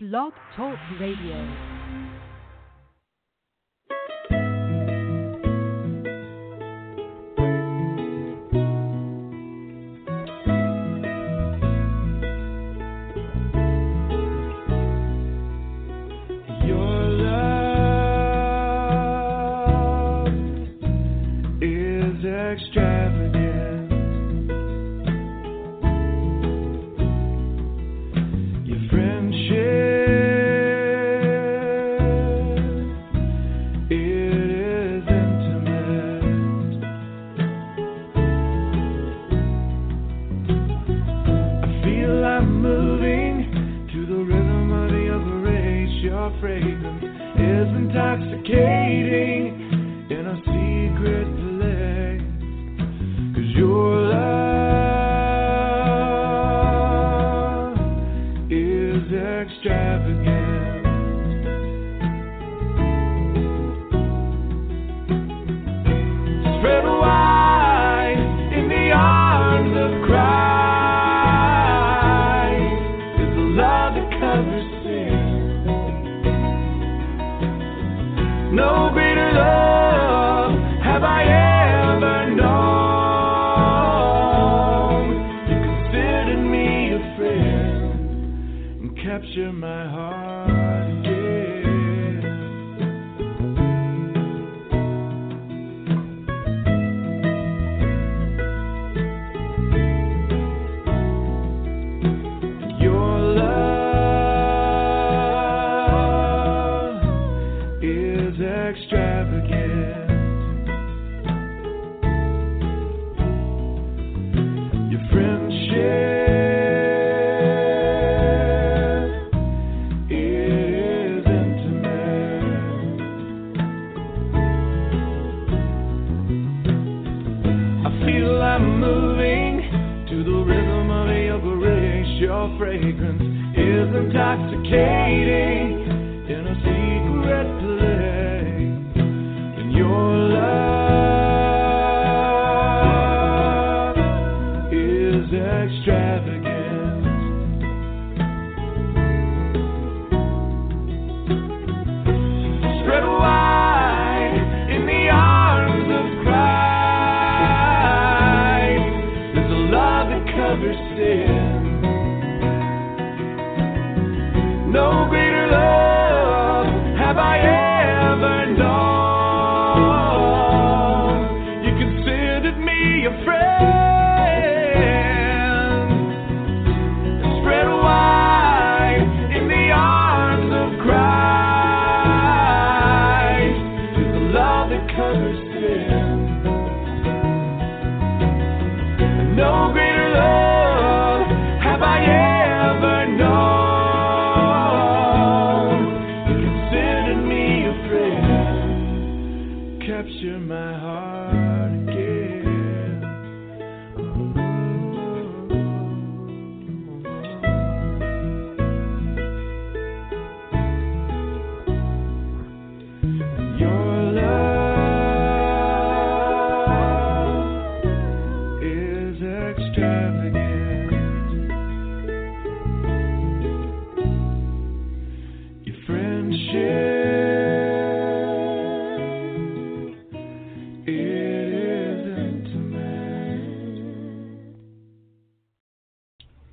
Blog Talk Radio.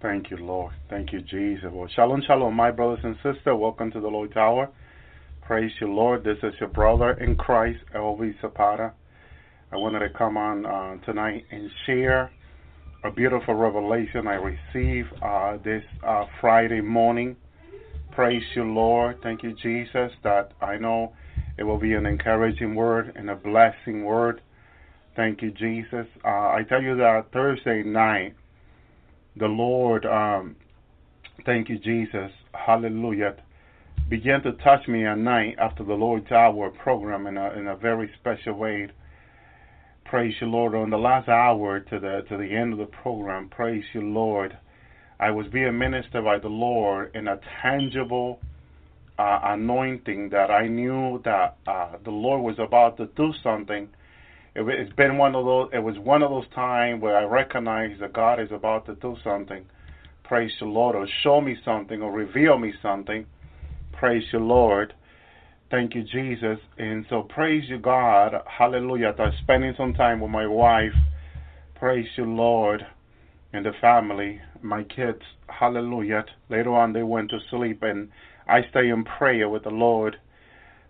Thank you, Lord. Thank you, Jesus. Well, shalom, shalom, my brothers and sisters. Welcome to the Lord's Hour. Praise you, Lord. This is your brother in Christ, Elvis Zapata. I wanted to come on tonight and share a beautiful revelation I received this Friday morning. Praise you, Lord. Thank you, Jesus, that I know it will be an encouraging word and a blessing word. Thank you, Jesus. I tell you that Thursday night, the Lord, thank you, Jesus, hallelujah, began to touch me at night after the Lord's Hour program in a very special way. Praise you, Lord. On the last hour to the end of the program, praise you, Lord, I was being ministered by the Lord in a tangible anointing that I knew that the Lord was about to do something. It's been one of those. It was one of those times where I recognized that God is about to do something. Praise the Lord, or show me something, or reveal me something. Praise you, Lord. Thank you, Jesus. And so praise you, God. Hallelujah. After spending some time with my wife, praise you, Lord, and the family, my kids. Hallelujah. Later on, they went to sleep, and I stay in prayer with the Lord.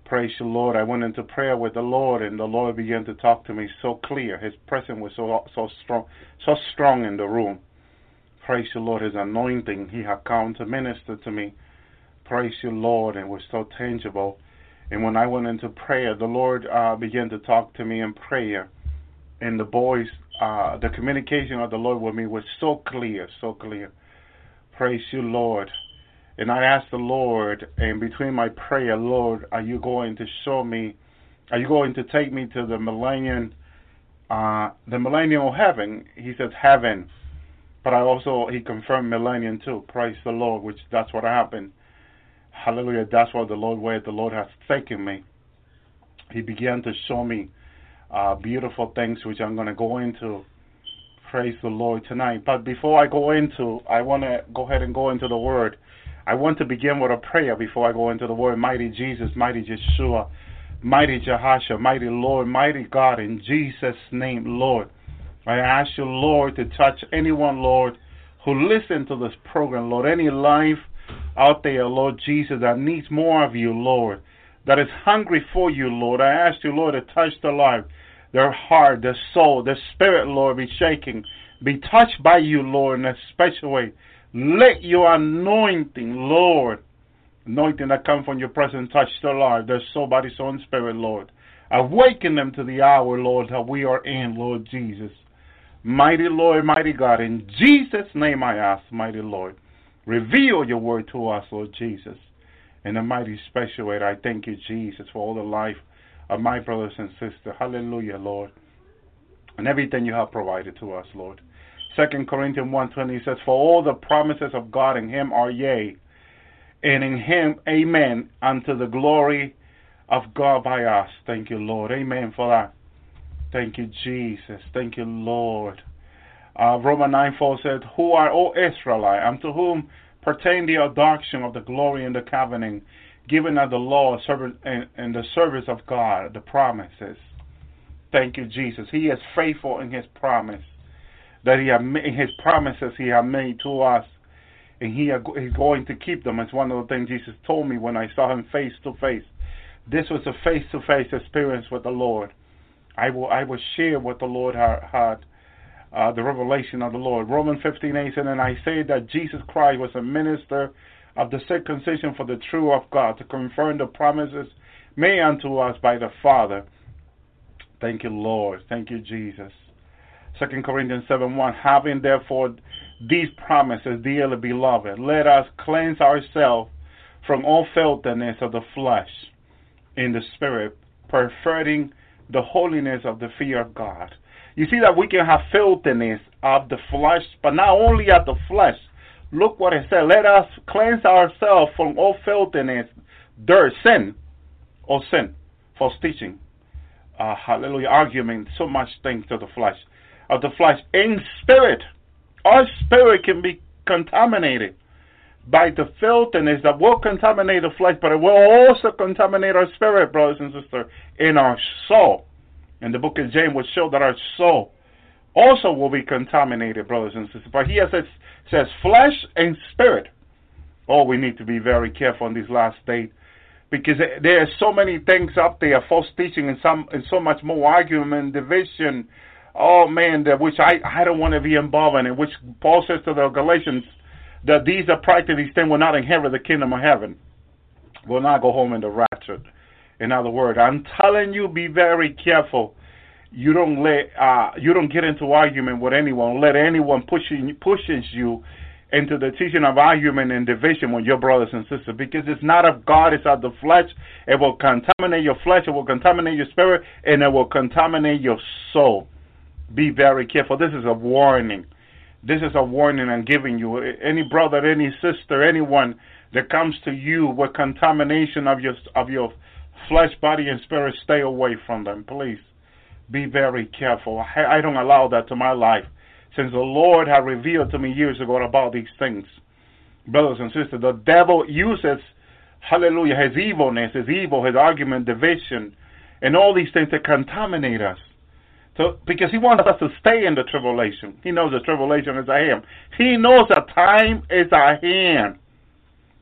Praise you, Lord. I went into prayer with the Lord, and the Lord began to talk to me so clear. His presence was so strong in the room. Praise you, Lord. His anointing, he had come to minister to me. Praise you, Lord, and was so tangible. And when I went into prayer, the Lord began to talk to me in prayer. And the communication of the Lord with me was so clear, so clear. Praise you, Lord. And I asked the Lord, and between my prayer, Lord, are you going to show me, are you going to take me to the millennial heaven? He says heaven. But I also, he confirmed millennium too. Praise the Lord, which that's what happened. Hallelujah. That's where the Lord has taken me. He began to show me beautiful things, which I'm going to go into. Praise the Lord tonight. But before I go into, I want to go ahead and go into the Word. I want to begin with a prayer before I go into the Word. Mighty Jesus, mighty Yeshua, mighty Jehoshua, mighty Lord, mighty God, in Jesus' name, Lord. I ask you, Lord, to touch anyone, Lord, who listens to this program, Lord, any life out there, Lord Jesus, that needs more of you, Lord, that is hungry for you, Lord. I ask you, Lord, to touch their life, their heart, their soul, their spirit, Lord, be shaking, be touched by you, Lord, in a special way. Let your anointing, Lord, anointing that comes from your presence, touch their life, their soul, body, soul, and spirit, Lord. Awaken them to the hour, Lord, that we are in, Lord Jesus. Mighty Lord, mighty God, in Jesus' name I ask, mighty Lord, reveal your word to us, Lord Jesus, in a mighty special way. I thank you, Jesus, for all the life of my brothers and sisters. Hallelujah, Lord, and everything you have provided to us, Lord. 2 Corinthians 1:20 says, for all the promises of God in him are yea, and in him, amen, unto the glory of God by us. Thank you, Lord. Amen for that. Thank you, Jesus. Thank you, Lord. Romans 9:4 said, who are all Israelite, unto whom pertain the adoption of the glory and the covenant, given at the law and the service of God, the promises. Thank you, Jesus. He is faithful in his promise, that he in his promises he has made to us, and he's going to keep them. It's one of the things Jesus told me when I saw him face to face. This was a face-to-face experience with the Lord. I will share what the Lord had, the revelation of the Lord. Romans 15:8 said, and I say that Jesus Christ was a minister of the circumcision for the true of God, to confirm the promises made unto us by the Father. Thank you, Lord. Thank you, Jesus. 2 Corinthians 7:1, having therefore these promises, dearly beloved, let us cleanse ourselves from all filthiness of the flesh, in the spirit, perverting the holiness of the fear of God. You see that we can have filthiness of the flesh, but not only of the flesh. Look what it said. Let us cleanse ourselves from all filthiness, dirt, sin, false teaching, hallelujah, argument, so much things to the flesh. Of the flesh in spirit. Our spirit can be contaminated by the filthiness that will contaminate the flesh, but it will also contaminate our spirit, brothers and sisters, in our soul. And the book of James will show that our soul also will be contaminated, brothers and sisters. But here it says flesh and spirit. Oh, we need to be very careful in these last days, because there are so many things up there, false teaching and so much more argument, division. Oh, man, which I don't want to be involved in it, which Paul says to the Galatians, that these are practiced, these things will not inherit the kingdom of heaven, will not go home in the rapture. In other words, I'm telling you, be very careful. You don't get into argument with anyone. Let anyone pushes you into the teaching of argument and division with your brothers and sisters, because it's not of God, it's of the flesh. It will contaminate your flesh, it will contaminate your spirit, and it will contaminate your soul. Be very careful. This is a warning. This is a warning I'm giving you. Any brother, any sister, anyone that comes to you with contamination of your flesh, body, and spirit, stay away from them. Please be very careful. I don't allow that to my life, since the Lord had revealed to me years ago about these things. Brothers and sisters, the devil uses hallelujah, his evilness, his evil, his argument, division, and all these things that contaminate us. So, because he wants us to stay in the tribulation. He knows the tribulation is at hand. He knows the time is at hand.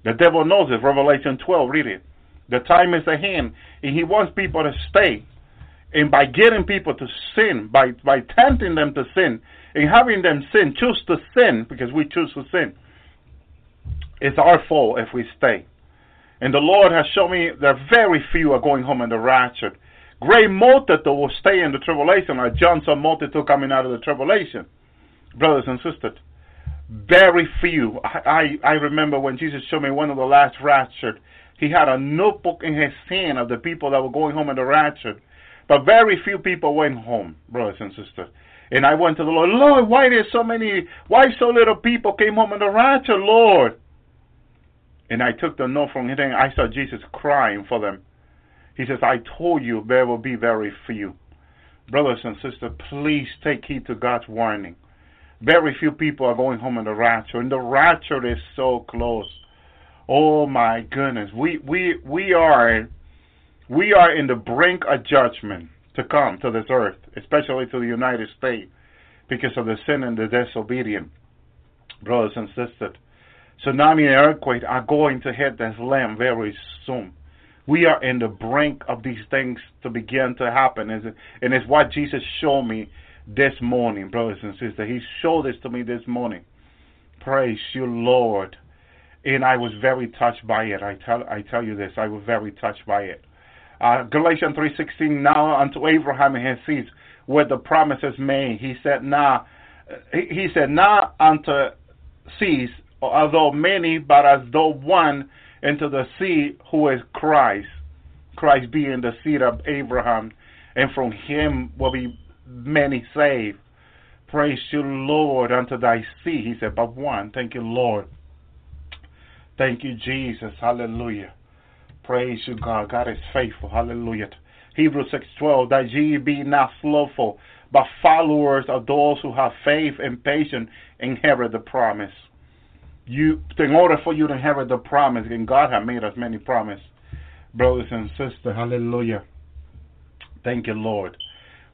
The devil knows it. Revelation 12, read it. The time is at hand. And he wants people to stay. And by getting people to sin, by tempting them to sin, and having them sin, choose to sin, because we choose to sin, it's our fault if we stay. And the Lord has shown me that very few are going home in the rapture. Great multitude will stay in the tribulation, like John saw multitude coming out of the tribulation. Brothers and sisters, very few. I remember when Jesus showed me one of the last raptured, he had a notebook in his hand of the people that were going home in the rapture. But very few people went home, brothers and sisters. And I went to the Lord, Lord, why so little people came home in the rapture, Lord? And I took the note from him, and I saw Jesus crying for them. He says, I told you there will be very few. Brothers and sisters, please take heed to God's warning. Very few people are going home in the rapture, and the rapture is so close. Oh my goodness, we are in the brink of judgment to come to this earth, especially to the United States, because of the sin and the disobedience. Brothers and sisters, tsunami and earthquake are going to hit this land very soon. We are in the brink of these things to begin to happen. And it's what Jesus showed me this morning, brothers and sisters. He showed this to me this morning. Praise you, Lord. And I was very touched by it. I tell you this, I was very touched by it. Galatians 3:16, now unto Abraham and his seeds were the promises made. He said, not unto seeds, although many, but as though one, into the seed who is Christ. Christ being the seed of Abraham, and from him will be many saved. Praise you, Lord, unto thy seed. He said, but one. Thank you, Lord. Thank you, Jesus. Hallelujah. Praise you, God. God is faithful. Hallelujah. Hebrews 6:12, that ye be not slothful, but followers of those who have faith and patience inherit the promise. In order for you to inherit the promise, and God has made us many promises, brothers and sisters, hallelujah. Thank you, Lord.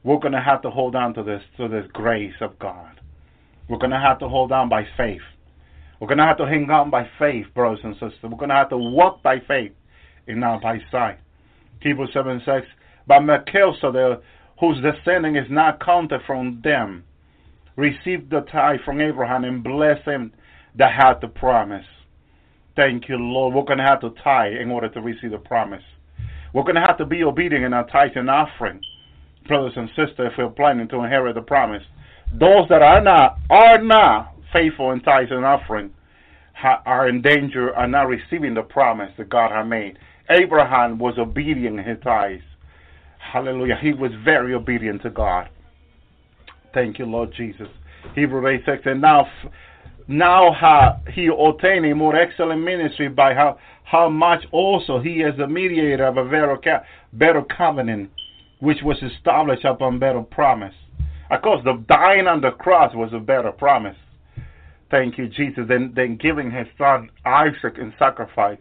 We're going to have to hold on to this grace of God. We're going to have to hold on by faith. We're going to have to hang on by faith, brothers and sisters. We're going to have to walk by faith and not by sight. Hebrews 7:6, but Melchizedek, whose descending is not counted from them, received the tithe from Abraham and blessed him that had the promise. Thank you, Lord. We're going to have to tithe in order to receive the promise. We're going to have to be obedient in our tithe and offering, brothers and sisters, if we're planning to inherit the promise. Those that are not faithful in tithe and offering are in danger of not receiving the promise that God has made. Abraham was obedient in his tithes. Hallelujah. He was very obedient to God. Thank you, Lord Jesus. Hebrews 8:6, and now hath he obtained a more excellent ministry, by how much also he is the mediator of a better covenant, which was established upon better promise. Of course, the dying on the cross was a better promise. Thank you, Jesus. Then giving his son Isaac in sacrifice,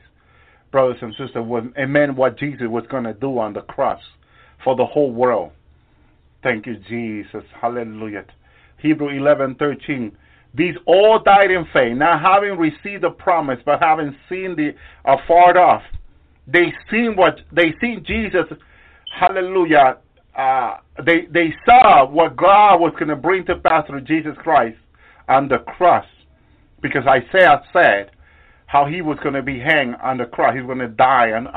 brothers and sisters, it meant what Jesus was going to do on the cross for the whole world. Thank you, Jesus. Hallelujah. Hebrews 11:13. These all died in faith, not having received the promise, but having seen the afar off. They seen Jesus. Hallelujah. They saw what God was going to bring to pass through Jesus Christ on the cross, because Isaiah said how he was going to be hanged on the cross. He was going to die. And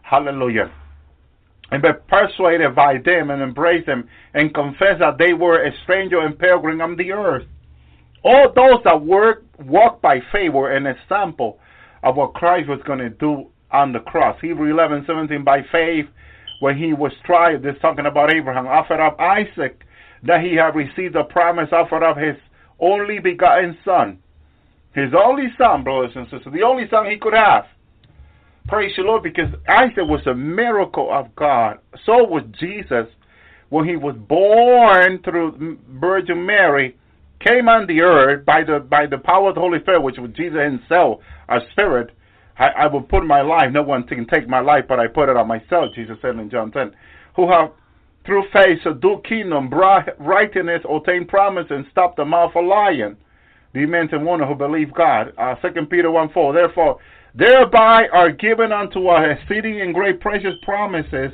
hallelujah. And be persuaded by them and embrace them and confess that they were a stranger and pilgrim on the earth. All those that walk by faith were an example of what Christ was going to do on the cross. Hebrews 11:17, by faith, when he was tried, this talking about Abraham, offered up Isaac, that he had received the promise, offered up his only begotten son. His only son, brothers and sisters, the only son he could have. Praise the Lord, because Isaac was a miracle of God. So was Jesus when he was born through Virgin Mary, came on the earth by the power of the Holy Spirit, which was Jesus himself, our spirit. I will put my life, no one can take my life, but I put it on myself, Jesus said in John 10, who have through faith subdued kingdom, righteousness, obtained promise, and stopped the mouth of lion. The men and women who believe God. 2 Peter 1:4. Therefore, thereby are given unto us exceeding and great precious promises,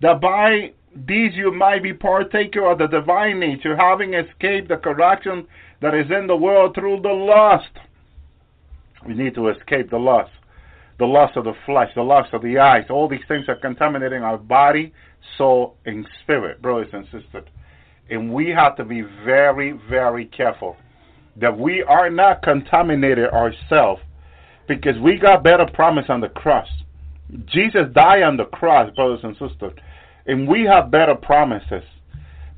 that by these you might be partaker of the divine nature, having escaped the corruption that is in the world through the lust. We need to escape the lust of the flesh, the lust of the eyes. All these things are contaminating our body, soul, and spirit, brothers and sisters. And we have to be very, very careful that we are not contaminated ourselves, because we got better promise on the cross. Jesus died on the cross, brothers and sisters, and we have better promises.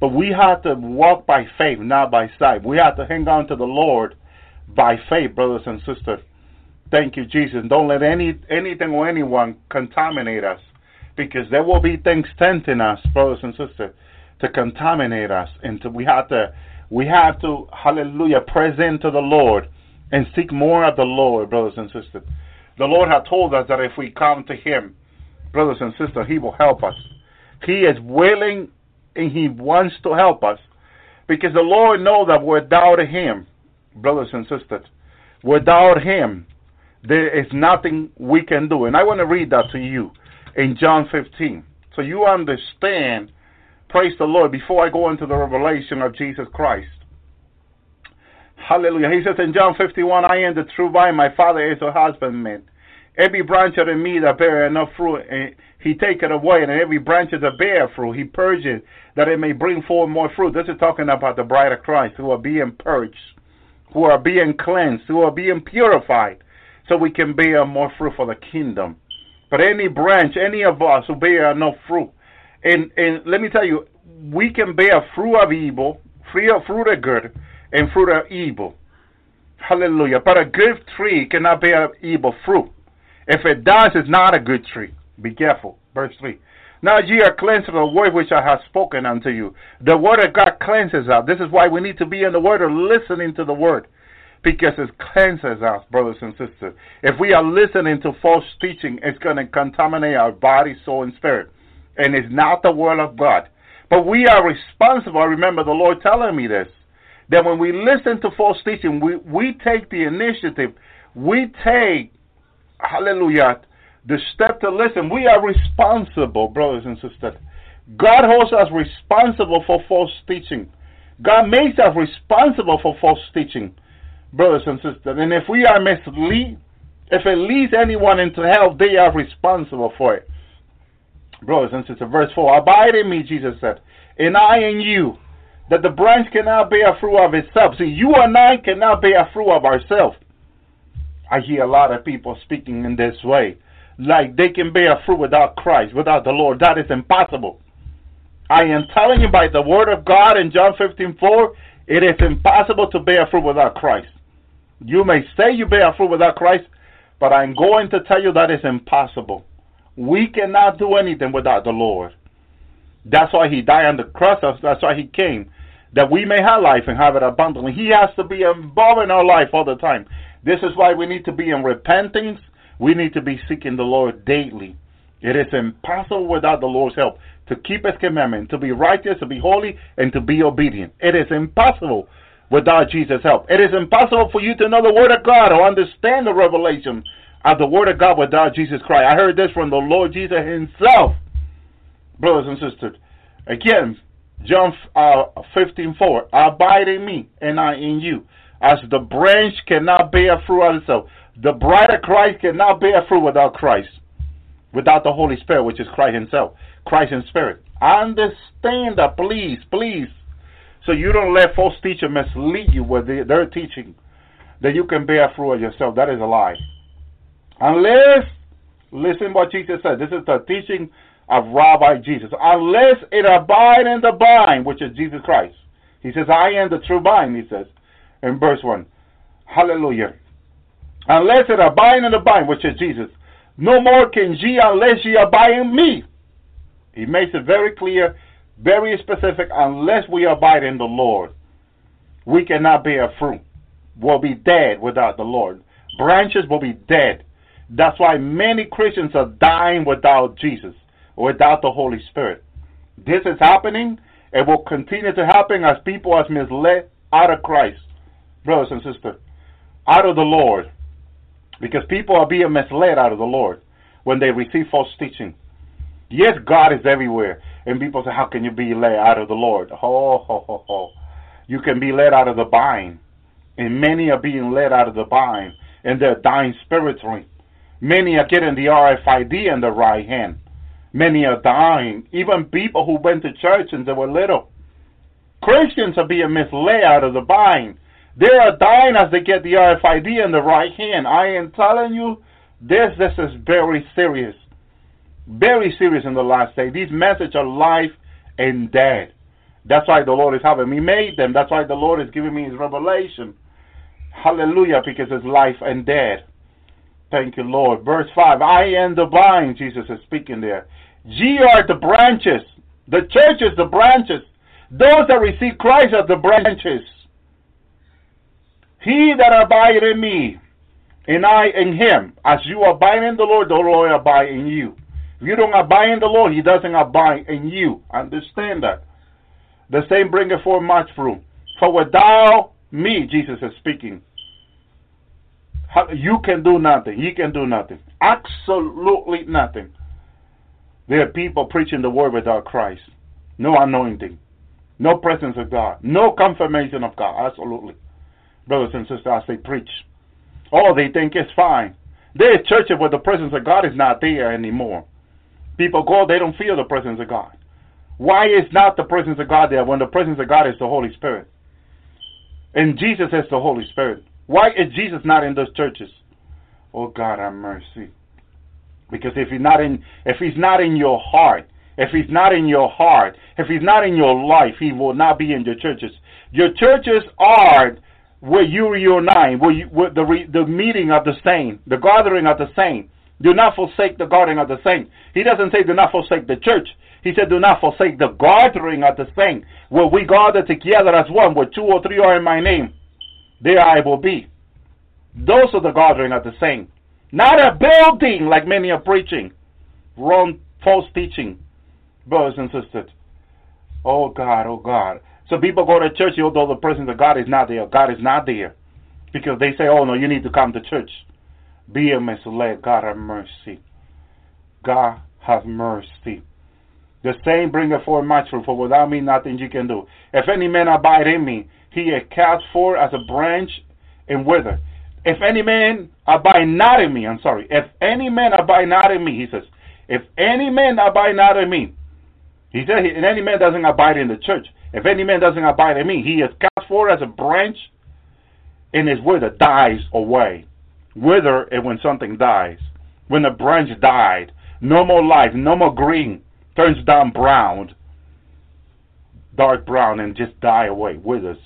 But we have to walk by faith, not by sight. We have to hang on to the Lord by faith, brothers and sisters. Thank you, Jesus. Don't let anything or anyone contaminate us, because there will be things tempting us, brothers and sisters, to contaminate us. And to, we have to, hallelujah, present to the Lord and seek more of the Lord, brothers and sisters. The Lord has told us that if we come to Him, brothers and sisters, He will help us. He is willing and He wants to help us, because the Lord knows that without Him, brothers and sisters, without Him, there is nothing we can do. And I want to read that to you in John 15, so you understand, praise the Lord, before I go into the revelation of Jesus Christ. Hallelujah. He says in John 51, I am the true vine, my Father is the husbandman. Every branch in me that beareth enough fruit, and He taketh away, and every branch that beareth fruit, He purges, that it may bring forth more fruit. This is talking about the bride of Christ, who are being purged, who are being cleansed, who are being purified, so we can bear more fruit for the kingdom. But any branch, any of us who bear no fruit, and let me tell you, we can bear fruit of evil, fruit of good, and fruit of evil. Hallelujah. But a good tree cannot bear evil fruit. If it does, it's not a good tree. Be careful. Verse 3. Now ye are cleansed of the word which I have spoken unto you. The word of God cleanses us. This is why we need to be in the word or listening to the word, because it cleanses us, brothers and sisters. If we are listening to false teaching, it's going to contaminate our body, soul, and spirit. And it's not the word of God. But we are responsible. I remember the Lord telling me this, that when we listen to false teaching, we take the initiative. We take, hallelujah, the step to listen. We are responsible, brothers and sisters. God holds us responsible for false teaching. God makes us responsible for false teaching, brothers and sisters. And if we are misled, if it leads anyone into hell, they are responsible for it, brothers and sisters. Verse 4, abide in me, Jesus said, and I in you, that the branch cannot bear fruit of itself. See, you and I cannot bear fruit of ourselves. I hear a lot of people speaking in this way, like they can bear fruit without Christ, without the Lord. That is impossible. I am telling you by the word of God in John 15:4, it is impossible to bear fruit without Christ. You may say you bear fruit without Christ, but I'm going to tell you that is impossible. We cannot do anything without the Lord. That's why He died on the cross. That's why He came, that we may have life and have it abundantly. He has to be involved in our life all the time. This is why we need to be in repentance. We need to be seeking the Lord daily. It is impossible without the Lord's help to keep His commandment, to be righteous, to be holy, and to be obedient. It is impossible without Jesus' help. It is impossible for you to know the Word of God or understand the revelation of the Word of God without Jesus Christ. I heard this from the Lord Jesus Himself, brothers and sisters. Again, John 15:4, abide in me and I in you, as the branch cannot bear fruit of itself. The bride of Christ cannot bear fruit without Christ, without the Holy Spirit, which is Christ Himself, Christ in spirit. Understand that, please, please, so you don't let false teachers mislead you with their teaching that you can bear fruit of yourself. That is a lie. Unless, listen what Jesus said, this is the teaching of Rabbi Jesus, unless it abide in the vine, which is Jesus Christ. He says, I am the true vine, He says, in verse 1. Hallelujah. Unless it abide in the vine, which is Jesus, no more can ye unless ye abide in me. He makes it very clear, very specific, unless we abide in the Lord, we cannot bear fruit. We'll be dead without the Lord. Branches will be dead. That's why many Christians are dying without Jesus, without the Holy Spirit. This is happening. It will continue to happen as people are misled out of Christ, brothers and sisters, out of the Lord, because people are being misled out of the Lord when they receive false teaching. Yes, God is everywhere, and people say, how can you be led out of the Lord? You can be led out of the vine, and many are being led out of the vine, and they're dying spiritually. Many are getting the RFID in the right hand. Many are dying. Even people who went to church since they were little. Christians are being misled out of the vine. They are dying as they get the RFID in the right hand. I am telling you, this is very serious. Very serious in the last day. These messages are life and death. That's why the Lord is having me made them. That's why the Lord is giving me His revelation. Hallelujah, because it's life and death. Thank you, Lord. Verse 5, I am the vine, Jesus is speaking there. Ye are the branches. The church is the branches. Those that receive Christ are the branches. He that abide in me, and I in him. As you abide in the Lord abide in you. If you don't abide in the Lord, He doesn't abide in you. Understand that. The same bringeth forth much fruit. For without me, Jesus is speaking, you can do nothing. He can do nothing. Absolutely nothing. There are people preaching the word without Christ. No anointing. No presence of God. No confirmation of God. Absolutely. Brothers and sisters, as they preach, all they think is fine. There are churches where the presence of God is not there anymore. People go, they don't feel the presence of God. Why is not the presence of God there when the presence of God is the Holy Spirit? And Jesus is the Holy Spirit. Why is Jesus not in those churches? Oh God, have mercy. Because if He's not in your heart, if He's not in your life, He will not be in your churches. Your churches are where you reunite, where the meeting of the saints, the gathering of the saints. Do not forsake the gathering of the saints. He doesn't say do not forsake the church. He said do not forsake the gathering of the saints, where we gather together as one, where two or three are in my name. There I will be. Those are the gathering of the saints. Not a building like many are preaching. Wrong, false teaching. Brothers and sisters. Oh God, oh God. So people go to church, although the presence of God is not there. God is not there. Because they say, oh no, you need to come to church. Be a misled. God have mercy. God have mercy. The same bringeth forth much fruit, for without me nothing you can do. If any man abide in me, he is cast forth as a branch and wither. If any man abide not in me, he says. If any man abide not in me, he said, and any man doesn't abide in the church. If any man doesn't abide in me, he is cast forth as a branch and his wither dies away. Wither is when something dies. When a branch died, no more life, no more green, turns down brown, dark brown, and just die away, withers.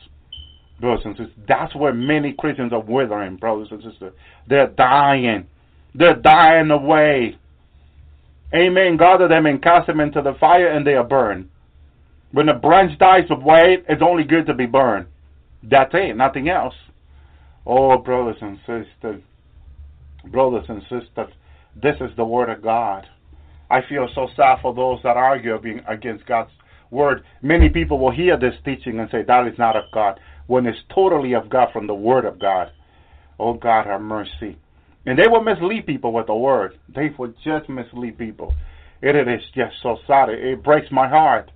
Brothers and sisters, that's where many Christians are withering, brothers and sisters. They're dying. They're dying away. Amen. Gather them and cast them into the fire, and they are burned. When a branch dies away, it's only good to be burned. That's it, nothing else. Oh, brothers and sisters, this is the word of God. I feel so sad for those that argue against God's word. Many people will hear this teaching and say, that is not of God, when it's totally of God from the word of God. Oh, God, have mercy. And they will mislead people with the word. They will just mislead people. It is just so sad. It breaks my heart.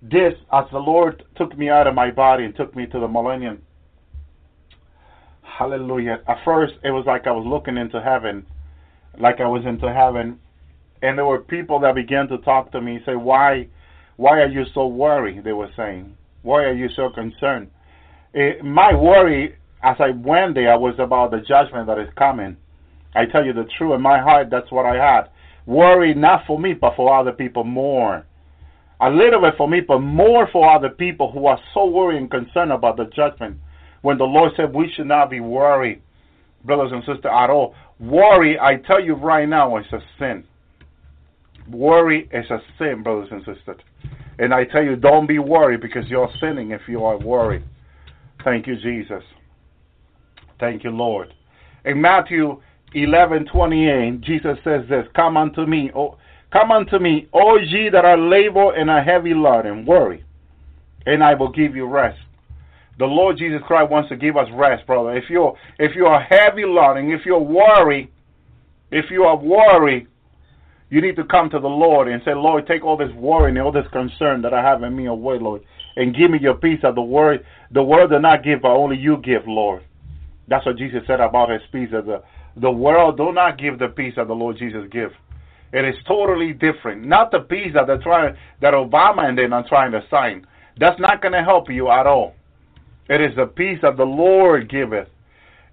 This, as the Lord took me out of my body and took me to the millennium, hallelujah. At first, it was like I was looking into heaven, and there were people that began to talk to me and say, why are you so worried? They were saying, why are you so concerned? My worry, as I went there, was about the judgment that is coming. I tell you the truth, in my heart, that's what I had. Worry not for me, but for other people more. A little bit for me, but more for other people who are so worried and concerned about the judgment. When the Lord said we should not be worried, brothers and sisters, at all. Worry, I tell you right now, is a sin. Worry is a sin, brothers and sisters. And I tell you, don't be worried, because you're sinning if you are worried. Thank you, Jesus. Thank you, Lord. In Matthew 11:28, Jesus says this, Come unto me, all ye that are labor and are heavy laden, worry, and I will give you rest. The Lord Jesus Christ wants to give us rest, brother. If you're heavy laden, if you are worried, you need to come to the Lord and say, Lord, take all this worry and all this concern that I have in me away, Lord, and give me your peace that the world does not give, but only you give, Lord. That's what Jesus said about his peace. The world do not give the peace that the Lord Jesus gives. It is totally different. Not the peace that Obama and them are trying to sign. That's not going to help you at all. It is the peace that the Lord giveth.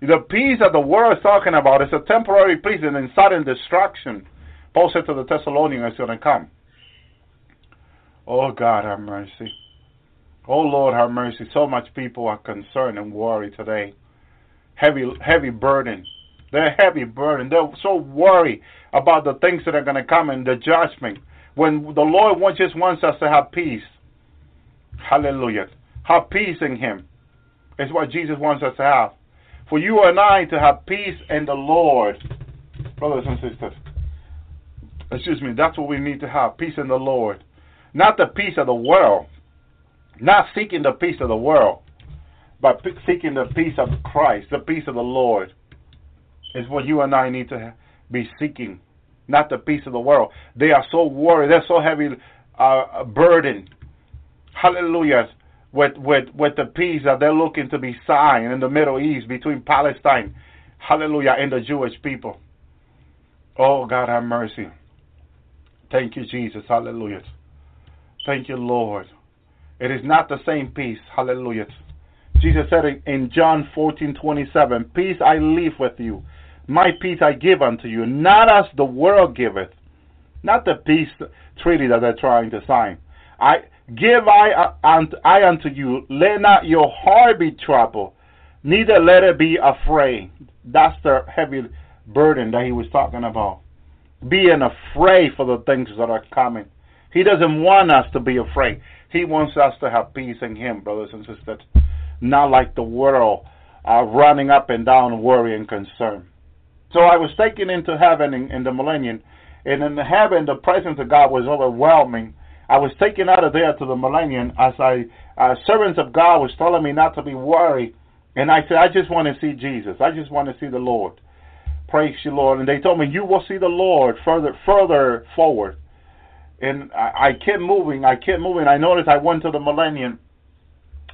The peace that the world is talking about is a temporary peace and in sudden destruction. Paul said to the Thessalonians, it's going to come. Oh, God, have mercy. Oh, Lord, have mercy. So much people are concerned and worried today. Heavy burden. They're heavy burden. They're so worried about the things that are going to come and the judgment. When the Lord just wants us to have peace. Hallelujah. Have peace in Him. It's what Jesus wants us to have. For you and I to have peace in the Lord. Brothers and sisters. Excuse me, that's what we need to have, peace in the Lord. Not the peace of the world. Not seeking the peace of the world, but seeking the peace of Christ, the peace of the Lord. Is what you and I need to be seeking. Not the peace of the world. They are so worried, they're so heavy burdened. Hallelujah. With the peace that they're looking to be signed in the Middle East between Palestine, hallelujah, and the Jewish people. Oh, God, have mercy. Thank you, Jesus. Hallelujah. Thank you, Lord. It is not the same peace. Hallelujah. Jesus said in John 14:27, peace I leave with you. My peace I give unto you, not as the world giveth. Not the peace treaty that they're trying to sign. I give unto you, let not your heart be troubled, neither let it be afraid. That's the heavy burden that he was talking about. Being afraid for the things that are coming. He doesn't want us to be afraid. He wants us to have peace in Him, brothers and sisters. Not like the world running up and down, worry and concern. So I was taken into heaven in the millennium. And in heaven, the presence of God was overwhelming. I was taken out of there to the millennium as servants of God was telling me not to be worried. And I said, I just want to see Jesus. I just want to see the Lord. Praise you, Lord. And they told me, you will see the Lord further forward. And I kept moving. I noticed I went to the millennium.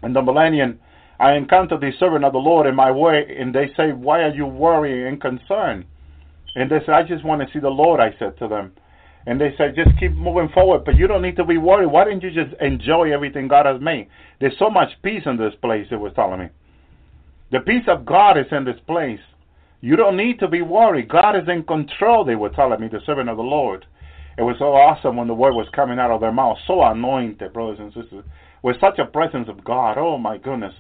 In the millennium, I encountered the servant of the Lord in my way. And they say, why are you worrying and concerned? And they said, I just want to see the Lord, I said to them. And they said, just keep moving forward. But you don't need to be worried. Why didn't you just enjoy everything God has made? There's so much peace in this place, it was telling me. The peace of God is in this place. You don't need to be worried. God is in control, they were telling me, the servant of the Lord. It was so awesome when the word was coming out of their mouth. So anointed, brothers and sisters. With such a presence of God. Oh, my goodness.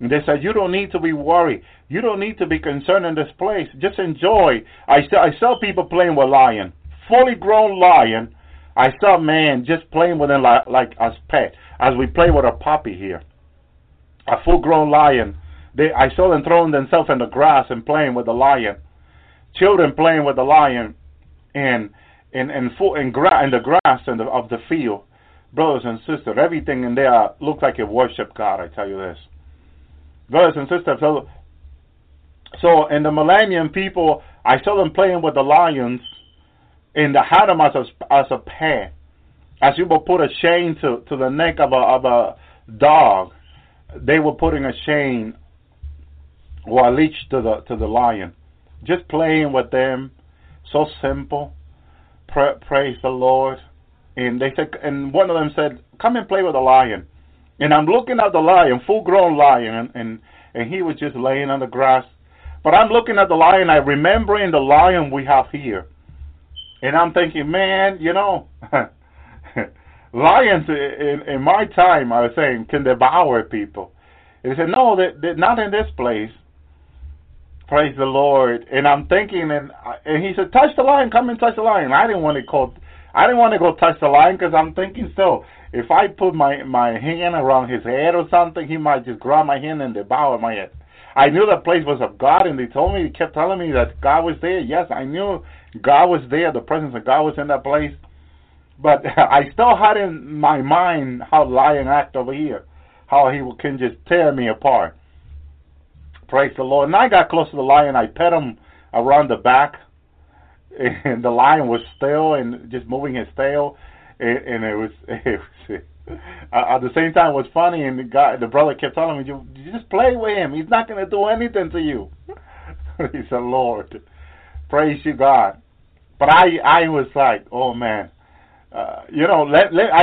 And they said, you don't need to be worried. You don't need to be concerned in this place. Just enjoy. I saw people playing with lion. Fully grown lion. I saw man just playing with him like as pet. As we play with a puppy here. A full grown lion. I saw them throwing themselves in the grass and playing with the lion. Children playing with the lion in the grass of the field. Brothers and sisters, everything in there looked like it worshiped God, I tell you this. Brothers and sisters, so in the millennium people, I saw them playing with the lions and had them as a pair. As you will put a chain to the neck of a dog, they were putting a chain or a leash to the lion, just playing with them, so simple. Praise the Lord. And they said, and one of them said, "Come and play with the lion." And I'm looking at the lion, full-grown lion, and he was just laying on the grass. But I'm looking at the lion. I'm remembering the lion we have here, and I'm thinking, man, you know, lions in my time, I was saying, can devour people. And they said, no, they're not in this place. Praise the Lord. And I'm thinking, and he said, touch the lion, come and touch the lion. I didn't want to go touch the lion because I'm thinking, so if I put my hand around his head or something, he might just grab my hand and devour my head. I knew that place was of God, and they told me, they kept telling me that God was there. Yes, I knew God was there, the presence of God was in that place. But I still had in my mind how Lion act over here, how he can just tear me apart. Praise the Lord. And I got close to the lion. I pet him around the back, and the lion was still and just moving his tail, and it was at the same time it was funny. And the brother kept telling me, "You just play with him. He's not going to do anything to you." He said, "Lord, praise you, God." But I was like, "Oh man." I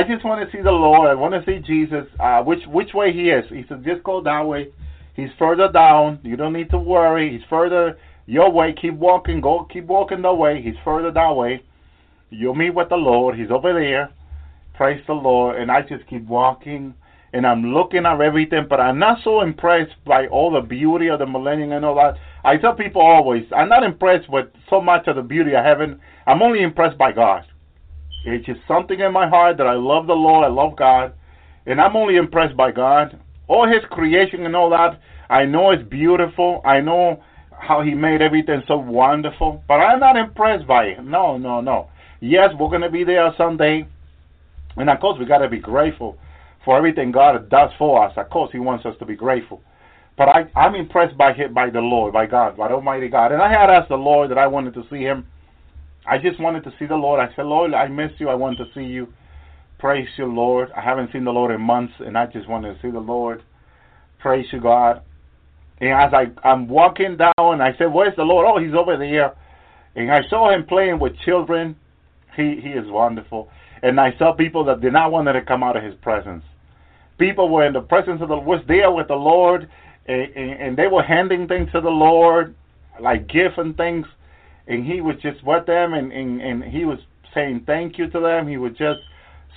just want to see the Lord. I want to see Jesus, which way he is. He said, just go that way. He's further down. You don't need to worry. He's further your way. Keep walking. Go. Keep walking the way. He's further that way. You'll meet with the Lord. He's over there. Praise the Lord. And I just keep walking, and I'm looking at everything, but I'm not so impressed by all the beauty of the millennium and all that. I tell people always, I'm not impressed with so much of the beauty of heaven. I'm only impressed by God. It's just something in my heart that I love the Lord, I love God, and I'm only impressed by God. All His creation and all that, I know it's beautiful. I know how He made everything so wonderful, but I'm not impressed by it. No. Yes, we're going to be there someday, and of course we got to be grateful for everything God does for us. Of course He wants us to be grateful, but I'm impressed by the Lord, by God, by Almighty God. And I had asked the Lord that I wanted to see Him. I just wanted to see the Lord. I said, Lord, I miss you. I want to see you. Praise you, Lord. I haven't seen the Lord in months, and I just wanted to see the Lord. Praise you, God. And as I'm walking down, I said, where's the Lord? Oh, He's over there. And I saw Him playing with children. He is wonderful. And I saw people that did not want to come out of His presence. People were in the presence of the Lord, was there with the Lord, and they were handing things to the Lord, like gifts and things. And He was just with them, and He was saying thank you to them. He was just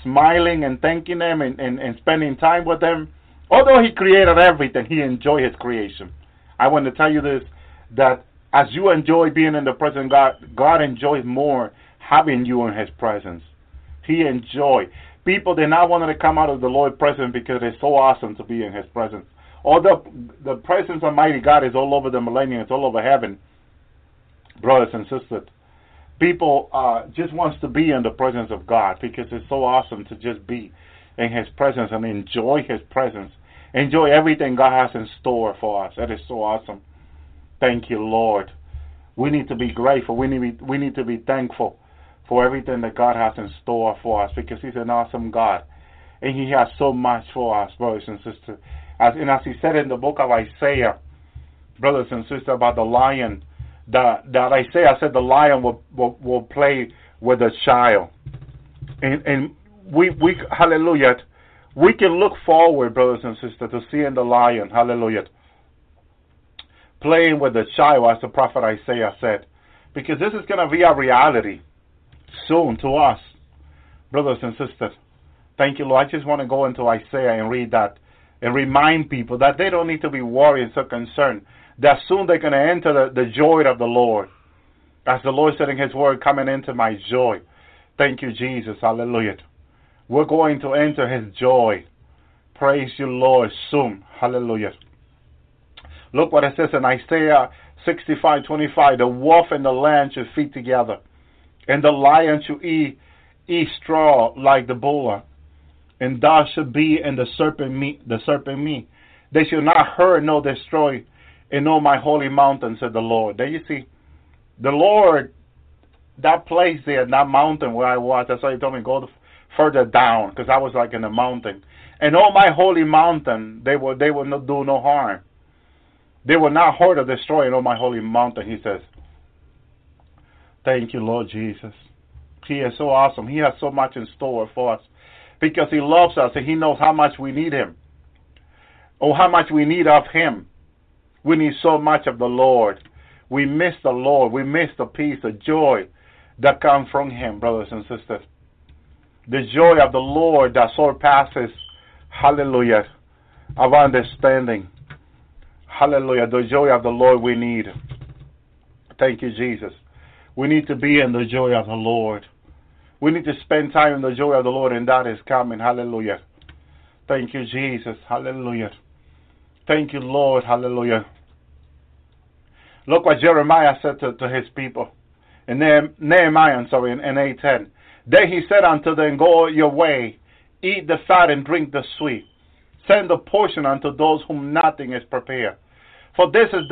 smiling and thanking them and spending time with them. Although He created everything, He enjoyed His creation. I want to tell you this, that as you enjoy being in the presence of God, God enjoys more having you in His presence. He enjoyed. People did not want to come out of the Lord's presence because it's so awesome to be in His presence. Although the presence of Almighty God is all over the millennium, it's all over heaven. Brothers and sisters, people just wants to be in the presence of God because it's so awesome to just be in His presence and enjoy His presence. Enjoy everything God has in store for us. That is so awesome. Thank you, Lord. We need to be grateful. We need to be thankful for everything that God has in store for us because He's an awesome God. And He has so much for us, brothers and sisters. As He said in the book of Isaiah, brothers and sisters, about the lion, that Isaiah said the lion will play with a child. And we hallelujah, we can look forward, brothers and sisters, to seeing the lion, hallelujah, playing with a child, as the prophet Isaiah said, because this is going to be a reality soon to us, brothers and sisters. Thank you, Lord. I just want to go into Isaiah and read that and remind people that they don't need to be worried and so concerned, that soon they're going to enter the joy of the Lord. As the Lord said in His word, coming into my joy. Thank you, Jesus. Hallelujah. We're going to enter His joy. Praise you, Lord, soon. Hallelujah. Look what it says in Isaiah 65:25. The wolf and the lamb should feed together, and the lion should eat straw like the boar. And thou should be in the serpent meat. They shall not hurt nor destroy, and on my holy mountain, said the Lord. There you see, the Lord, that place there, that mountain where I was, that's why He told me go further down, because I was like in the mountain. And on my holy mountain, they will not do no harm. They will not hurt or destroy on my holy mountain, He says. Thank you, Lord Jesus. He is so awesome. He has so much in store for us, because He loves us, and He knows how much we need Him, or how much we need of Him. We need so much of the Lord. We miss the Lord. We miss the peace, the joy that comes from Him, brothers and sisters. The joy of the Lord that surpasses, hallelujah, of understanding. Hallelujah, the joy of the Lord we need. Thank you, Jesus. We need to be in the joy of the Lord. We need to spend time in the joy of the Lord, and that is coming. Hallelujah. Thank you, Jesus. Hallelujah. Thank you, Lord. Hallelujah. Look what Jeremiah said to his people. And Nehemiah, in 8:10. Then he said unto them, Go your way, eat the fat and drink the sweet. Send a portion unto those whom nothing is prepared. For this is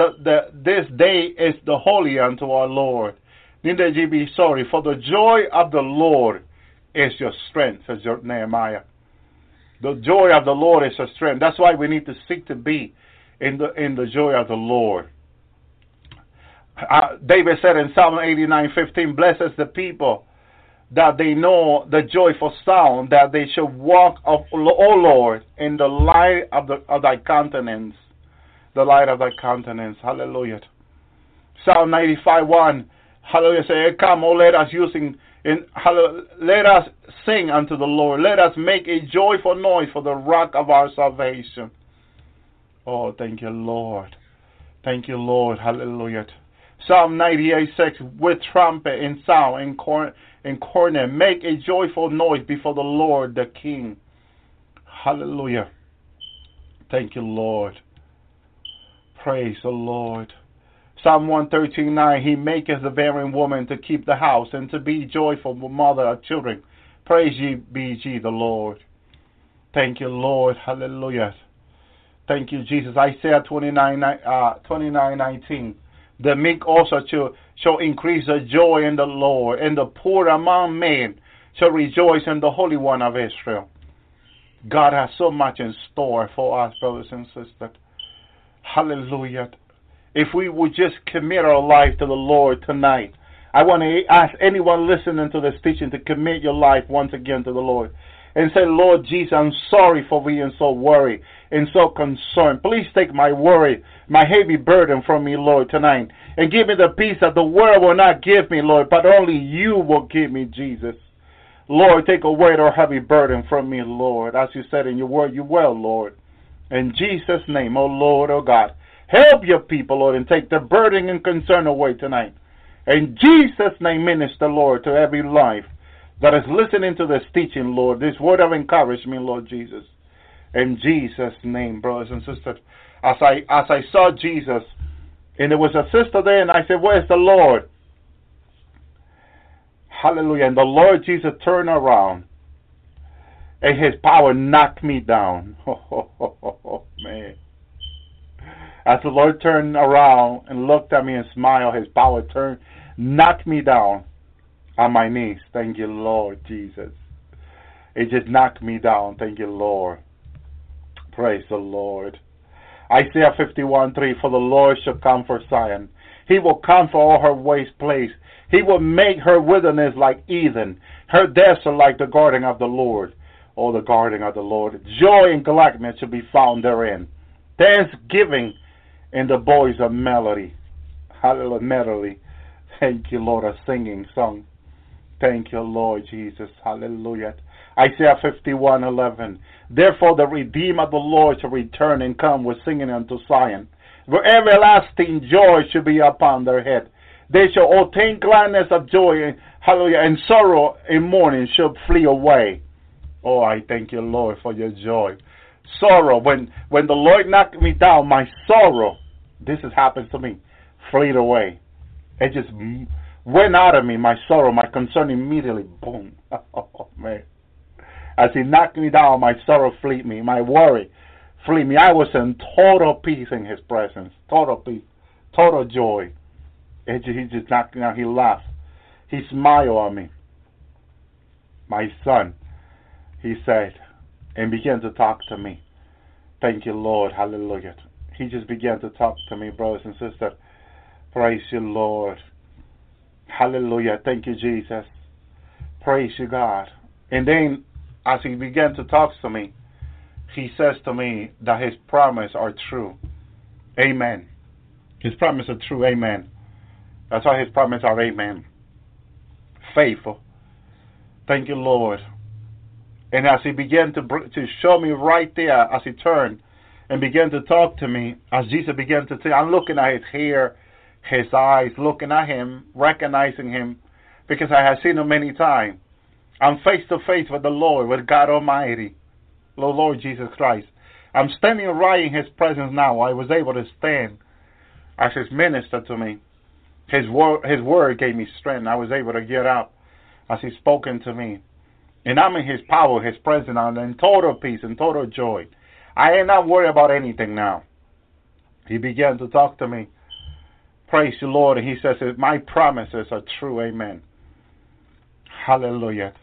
this day is the holy unto our Lord. Neither ye be sorry, for the joy of the Lord is your strength, says Nehemiah. The joy of the Lord is your strength. That's why we need to seek to be in the joy of the Lord. David said in Psalm 89:15, Blessed is the people that they know the joyful sound, that they shall walk, O Lord, in the light of thy countenance. The light of thy countenance. Hallelujah. Psalm 95:1. Hallelujah. Say, come, O let us let us sing unto the Lord. Let us make a joyful noise for the rock of our salvation. Oh, thank you, Lord. Thank you, Lord. Hallelujah. Psalm 98:6. With trumpet and sound and cornet, make a joyful noise before the Lord, the King. Hallelujah. Thank you, Lord. Praise the Lord. Psalm 113:9, He maketh the barren woman to keep the house and to be joyful mother of children. Praise ye be ye the Lord. Thank you, Lord. Hallelujah. Thank you, Jesus. Isaiah 29:19. The meek also shall increase the joy in the Lord, and the poor among men shall rejoice in the Holy One of Israel. God has so much in store for us, brothers and sisters. Hallelujah. If we would just commit our life to the Lord tonight, I want to ask anyone listening to this teaching to commit your life once again to the Lord. And say, Lord Jesus, I'm sorry for being so worried and so concerned. Please take my worry, my heavy burden from me, Lord, tonight. And give me the peace that the world will not give me, Lord, but only you will give me, Jesus. Lord, take away the heavy burden from me, Lord. As you said in your word, you will, Lord. In Jesus' name, oh Lord, oh God. Help your people, Lord, and take the burden and concern away tonight. In Jesus' name, minister, Lord, to every life that is listening to this teaching, Lord, this word of encouragement, Lord Jesus. In Jesus' name, brothers and sisters. As I saw Jesus, and there was a sister there, and I said, where's the Lord? Hallelujah. And the Lord Jesus turned around, and his power knocked me down. Oh, man. As the Lord turned around and looked at me and smiled, his power knocked me down on my knees. Thank you, Lord Jesus. It just knocked me down. Thank you, Lord. Praise the Lord. Isaiah 51:3, For the Lord shall comfort Zion. He will comfort all her waste place. He will make her wilderness like Eden, her desert like the garden of the Lord. Oh, the garden of the Lord. Joy and gladness shall be found therein. Thanksgiving and the voice of melody. Hallelujah, melody. Thank you, Lord, a singing song. Thank you, Lord Jesus. Hallelujah. Isaiah 51:11. Therefore the redeemed of the Lord shall return and come with singing unto Zion. Where everlasting joy shall be upon their head. They shall obtain gladness of joy, hallelujah, and sorrow and mourning shall flee away. Oh, I thank you, Lord, for your joy. Sorrow, when the Lord knocked me down, my sorrow, this has happened to me, fleed away. It just went out of me, my sorrow, my concern immediately, boom. Oh, man. As he knocked me down, my sorrow fleed me, my worry fleed me. I was in total peace in his presence, total peace, total joy. He just knocked me down, he laughed, he smiled on me. My son, he said, and began to talk to me. Thank you, Lord. Hallelujah. He just began to talk to me, brothers and sisters. Praise you, Lord. Hallelujah. Thank you, Jesus. Praise you, God. And then, as he began to talk to me, he says to me that his promises are true. Amen. His promises are true. Amen. That's why his promises are amen. Faithful. Thank you, Lord. And as he began to show me right there, as he turned and began to talk to me, as Jesus began to say, I'm looking at his hair, his eyes, looking at him, recognizing him, because I have seen him many times. I'm face to face with the Lord, with God Almighty, the Lord Jesus Christ. I'm standing right in his presence now. I was able to stand. as his minister to me. His word gave me strength. I was able to get up as he spoken to me. And I'm in his power, his presence, I'm in total peace and total joy. I ain't not worried about anything now. He began to talk to me. Praise the Lord. And he says, my promises are true. Amen. Hallelujah.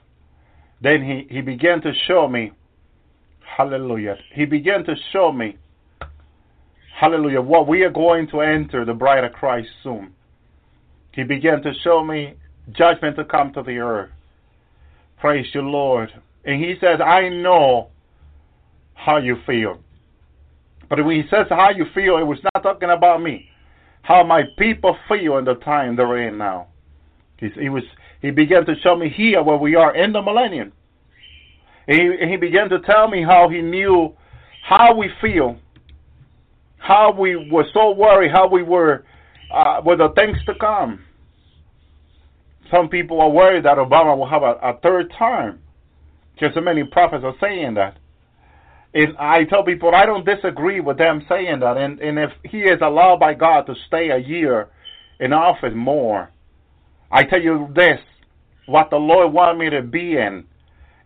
Then he began to show me. Hallelujah. He began to show me. Hallelujah. What we are going to enter the bride of Christ soon. He began to show me judgment to come to the earth. Praise the Lord. And he says, I know how you feel. But when he says how you feel, it was not talking about me. How my people feel in the time they're in now. He began to show me here where we are in the millennium. And he began to tell me how he knew how we feel. How we were so worried, how we were with the things to come. Some people are worried that Obama will have a third term. Just so many prophets are saying that. And I tell people, I don't disagree with them saying that. And if he is allowed by God to stay a year in office more, I tell you this, what the Lord wanted me to be in,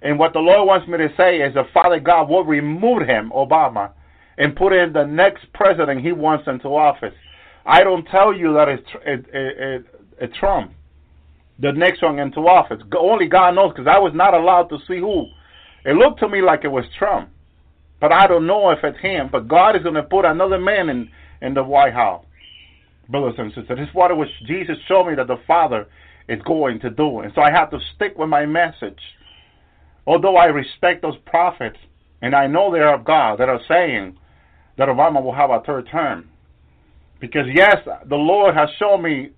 and what the Lord wants me to say is that Father God will remove him, Obama, and put in the next president he wants into office. I don't tell you that it's Trump, the next one into office. Only God knows, because I was not allowed to see who. It looked to me like it was Trump, but I don't know if it's him. But God is going to put another man in the White House. Brothers and sisters, this is what it was. Jesus showed me that the Father is going to do. And so I have to stick with my message. Although I respect those prophets, and I know they are of God, that are saying that Obama will have a third term. Because yes, the Lord has shown me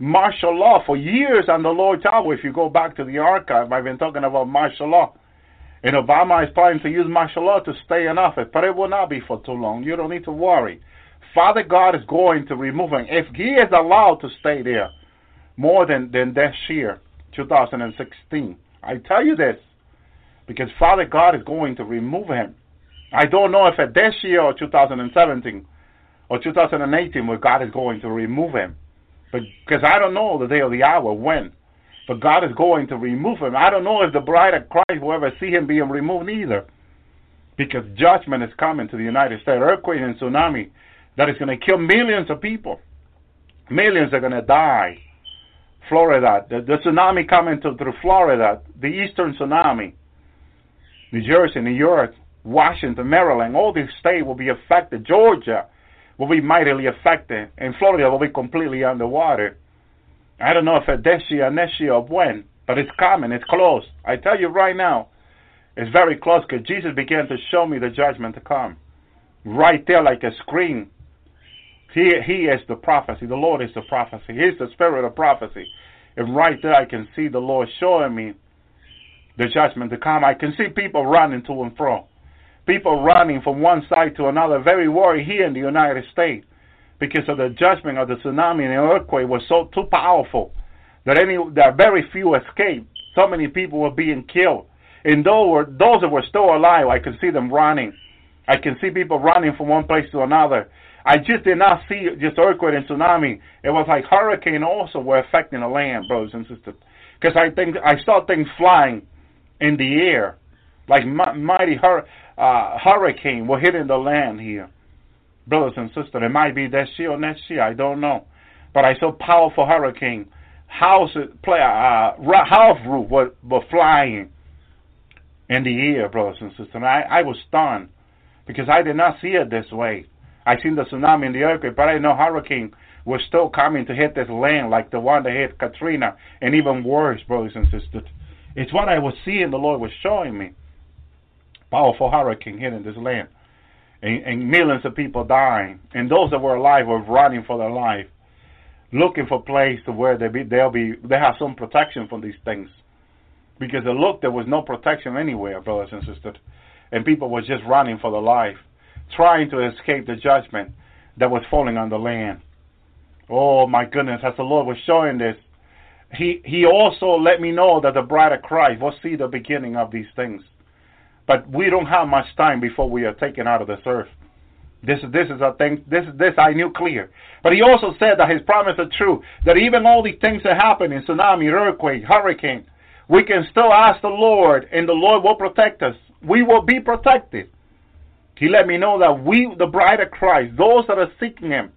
martial law for years on the Lord's Hour. If you go back to the archive, I've been talking about martial law. And Obama is trying to use martial law to stay in office, but it will not be for too long. You don't need to worry. Father God is going to remove him. If he is allowed to stay there more than this year, 2016, I tell you this, because Father God is going to remove him. I don't know if it's this year or 2017 or 2018 where God is going to remove him. Because I don't know the day or the hour when. But God is going to remove him. I don't know if the bride of Christ will ever see him being removed either. Because judgment is coming to the United States. Earthquake and tsunami that is going to kill millions of people. Millions are going to die. Florida, the tsunami coming through Florida, the eastern tsunami. New Jersey, New York, Washington, Maryland, all these states will be affected. Georgia will be mightily affected. And Florida will be completely underwater. I don't know if it's this year, next year, or when, but it's coming. It's close. I tell you right now, it's very close, because Jesus began to show me the judgment to come. Right there like a screen. He is the prophecy. The Lord is the prophecy. He is the spirit of prophecy. And right there I can see the Lord showing me the judgment to come. I can see people running to and fro. People running from one side to another, very worried here in the United States, because of the judgment of the tsunami and the earthquake was so too powerful that very few escaped. So many people were being killed. And those that were still alive, I could see them running. I can see people running from one place to another. I just did not see just earthquake and tsunami. It was like hurricane also were affecting the land, brothers and sisters. Because I saw things flying in the air, like mighty hurricane were hitting the land here. Brothers and sisters, it might be this year or next year, I don't know. But I saw powerful hurricane. House roof were flying in the air, brothers and sisters. And I was stunned, because I did not see it this way. I seen the tsunami and the earthquake, but I didn't know hurricane was still coming to hit this land, like the one that hit Katrina, and even worse, brothers and sisters. It's what I was seeing, the Lord was showing me. Powerful hurricane hitting this land. And millions of people dying. And those that were alive were running for their life. Looking for place to where they have some protection from these things. Because there was no protection anywhere, brothers and sisters. And people were just running for their life. Trying to escape the judgment that was falling on the land. Oh my goodness, as the Lord was showing this. He also let me know that the bride of Christ will see the beginning of these things. But we don't have much time before we are taken out of this earth. This is a thing. This I knew clear. But he also said that his promises are true. That even all these things that happen in tsunami, earthquake, hurricane, we can still ask the Lord, and the Lord will protect us. We will be protected. He let me know that we, the bride of Christ, those that are seeking Him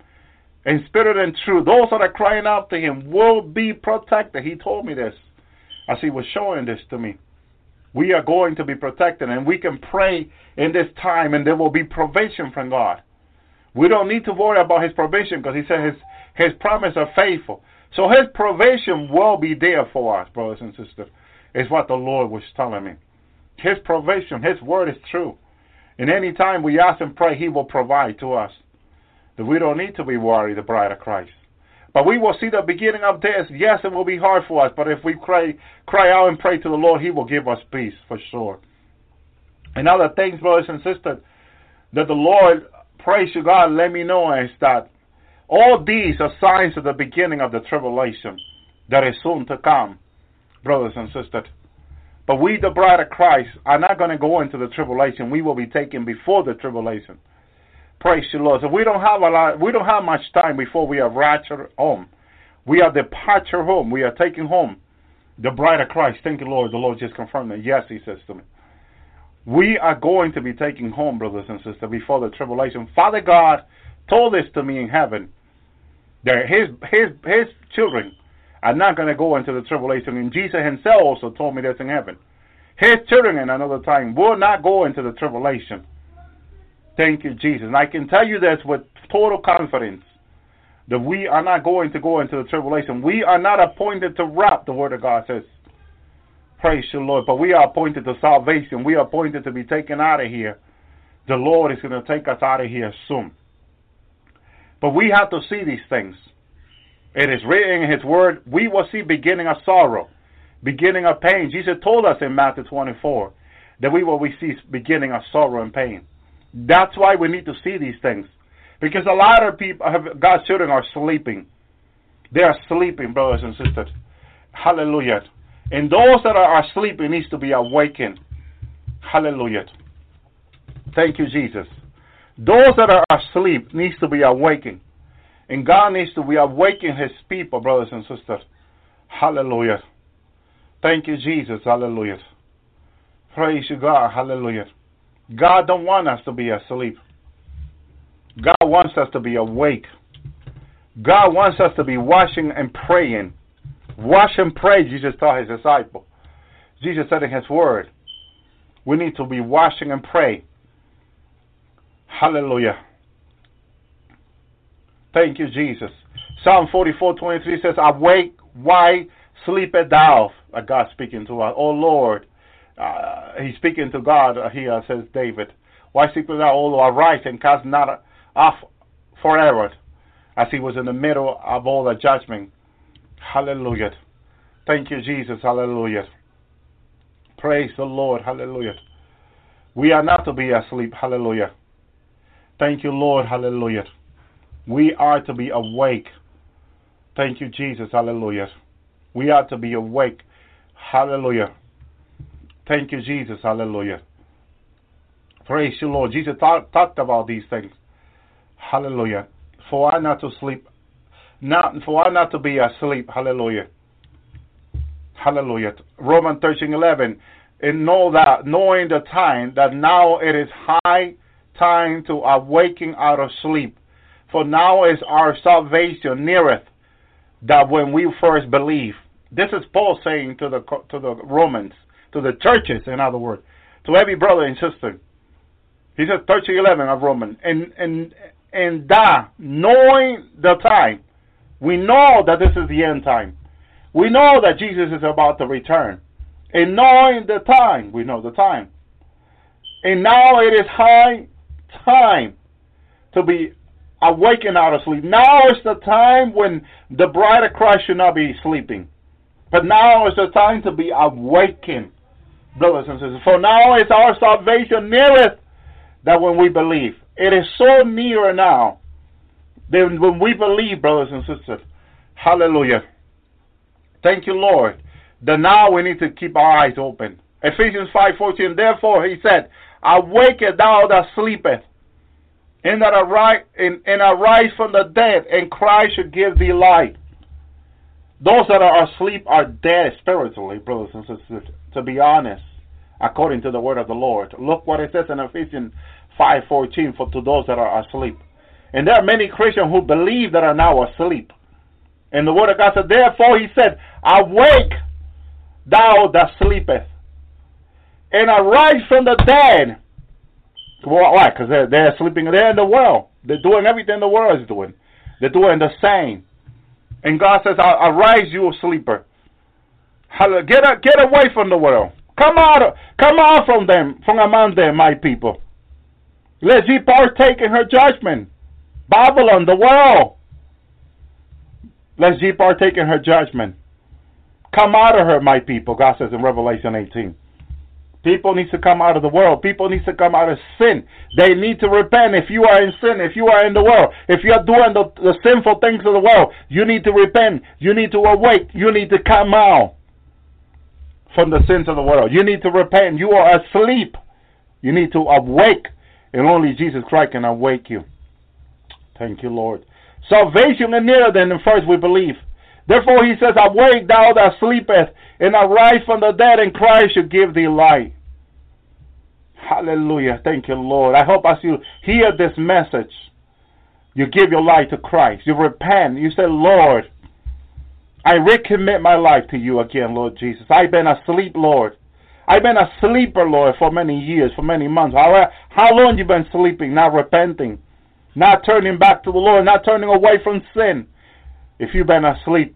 in spirit and truth, those that are crying out to Him, will be protected. He told me this as He was showing this to me. We are going to be protected, and we can pray in this time, and there will be provision from God. We don't need to worry about His provision, because He said His promises are faithful. So His provision will be there for us, brothers and sisters, is what the Lord was telling me. His provision, His word is true. And any time we ask and pray, He will provide to us. That we don't need to be worried, the bride of Christ. But we will see the beginning of this. Yes, it will be hard for us, but if we cry out and pray to the Lord, He will give us peace for sure. And other things, brothers and sisters, that the Lord, praise to God, let me know is that all these are signs of the beginning of the tribulation that is soon to come, brothers and sisters. But we, the bride of Christ, are not going to go into the tribulation. We will be taken before the tribulation. Praise the Lord. So we don't have much time before we are raptured home. We are departure home. We are taken home. The bride of Christ. Thank you, Lord. The Lord just confirmed that. Yes, He says to me. We are going to be taken home, brothers and sisters, before the tribulation. Father God told this to me in heaven. That his children are not going to go into the tribulation. And Jesus Himself also told me this in heaven. His children in another time will not go into the tribulation. Thank you, Jesus. And I can tell you this with total confidence, that we are not going to go into the tribulation. We are not appointed to wrath, the Word of God says. Praise the Lord. But we are appointed to salvation. We are appointed to be taken out of here. The Lord is going to take us out of here soon. But we have to see these things. It is written in His Word, we will see beginning of sorrow, beginning of pain. Jesus told us in Matthew 24 that we will see beginning of sorrow and pain. That's why we need to see these things. Because a lot of people, God's children, are sleeping. They are sleeping, brothers and sisters. Hallelujah. And those that are sleeping needs to be awakened. Hallelujah. Thank you, Jesus. Those that are asleep needs to be awakened. And God needs to reawaken His people, brothers and sisters. Hallelujah. Thank you, Jesus. Hallelujah. Praise you, God. Hallelujah. God don't want us to be asleep. God wants us to be awake. God wants us to be watching and praying. Watch and pray, Jesus taught His disciples. Jesus said in His word, we need to be watching and pray. Hallelujah. Thank you, Jesus. Psalm 44:23 says, awake, why sleepest thou? God speaking to us. Oh, Lord. He's speaking to God here, says David. Why sleepest thou, O Lord? Arise and cast not off forever, as he was in the middle of all the judgment. Hallelujah. Thank you, Jesus. Hallelujah. Praise the Lord. Hallelujah. We are not to be asleep. Hallelujah. Thank you, Lord. Hallelujah. We are to be awake. Thank you, Jesus. Hallelujah. We are to be awake. Hallelujah. Thank you, Jesus. Hallelujah. Praise you, Lord. Jesus talked about these things. Hallelujah. For I not to sleep. For I not to be asleep. Hallelujah. Hallelujah. Romans 13:11. And know that, knowing the time, that now it is high time to awaken out of sleep. For now is our salvation neareth, that when we first believe. This is Paul saying to the Romans, to the churches, in other words, to every brother and sister. He says 13:11 of Romans. And that, knowing the time, we know that this is the end time. We know that Jesus is about to return. And knowing the time, we know the time. And now it is high time to be awaken out of sleep. Now is the time when the bride of Christ should not be sleeping. But now is the time to be awakened, brothers and sisters. For now is our salvation nearest, that when we believe. It is so near now than when we believe, brothers and sisters. Hallelujah. Thank you, Lord. That now we need to keep our eyes open. Ephesians 5:14, therefore he said, awake thou that sleepest. and that arise from the dead, and Christ should give thee light. Those that are asleep are dead spiritually, brothers and sisters, to be honest, according to the word of the Lord. Look what it says in Ephesians 5:14, for to those that are asleep. And there are many Christians who believe that are now asleep. And the word of God said, therefore he said, awake, thou that sleepest, and arise from the dead. Well, why? Because they're sleeping there in the world. They're doing everything the world is doing. They're doing the same. And God says, arise, you sleeper. Get away from the world. Come out from them, from among them, my people. Lest ye partake in her judgment. Babylon, the world. Lest ye partake in her judgment. Come out of her, my people, God says in Revelation 18. People need to come out of the world. People need to come out of sin. They need to repent. If you are in sin, if you are in the world, if you are doing the sinful things of the world, you need to repent. You need to awake. You need to come out from the sins of the world. You need to repent. You are asleep. You need to awake. And only Jesus Christ can awake you. Thank you, Lord. Salvation is nearer than first we believe. Therefore he says, awake, thou that sleepest, and arise from the dead, and Christ shall give thee light. Hallelujah. Thank you, Lord. I hope as you hear this message, you give your life to Christ. You repent. You say, Lord, I recommit my life to you again, Lord Jesus. I've been asleep, Lord. I've been a sleeper, Lord, for many years, for many months. How long you been sleeping, not repenting, not turning back to the Lord, not turning away from sin? If you've been asleep,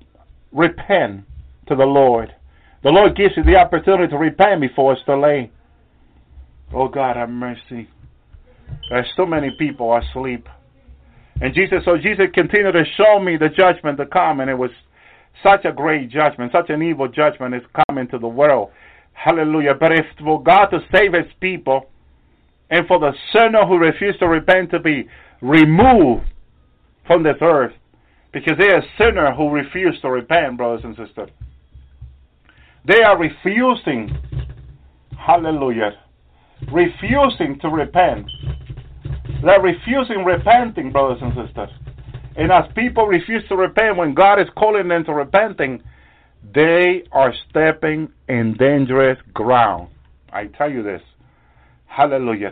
repent to the Lord. The Lord gives you the opportunity to repent before it's too late. Oh, God, have mercy. There's so many people asleep. And Jesus continued to show me the judgment to come, and it was such a great judgment, such an evil judgment is coming to the world. Hallelujah. But if for God to save his people, and for the sinner who refused to repent to be removed from this earth, because they are sinners who refuse to repent, brothers and sisters. They are refusing to repent. They're refusing repenting, brothers and sisters. And as people refuse to repent when God is calling them to repenting, they are stepping in dangerous ground. I tell you this. Hallelujah.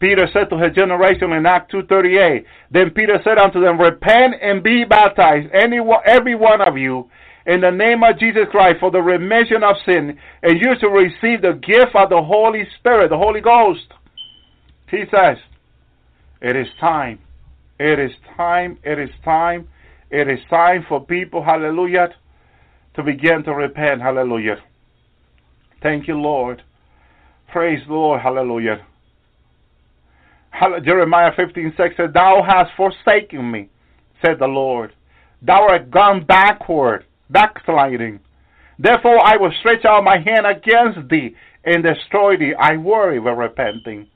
Peter said to his generation in Acts 2:38, then Peter said unto them, repent and be baptized, every one of you, in the name of Jesus Christ for the remission of sin, and you shall receive the gift of the Holy Spirit, the Holy Ghost. He says, it is time. It is time. It is time. It is time for people, hallelujah, to begin to repent, hallelujah. Thank you, Lord. Praise the Lord, hallelujah. Jeremiah 15:6 said, thou hast forsaken me, said the Lord. Thou art gone backward, backsliding. Therefore I will stretch out my hand against thee and destroy thee. I worry with repenting.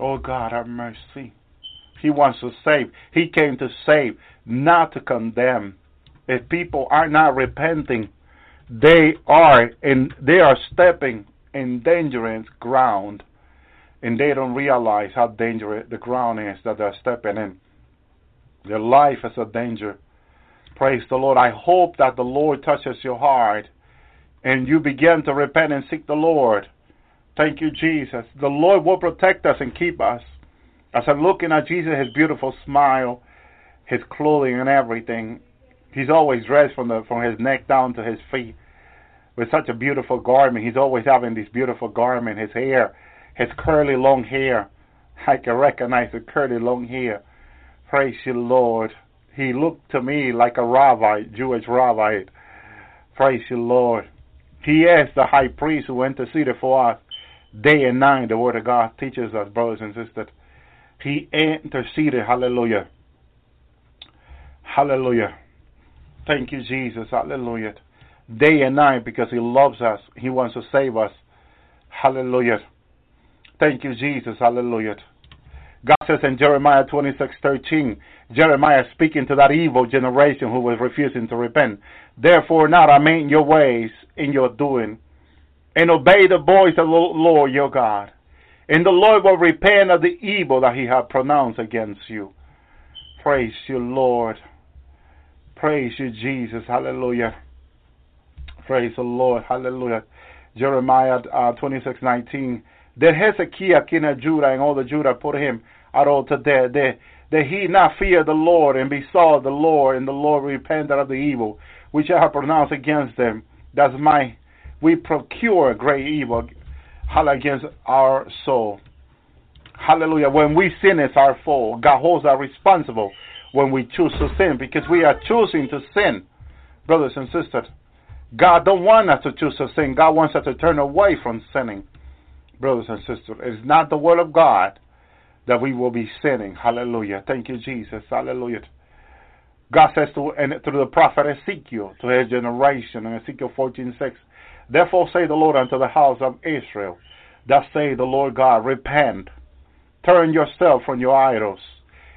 Oh God, have mercy. He wants to save. He came to save, not to condemn. If people are not repenting, they are stepping in dangerous ground. And they don't realize how dangerous the ground is that they're stepping in. Their life is a danger. Praise the Lord. I hope that the Lord touches your heart and you begin to repent and seek the Lord. Thank you, Jesus. The Lord will protect us and keep us. As I'm looking at Jesus, his beautiful smile, his clothing and everything, he's always dressed from his neck down to his feet with such a beautiful garment. He's always having this beautiful garment, his hair. His curly long hair. I can recognize the curly long hair. Praise you, Lord. He looked to me like a rabbi, Jewish rabbi. Praise you, Lord. He is the high priest who interceded for us day and night. The word of God teaches us, brothers and sisters. He interceded. Hallelujah. Hallelujah. Thank you, Jesus. Hallelujah. Day and night, because he loves us. He wants to save us. Hallelujah. Thank you, Jesus. Hallelujah. God says in Jeremiah 26:13, Jeremiah speaking to that evil generation who was refusing to repent. Therefore now amend your ways in your doing, and obey the voice of the Lord your God, and the Lord will repent of the evil that he hath pronounced against you. Praise you, Lord. Praise you, Jesus. Hallelujah. Praise the Lord. Hallelujah. Jeremiah 26:19. Then Hezekiah, king of Judah, and all the Judah put him at altar there, that he not fear the Lord, and besought the Lord, and the Lord repented of the evil which I have pronounced against them. That's my, we procure great evil against our soul. Hallelujah. When we sin, it's our fault. God holds us responsible when we choose to sin, because we are choosing to sin, brothers and sisters. God don't want us to choose to sin. God wants us to turn away from sinning, brothers and sisters. It's not the word of God that we will be sinning. Hallelujah. Thank you, Jesus. Hallelujah. God says through the prophet Ezekiel to his generation in Ezekiel 14:6, therefore say the Lord unto the house of Israel, thus say the Lord God, repent, turn yourself from your idols,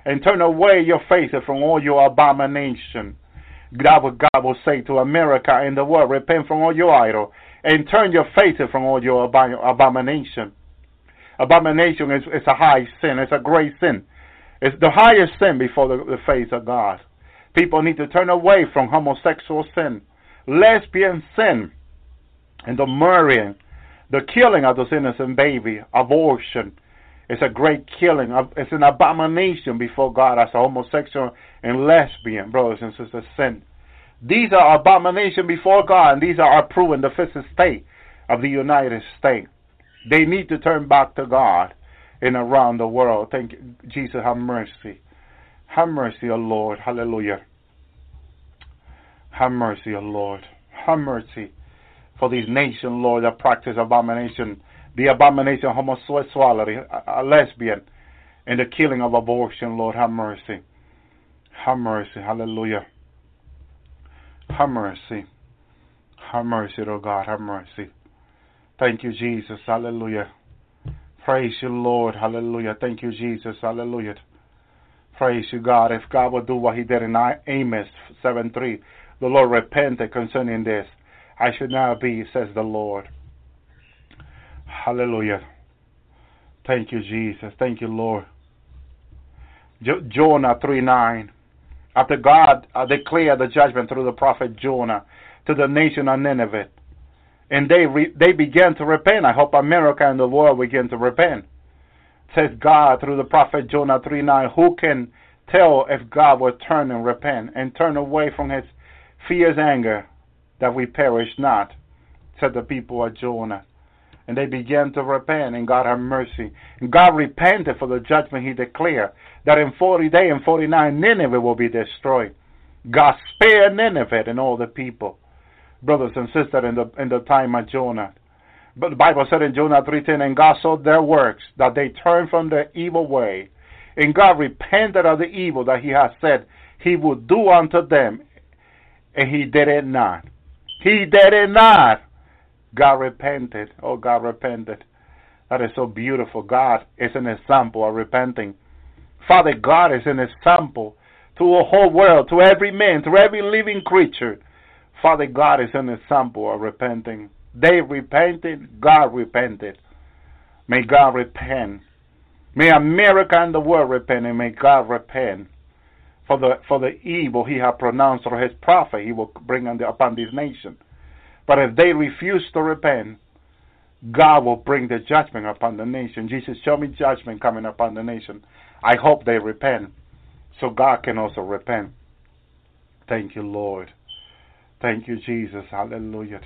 and turn away your faces from all your abomination. That what God will say to America and the world, repent from all your idol, and turn your faces from all your abomination. Abomination is a high sin. It's a great sin. It's the highest sin before the face of God. People need to turn away from homosexual sin, lesbian sin, and the murdering, the killing of this innocent baby, abortion. It's a great killing. It's an abomination before God as a homosexual and lesbian, brothers and sisters, sin. These are abominations before God, and these are approved the fifth state of the United States. They need to turn back to God and around the world. Thank you, Jesus. Have mercy. Have mercy, O Lord. Hallelujah. Have mercy, O Lord. Have mercy for these nations, Lord, that practice abomination. The abomination of homosexuality, a lesbian, and the killing of abortion, Lord, have mercy. Have mercy, hallelujah. Have mercy. Have mercy, Lord God, have mercy. Thank you, Jesus, hallelujah. Praise you, Lord, hallelujah. Thank you, Jesus, hallelujah. Praise you, God. If God would do what he did in Amos 7:3, the Lord repented concerning this. I should not be, says the Lord. Hallelujah. Thank you, Jesus. Thank you, Lord. Jonah 3:9. After God declared the judgment through the prophet Jonah to the nation of Nineveh, and they began to repent. I hope America and the world begin to repent. Says God through the prophet Jonah 3:9, who can tell if God will turn and repent and turn away from his fierce anger that we perish not, said the people of Jonah. And they began to repent, and God have mercy. And God repented for the judgment he declared, that in 40 days and 49 Nineveh will be destroyed. God spared Nineveh and all the people, brothers and sisters, in the time of Jonah. But the Bible said in Jonah 3:10, and God saw their works, that they turned from their evil way. And God repented of the evil that he had said he would do unto them, and he did it not. He did it not. God repented. Oh, God repented. That is so beautiful. God is an example of repenting. Father God is an example to a whole world, to every man, to every living creature. Father God is an example of repenting. They repented. God repented. May God repent. May America and the world repent, and may God repent for the evil he has pronounced through his prophet he will bring upon this nation. But if they refuse to repent, God will bring the judgment upon the nation. Jesus, show me judgment coming upon the nation. I hope they repent, so God can also repent. Thank you, Lord. Thank you, Jesus. Hallelujah.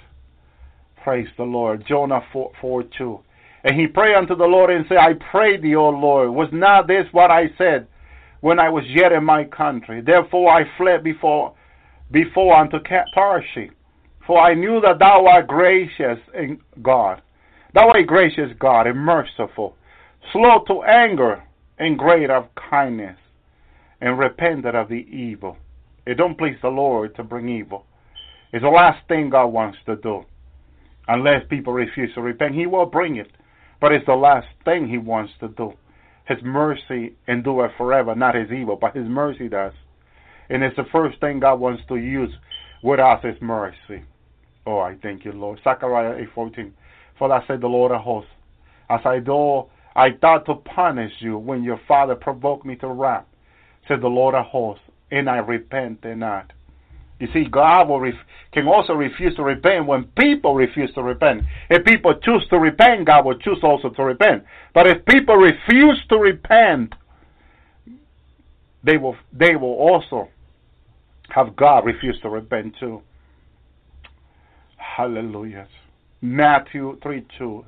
Praise the Lord. Jonah 4:2. And he prayed unto the Lord and said, I pray thee, O Lord, was not this what I said when I was yet in my country? Therefore I fled before unto Tarshish. For I knew that thou art gracious in God. Thou art gracious God and merciful, slow to anger and great of kindness, and repented of the evil. It don't please the Lord to bring evil. It's the last thing God wants to do. Unless people refuse to repent, he will bring it. But it's the last thing he wants to do. His mercy endures forever, not his evil, but his mercy does. And it's the first thing God wants to use with us is mercy. Oh, I thank you, Lord. Zechariah 8:14. For thus said the Lord of hosts, as I do I thought to punish you when your father provoked me to wrath, said the Lord of hosts, and I repented not. You see, God can also refuse to repent when people refuse to repent. If people choose to repent, God will choose also to repent. But if people refuse to repent, they will also have God refuse to repent too. Hallelujah. Matthew 3:2.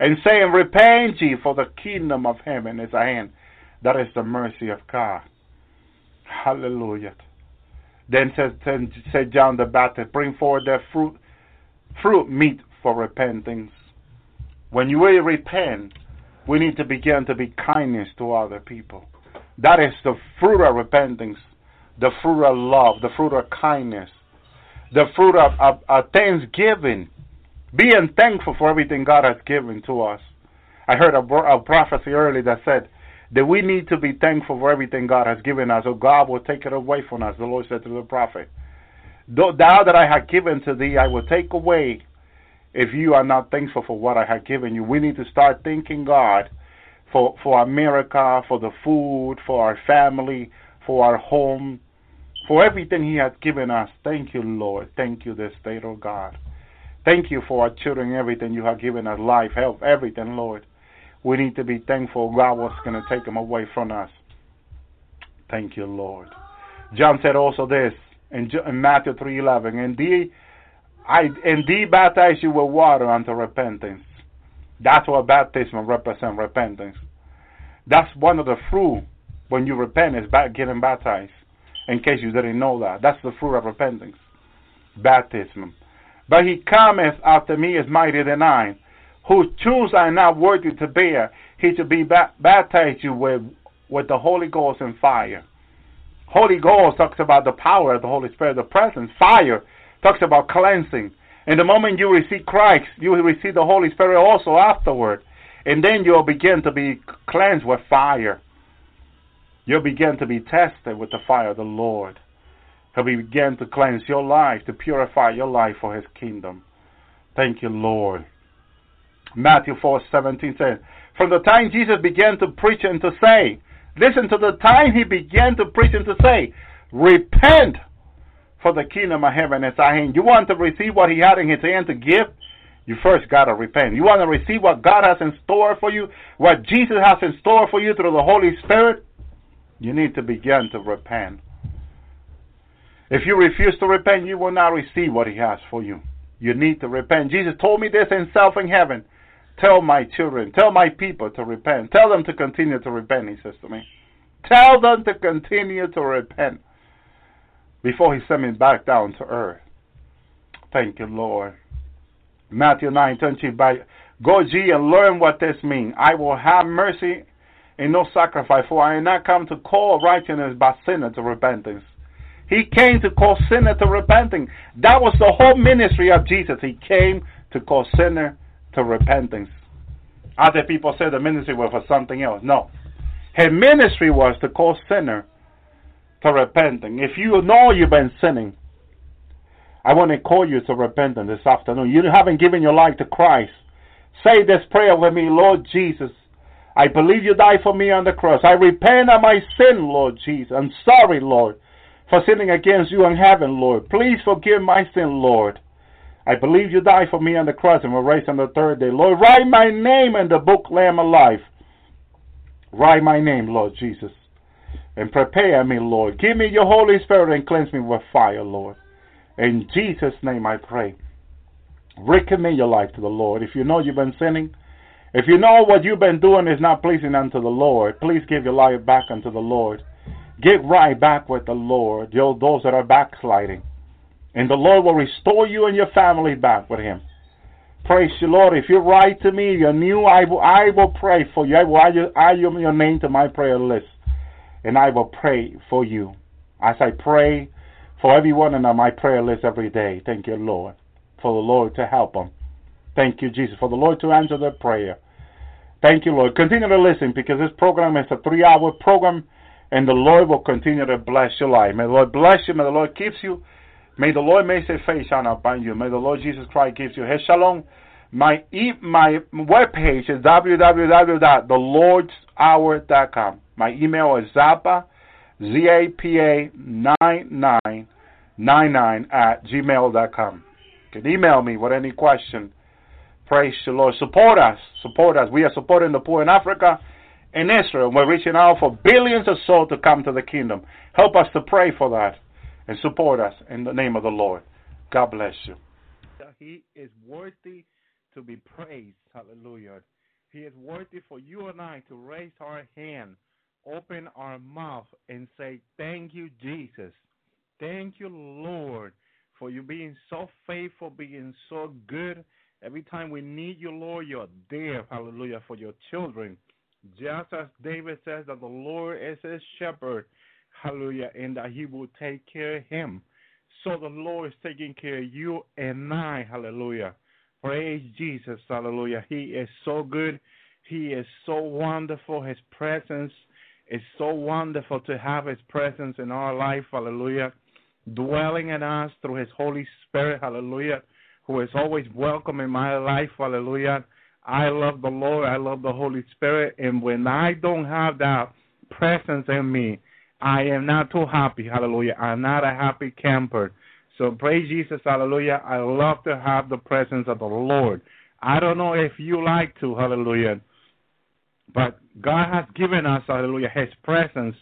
And saying, repent ye, for the kingdom of heaven is at hand. That is the mercy of God. Hallelujah. Then said John the Baptist, bring forward the fruit meet for repentance. When you will repent, we need to begin to be kindness to other people. That is the fruit of repentance, the fruit of love, the fruit of kindness, the fruit of thanksgiving, being thankful for everything God has given to us. I heard a prophecy earlier that said that we need to be thankful for everything God has given us, or God will take it away from us. The Lord said to the prophet, thou that I have given to thee, I will take away if you are not thankful for what I have given you. We need to start thanking God for America, for the food, for our family, for our home, for everything He has given us. Thank you, Lord. Thank you this day, oh God. Thank you for our children, everything you have given us, life, health, everything, Lord. We need to be thankful God was going to take them away from us. Thank you, Lord. John said also this in Matthew 3:11, Indeed baptize you with water unto repentance. That's what baptism represents, repentance. That's one of the fruit when you repent is getting baptized, in case you didn't know that. That's the fruit of repentance, baptism. But he cometh after me is mightier than I, whose shoes I am not worthy to bear. He should be baptized you with the Holy Ghost and fire. Holy Ghost talks about the power of the Holy Spirit, the presence. Fire talks about cleansing. And the moment you receive Christ, you will receive the Holy Spirit also afterward. And then you'll begin to be cleansed with fire. You'll begin to be tested with the fire of the Lord. He'll begin to cleanse your life, to purify your life for His kingdom. Thank you, Lord. Matthew 4:17 says, from the time Jesus began to preach and to say, listen, to the time He began to preach and to say, repent, for the kingdom of heaven is at hand. You want to receive what He had in His hand to give? You first got to repent. You want to receive what God has in store for you, what Jesus has in store for you through the Holy Spirit? You need to begin to repent. If you refuse to repent, you will not receive what He has for you. You need to repent. Jesus told me this Himself in heaven. Tell my children, tell my people to repent. Tell them to continue to repent, He says to me. Tell them to continue to repent before He sent me back down to earth. Thank you, Lord. Matthew 9:20. Go ye and learn what this means. I will have mercy and no sacrifice, for I am not come to call righteousness but sinner to repentance. He came to call sinner to repentance. That was the whole ministry of Jesus. He came to call sinner to repentance. Other people say the ministry was for something else. No. His ministry was to call sinner to repentance. If you know you've been sinning, I want to call you to repentance this afternoon. You haven't given your life to Christ. Say this prayer with me. Lord Jesus, I believe you died for me on the cross. I repent of my sin, Lord Jesus. I'm sorry, Lord, for sinning against you in heaven, Lord. Please forgive my sin, Lord. I believe you died for me on the cross and were raised on the third day. Lord, write my name in the book, Lamb of Life. Write my name, Lord Jesus, and prepare me, Lord. Give me your Holy Spirit and cleanse me with fire, Lord. In Jesus' name I pray. Recommit your life to the Lord. If you know you've been sinning, if you know what you've been doing is not pleasing unto the Lord, please give your life back unto the Lord. Get right back with the Lord, those that are backsliding. And the Lord will restore you and your family back with Him. Praise you, Lord. If you write to me, you're new, I will pray for you. I will add your name to my prayer list. And I will pray for you as I pray for everyone on my prayer list every day. Thank you, Lord, for the Lord to help them. Thank you, Jesus, for the Lord to answer their prayer. Thank you, Lord. Continue to listen, because this program is a 3-hour program. And the Lord will continue to bless your life. May the Lord bless you. May the Lord keep you. May the Lord make His face shine upon you. May the Lord Jesus Christ give you His shalom. My webpage is www.thelordshour.com. My email is zapa9999@gmail.com. You can email me with any question. Praise the Lord. Support us. Support us. We are supporting the poor in Africa and Israel. We're reaching out for billions of souls to come to the kingdom. Help us to pray for that and support us in the name of the Lord. God bless you. He is worthy to be praised. Hallelujah. He is worthy for you and I to raise our hand, open our mouth, and say, thank you, Jesus. Thank you, Lord, for you being so faithful, being so good. Every time we need you, Lord, you're there. Hallelujah. For your children. Just as David says that the Lord is his shepherd. Hallelujah. And that he will take care of him. So the Lord is taking care of you and I. Hallelujah. Praise Jesus. Hallelujah. He is so good. He is so wonderful. His presence is so wonderful to have his presence in our life. Hallelujah. Dwelling in us through his Holy Spirit. Hallelujah. Who is always welcome in my life. Hallelujah. I love the Lord. I love the Holy Spirit. And when I don't have that presence in me, I am not too happy, hallelujah. I'm not a happy camper. So praise Jesus, hallelujah. I love to have the presence of the Lord. I don't know if you like to, hallelujah. But God has given us, hallelujah, his presence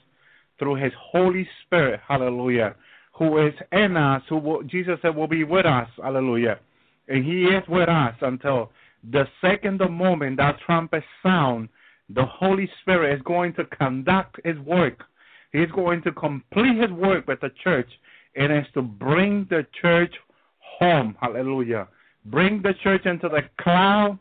through his Holy Spirit, hallelujah, who is in us, who will, Jesus said will be with us, hallelujah. And he is with us until the second moment that trumpet sound, the Holy Spirit is going to conduct his work. He's going to complete his work with the church, and is to bring the church home. Hallelujah. Bring the church into the cloud.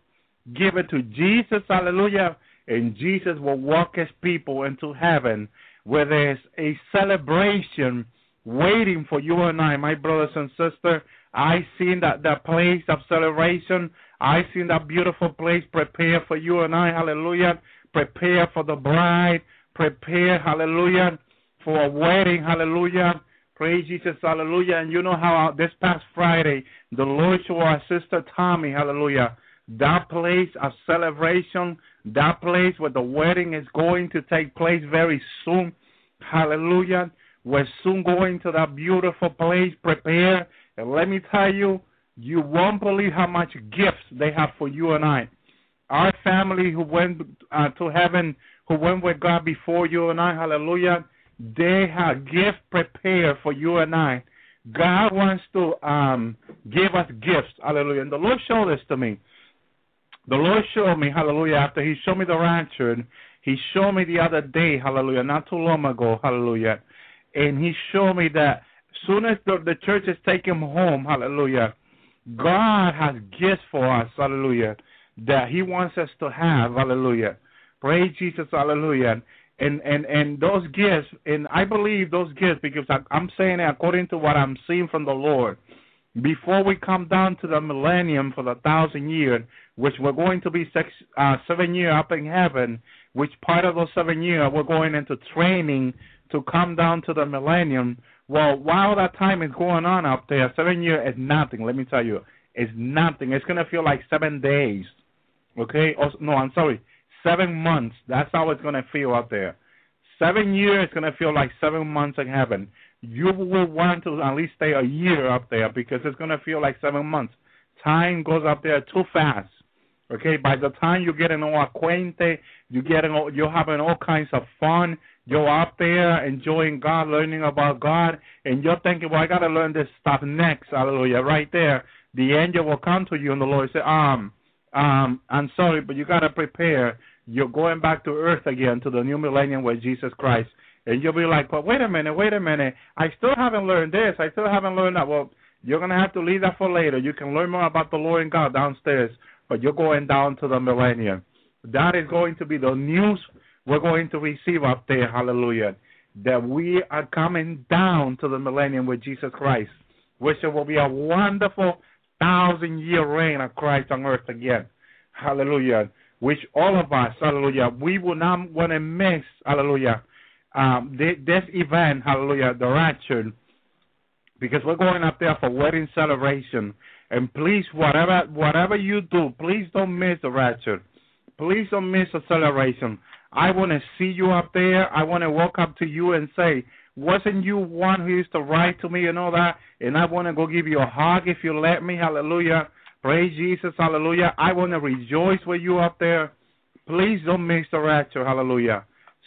Give it to Jesus. Hallelujah. And Jesus will walk his people into heaven, where there's a celebration waiting for you and I, my brothers and sisters. I seen that place of celebration. I seen that beautiful place prepared for you and I. Hallelujah. Prepare for the bride. Prepare, hallelujah, for a wedding, hallelujah. Praise Jesus, hallelujah. And you know how this past Friday, the Lord showed our sister Tommy, hallelujah, that place of celebration, that place where the wedding is going to take place very soon, hallelujah. We're soon going to that beautiful place, prepare. And let me tell you, you won't believe how much gifts they have for you and I. Our family who went to heaven, who went with God before you and I, hallelujah, they have gifts prepared for you and I. God wants to give us gifts, hallelujah. And the Lord showed this to me. The Lord showed me, hallelujah, after he showed me the rapture, he showed me the other day, hallelujah, not too long ago, hallelujah. And he showed me that as soon as the church is taken home, hallelujah, God has gifts for us, hallelujah, that he wants us to have, hallelujah. Praise Jesus, hallelujah. And those gifts, and I believe those gifts, because I'm saying it according to what I'm seeing from the Lord. Before we come down to the millennium for the 1,000 years, which we're going to be 7 years up in heaven, which part of those 7 years we're going into training to come down to the millennium. Well, while that time is going on up there, 7 years is nothing, let me tell you. It's nothing. It's going to feel like 7 days, okay? Oh, no, I'm sorry. 7 months, that's how it's going to feel out there. 7 years is going to feel like 7 months in heaven. You will want to at least stay a year up there because it's going to feel like 7 months. Time goes up there too fast, okay? By the time you get all acquainted, you're having all kinds of fun. You're up there enjoying God, learning about God, and you're thinking, well, I got to learn this stuff next, hallelujah, right there. The angel will come to you, and the Lord will say, I'm sorry, but you got to prepare. You're going back to earth again, to the new millennium with Jesus Christ. And you'll be like, well, wait a minute. I still haven't learned this. I still haven't learned that. Well, you're going to have to leave that for later. You can learn more about the Lord and God downstairs, but you're going down to the millennium. That is going to be the news we're going to receive up there, hallelujah, that we are coming down to the millennium with Jesus Christ, which will be a wonderful 1,000-year reign of Christ on earth again. Hallelujah. Which all of us, hallelujah, we will not want to miss, hallelujah, this event, hallelujah, the rapture, because we're going up there for wedding celebration. And please, whatever you do, please don't miss the rapture. Please don't miss the celebration. I want to see you up there. I want to walk up to you and say, wasn't you one who used to write to me and all that? And I want to go give you a hug if you let me. Hallelujah. Praise Jesus. Hallelujah. I want to rejoice with you up there. Please don't miss the rapture. Hallelujah.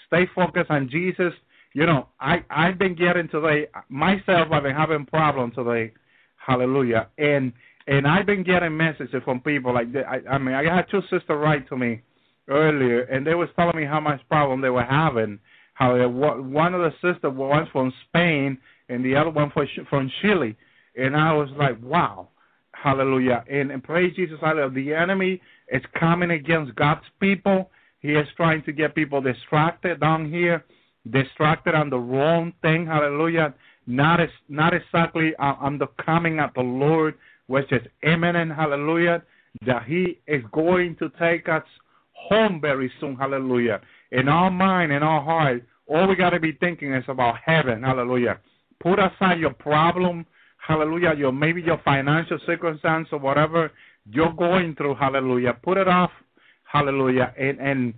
Stay focused on Jesus. You know, I've been getting today, myself, I've been having problems today. Hallelujah. And I've been getting messages from people like that. I mean, I had two sisters write to me earlier, and they was telling me how much problem they were having. How one of the sisters was from Spain, and the other one from Chile. And I was like, wow, hallelujah. And praise Jesus, hallelujah. The enemy is coming against God's people. He is trying to get people distracted down here, distracted on the wrong thing, hallelujah. Not exactly on the coming of the Lord, which is imminent, hallelujah, that he is going to take us home very soon, hallelujah. In our mind, in our heart, all we got to be thinking is about heaven, hallelujah. Put aside your problem, hallelujah, maybe your financial circumstance or whatever you're going through, hallelujah. Put it off, hallelujah, and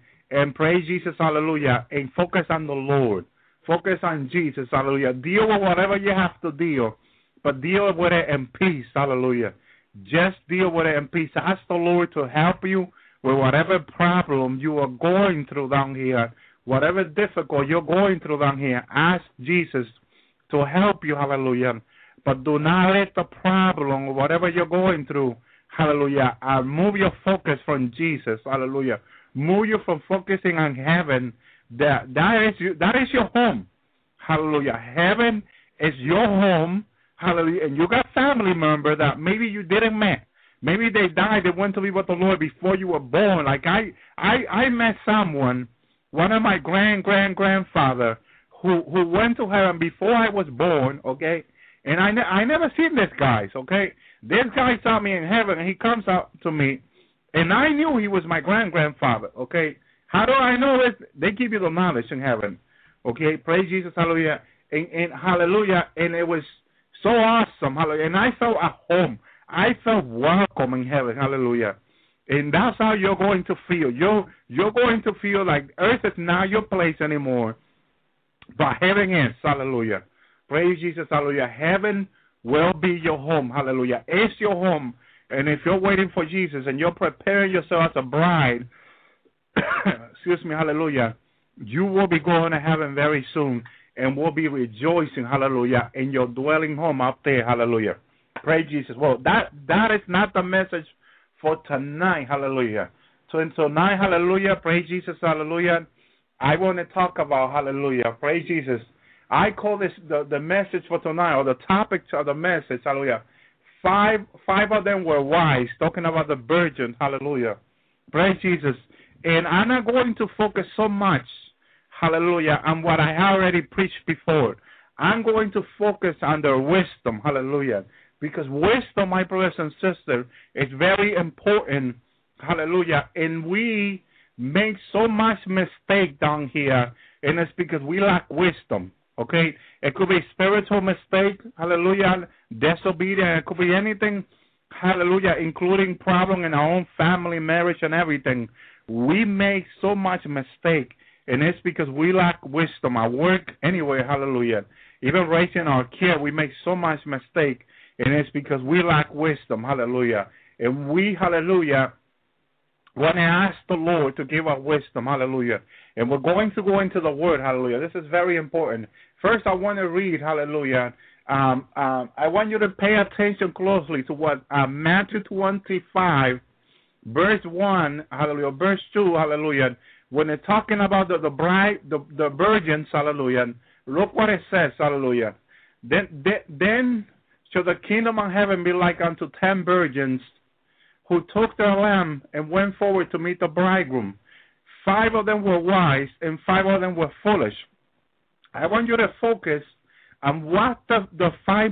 praise Jesus, hallelujah, and focus on the Lord. Focus on Jesus, hallelujah. Deal with whatever you have to deal, but deal with it in peace, hallelujah. Just deal with it in peace. Ask the Lord to help you with whatever problem you are going through down here, whatever difficult you're going through down here. Ask Jesus to help you, hallelujah. But do not let the problem or whatever you're going through, hallelujah, move your focus from Jesus, hallelujah. Move you from focusing on heaven. That is your home. Hallelujah. Heaven is your home. Hallelujah. And you got family members that maybe you didn't meet. Maybe they died. They went to be with the Lord before you were born. Like I met someone, one of my grandfather, who went to heaven before I was born, okay? And I never seen this guy, okay? This guy saw me in heaven, and he comes up to me, and I knew he was my grandfather, okay? How do I know this? They give you the knowledge in heaven. Okay, praise Jesus, hallelujah. And hallelujah, and it was so awesome, hallelujah. And I felt at home. I felt welcome in heaven, hallelujah. And that's how you're going to feel. You're going to feel like earth is not your place anymore, but heaven is, hallelujah. Praise Jesus, hallelujah. Heaven will be your home, hallelujah. It's your home. And if you're waiting for Jesus and you're preparing yourself as a bride, excuse me, hallelujah, you will be going to heaven very soon and will be rejoicing, hallelujah, in your dwelling home up there, hallelujah. Praise Jesus. Well, that is not the message for tonight, hallelujah. So tonight, hallelujah, praise Jesus, hallelujah, I want to talk about, hallelujah, praise Jesus. I call this the message for tonight, or the topic of the message, hallelujah. Five of them were wise, talking about the virgin, hallelujah. Praise Jesus. And I'm not going to focus so much, hallelujah, on what I already preached before. I'm going to focus on their wisdom, hallelujah, because wisdom, my brothers and sisters, is very important, hallelujah. And we make so much mistake down here, and it's because we lack wisdom, okay? It could be spiritual mistake, hallelujah, disobedience, it could be anything, hallelujah, including problem in our own family, marriage, and everything. We make so much mistake, and it's because we lack wisdom. At work, anyway, hallelujah. Even raising our kid, we make so much mistake, and it's because we lack wisdom, hallelujah. And we, hallelujah, want to ask the Lord to give us wisdom, hallelujah. And we're going to go into the Word, hallelujah. This is very important. First, I want to read, hallelujah. I want you to pay attention closely to what Matthew 25 Verse 1, hallelujah, verse 2, hallelujah, when they're talking about the bride, the virgins, hallelujah, look what it says, hallelujah. Then shall the kingdom of heaven be like unto 10 virgins who took their lamp and went forward to meet the bridegroom. 5 of them were wise and 5 of them were foolish. I want you to focus on what the 5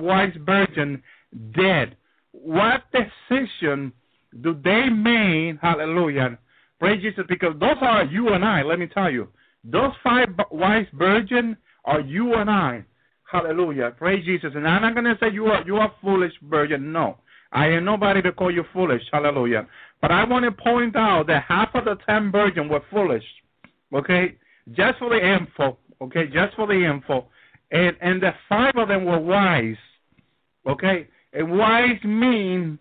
wise virgins did. What decision do they mean, hallelujah, praise Jesus, because those are you and I, let me tell you. Those 5 wise virgins are you and I, hallelujah, praise Jesus. And I'm not going to say you are foolish virgin, no. I am nobody to call you foolish. Hallelujah. But I want to point out that half of the 10 virgins were foolish. Okay? Just for the info. Okay? Just for the info. And the 5 of them were wise. Okay? And wise means,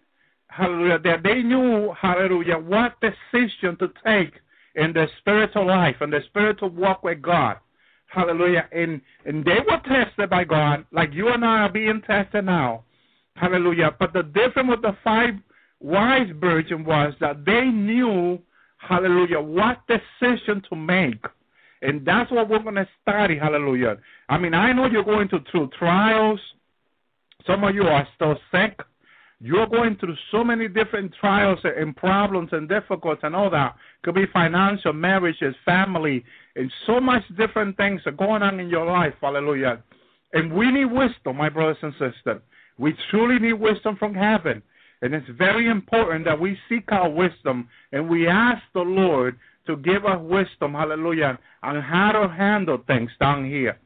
hallelujah, that they knew, hallelujah, what decision to take in their spiritual life and their spiritual walk with God. Hallelujah. And they were tested by God, like you and I are being tested now. Hallelujah. But the difference with the 5 wise virgins was that they knew, hallelujah, what decision to make. And that's what we're going to study, hallelujah. I mean, I know you're going through trials. Some of you are still sick. You're going through so many different trials and problems and difficulties and all that. Could be financial, marriages, family, and so much different things are going on in your life, hallelujah. And we need wisdom, my brothers and sisters. We truly need wisdom from heaven. And it's very important that we seek our wisdom and we ask the Lord to give us wisdom, hallelujah, on how to handle things down here.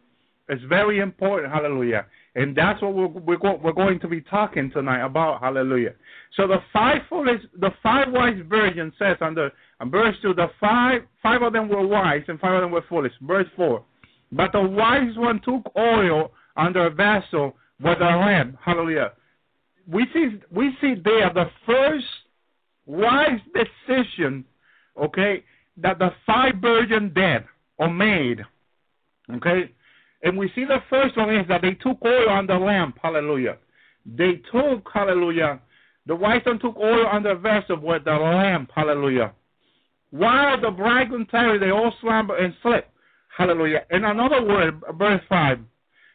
It's very important, hallelujah. And that's what we're going to be talking tonight about, hallelujah. So the five wise virgins says on verse 2, the five of them were wise and 5 of them were foolish. Verse 4, but the wise one took oil under a vessel with a lamp, hallelujah. We see there the first wise decision, okay, that the 5 virgins did or made, okay. And we see the first one is that they took oil on the lamp, hallelujah. They took, hallelujah, the wise one took oil on the vessel with the lamp, hallelujah. While the bridegroom tarried, they all slumbered and slept, hallelujah. In another word, verse 5,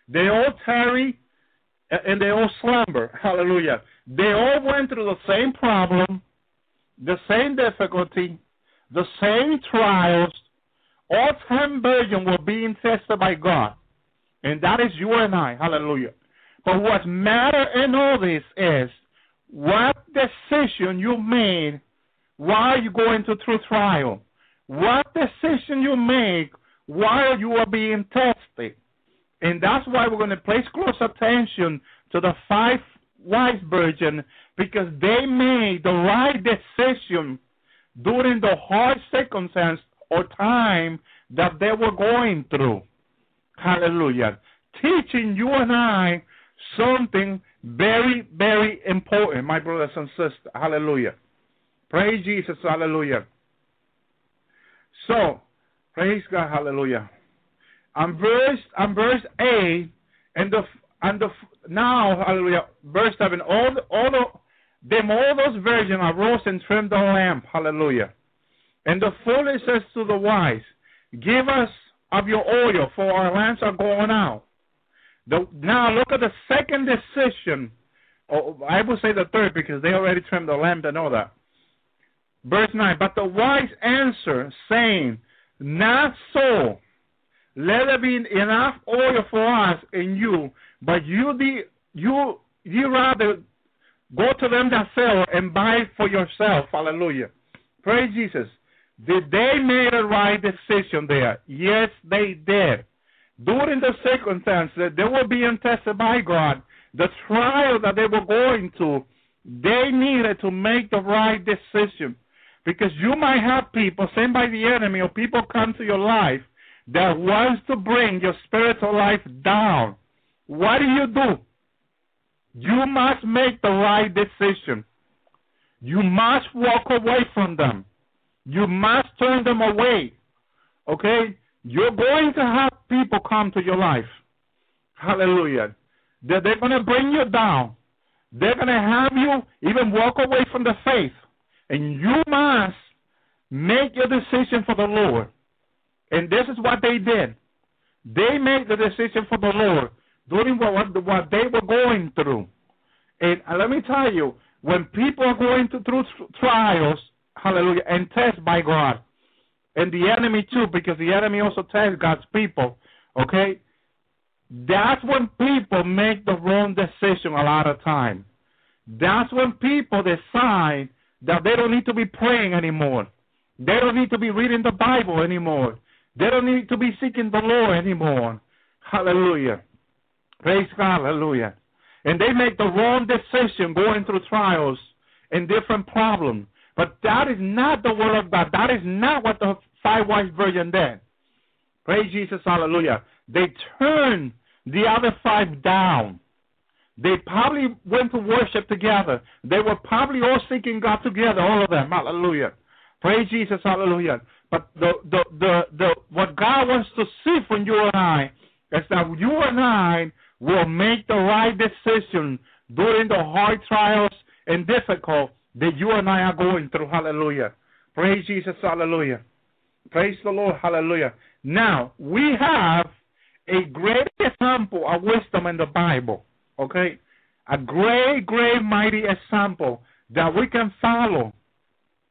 they all tarry and they all slumber, hallelujah. They all went through the same problem, the same difficulty, the same trials. All 10 virgins were being tested by God. And that is you and I, hallelujah. But what matters in all this is what decision you made while you're going through trial. What decision you make while you are being tested. And that's why we're going to place close attention to the 5 wise virgins, because they made the right decision during the hard circumstance or time that they were going through. Hallelujah. Teaching you and I something very, very important, my brothers and sisters. Hallelujah. Praise Jesus. Hallelujah. So, praise God. Hallelujah. On verse 8, now, hallelujah, verse 7, all those virgins arose and trimmed the lamp. Hallelujah. And the foolish says to the wise, give us of your oil, for our lamps are going out. Now look at the second decision. Oh, I will say the third, because they already trimmed the lamp and all that. Verse 9, but the wise answer, saying, not so. Let there be enough oil for us and you, but you rather go to them that sell and buy it for yourself. Hallelujah. Praise Jesus. Did they make a right decision there? Yes, they did. During the circumstances, they were being tested by God. The trial that they were going to, they needed to make the right decision. Because you might have people sent by the enemy or people come to your life that wants to bring your spiritual life down. What do? You must make the right decision. You must walk away from them. You must turn them away, okay? You're going to have people come to your life, hallelujah, that they're going to bring you down. They're going to have you even walk away from the faith, and you must make your decision for the Lord. And this is what they did. They made the decision for the Lord during what they were going through. And let me tell you, when people are going through trials, hallelujah, and test by God, and the enemy too, because the enemy also tests God's people, okay? That's when people make the wrong decision a lot of time. That's when people decide that they don't need to be praying anymore. They don't need to be reading the Bible anymore. They don't need to be seeking the Lord anymore. Hallelujah. Praise God, hallelujah. And they make the wrong decision going through trials and different problems. But that is not the word of God. That is not what the five-wise virgin did. Praise Jesus, hallelujah. They turned the other five down. They probably went to worship together. They were probably all seeking God together, all of them, hallelujah. Praise Jesus, hallelujah. But what God wants to see from you and I is that you and I will make the right decision during the hard trials and difficult that you and I are going through, hallelujah. Praise Jesus, hallelujah. Praise the Lord, hallelujah. Now, we have a great example of wisdom in the Bible, okay? A great, great, mighty example that we can follow,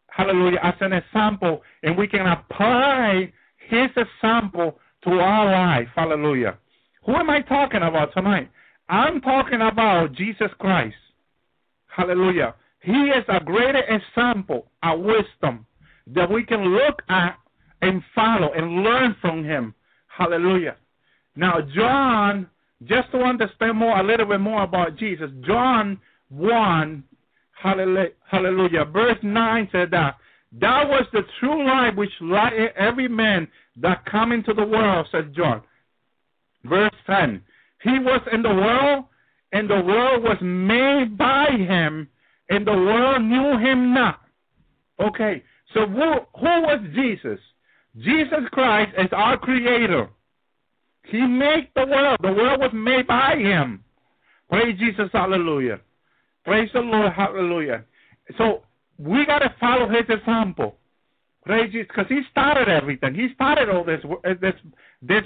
hallelujah, as an example, and we can apply his example to our life, hallelujah. Who am I talking about tonight? I'm talking about Jesus Christ, hallelujah. He is a great example of wisdom that we can look at and follow and learn from him. Hallelujah. Now, John, just to understand a little bit more about Jesus, John 1, hallelujah, verse 9 said that, "That was the true light which lighteth every man that come into the world," says John. Verse 10, "He was in the world, and the world was made by him, and the world knew him not." Okay, so who was Jesus? Jesus Christ is our creator. He made the world. The world was made by him. Praise Jesus, hallelujah. Praise the Lord, hallelujah. So we got to follow his example. Praise Jesus, because he started everything. He started all this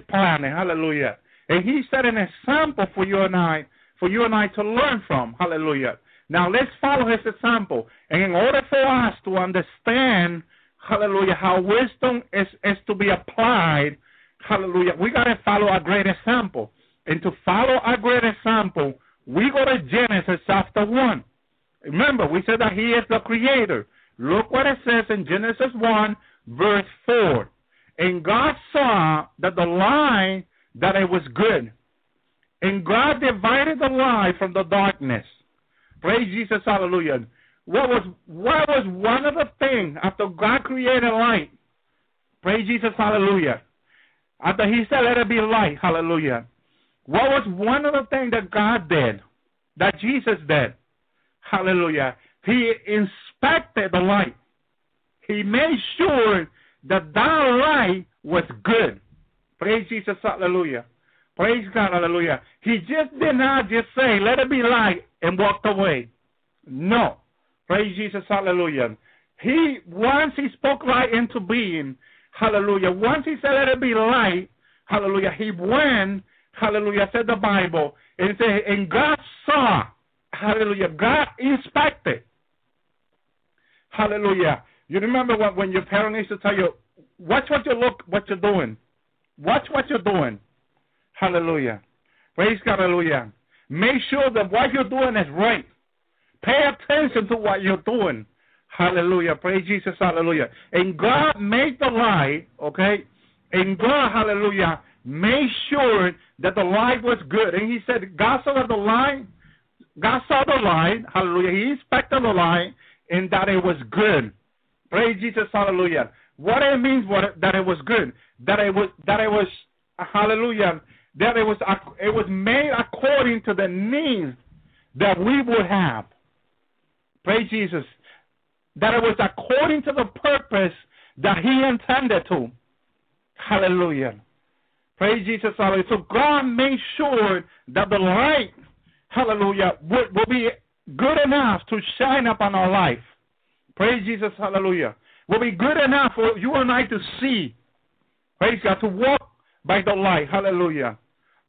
planet, hallelujah. And he set an example for you and I to learn from, hallelujah. Now let's follow his example. And in order for us to understand, hallelujah, how wisdom is to be applied, hallelujah, we got to follow a great example. And to follow a great example, we go to Genesis chapter 1. Remember, we said that he is the creator. Look what it says in Genesis 1, verse 4. "And God saw that the light, that it was good. And God divided the light from the darkness." Praise Jesus, hallelujah. What was one of the things after God created light? Praise Jesus, hallelujah. After he said, "Let it be light," hallelujah. What was one of the things that God did, that Jesus did? Hallelujah. He inspected the light. He made sure that light was good. Praise Jesus, hallelujah. Praise God, hallelujah. He just did not just say, "Let it be light," and walked away. No. Praise Jesus, hallelujah. Once he spoke light into being, hallelujah, once he said, "Let it be light," hallelujah, he went, hallelujah, said the Bible, and it said, and God saw, hallelujah, God inspected. Hallelujah. You remember when your parents used to tell you, "Watch what you look, what you're doing. Watch what you're doing." Hallelujah. Praise God, hallelujah. Make sure that what you're doing is right. Pay attention to what you're doing. Hallelujah. Praise Jesus, hallelujah. And God made the light, okay? And God, hallelujah, made sure that the light was good. And he said, God saw the light, hallelujah. He inspected the light and that it was good. Praise Jesus, hallelujah. What it means that it was good, that it was hallelujah, that it was made according to the needs that we would have. Praise Jesus. That it was according to the purpose that he intended to. Hallelujah. Praise Jesus. Hallelujah. So God made sure that the light, hallelujah, would be good enough to shine upon our life. Praise Jesus. Hallelujah. Will be good enough for you and I to see. Praise God. To walk by the light. Hallelujah.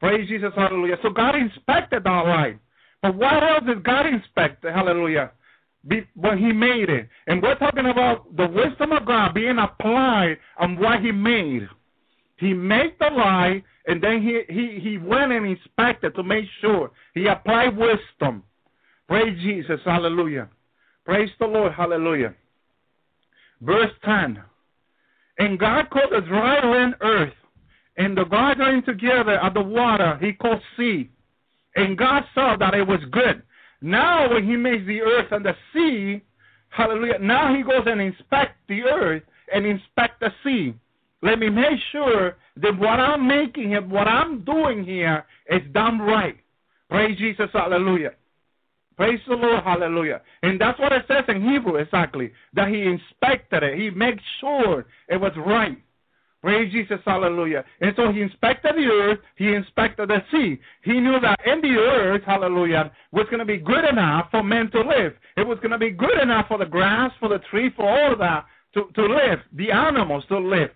Praise Jesus. Hallelujah. So God inspected our light. But what else did God inspect? Hallelujah. When he made it. And we're talking about the wisdom of God being applied on what he made. He made the light, and then he went and inspected to make sure. He applied wisdom. Praise Jesus, hallelujah. Praise the Lord, hallelujah. Verse 10, "And God called the dry land earth, and the gathering together of the water he called sea. And God saw that it was good. Now when he makes the earth and the sea, hallelujah, now he goes and inspects the earth and inspects the sea. Let me make sure that what I'm making here, what I'm doing here is done right. Praise Jesus, hallelujah. Praise the Lord, hallelujah. And that's what it says in Hebrew, exactly, that he inspected it. He made sure it was right. Praise Jesus, hallelujah. And so he inspected the earth, he inspected the sea. He knew that in the earth, hallelujah, was going to be good enough for men to live. It was going to be good enough for the grass, for the tree, for all of that to live, the animals to live.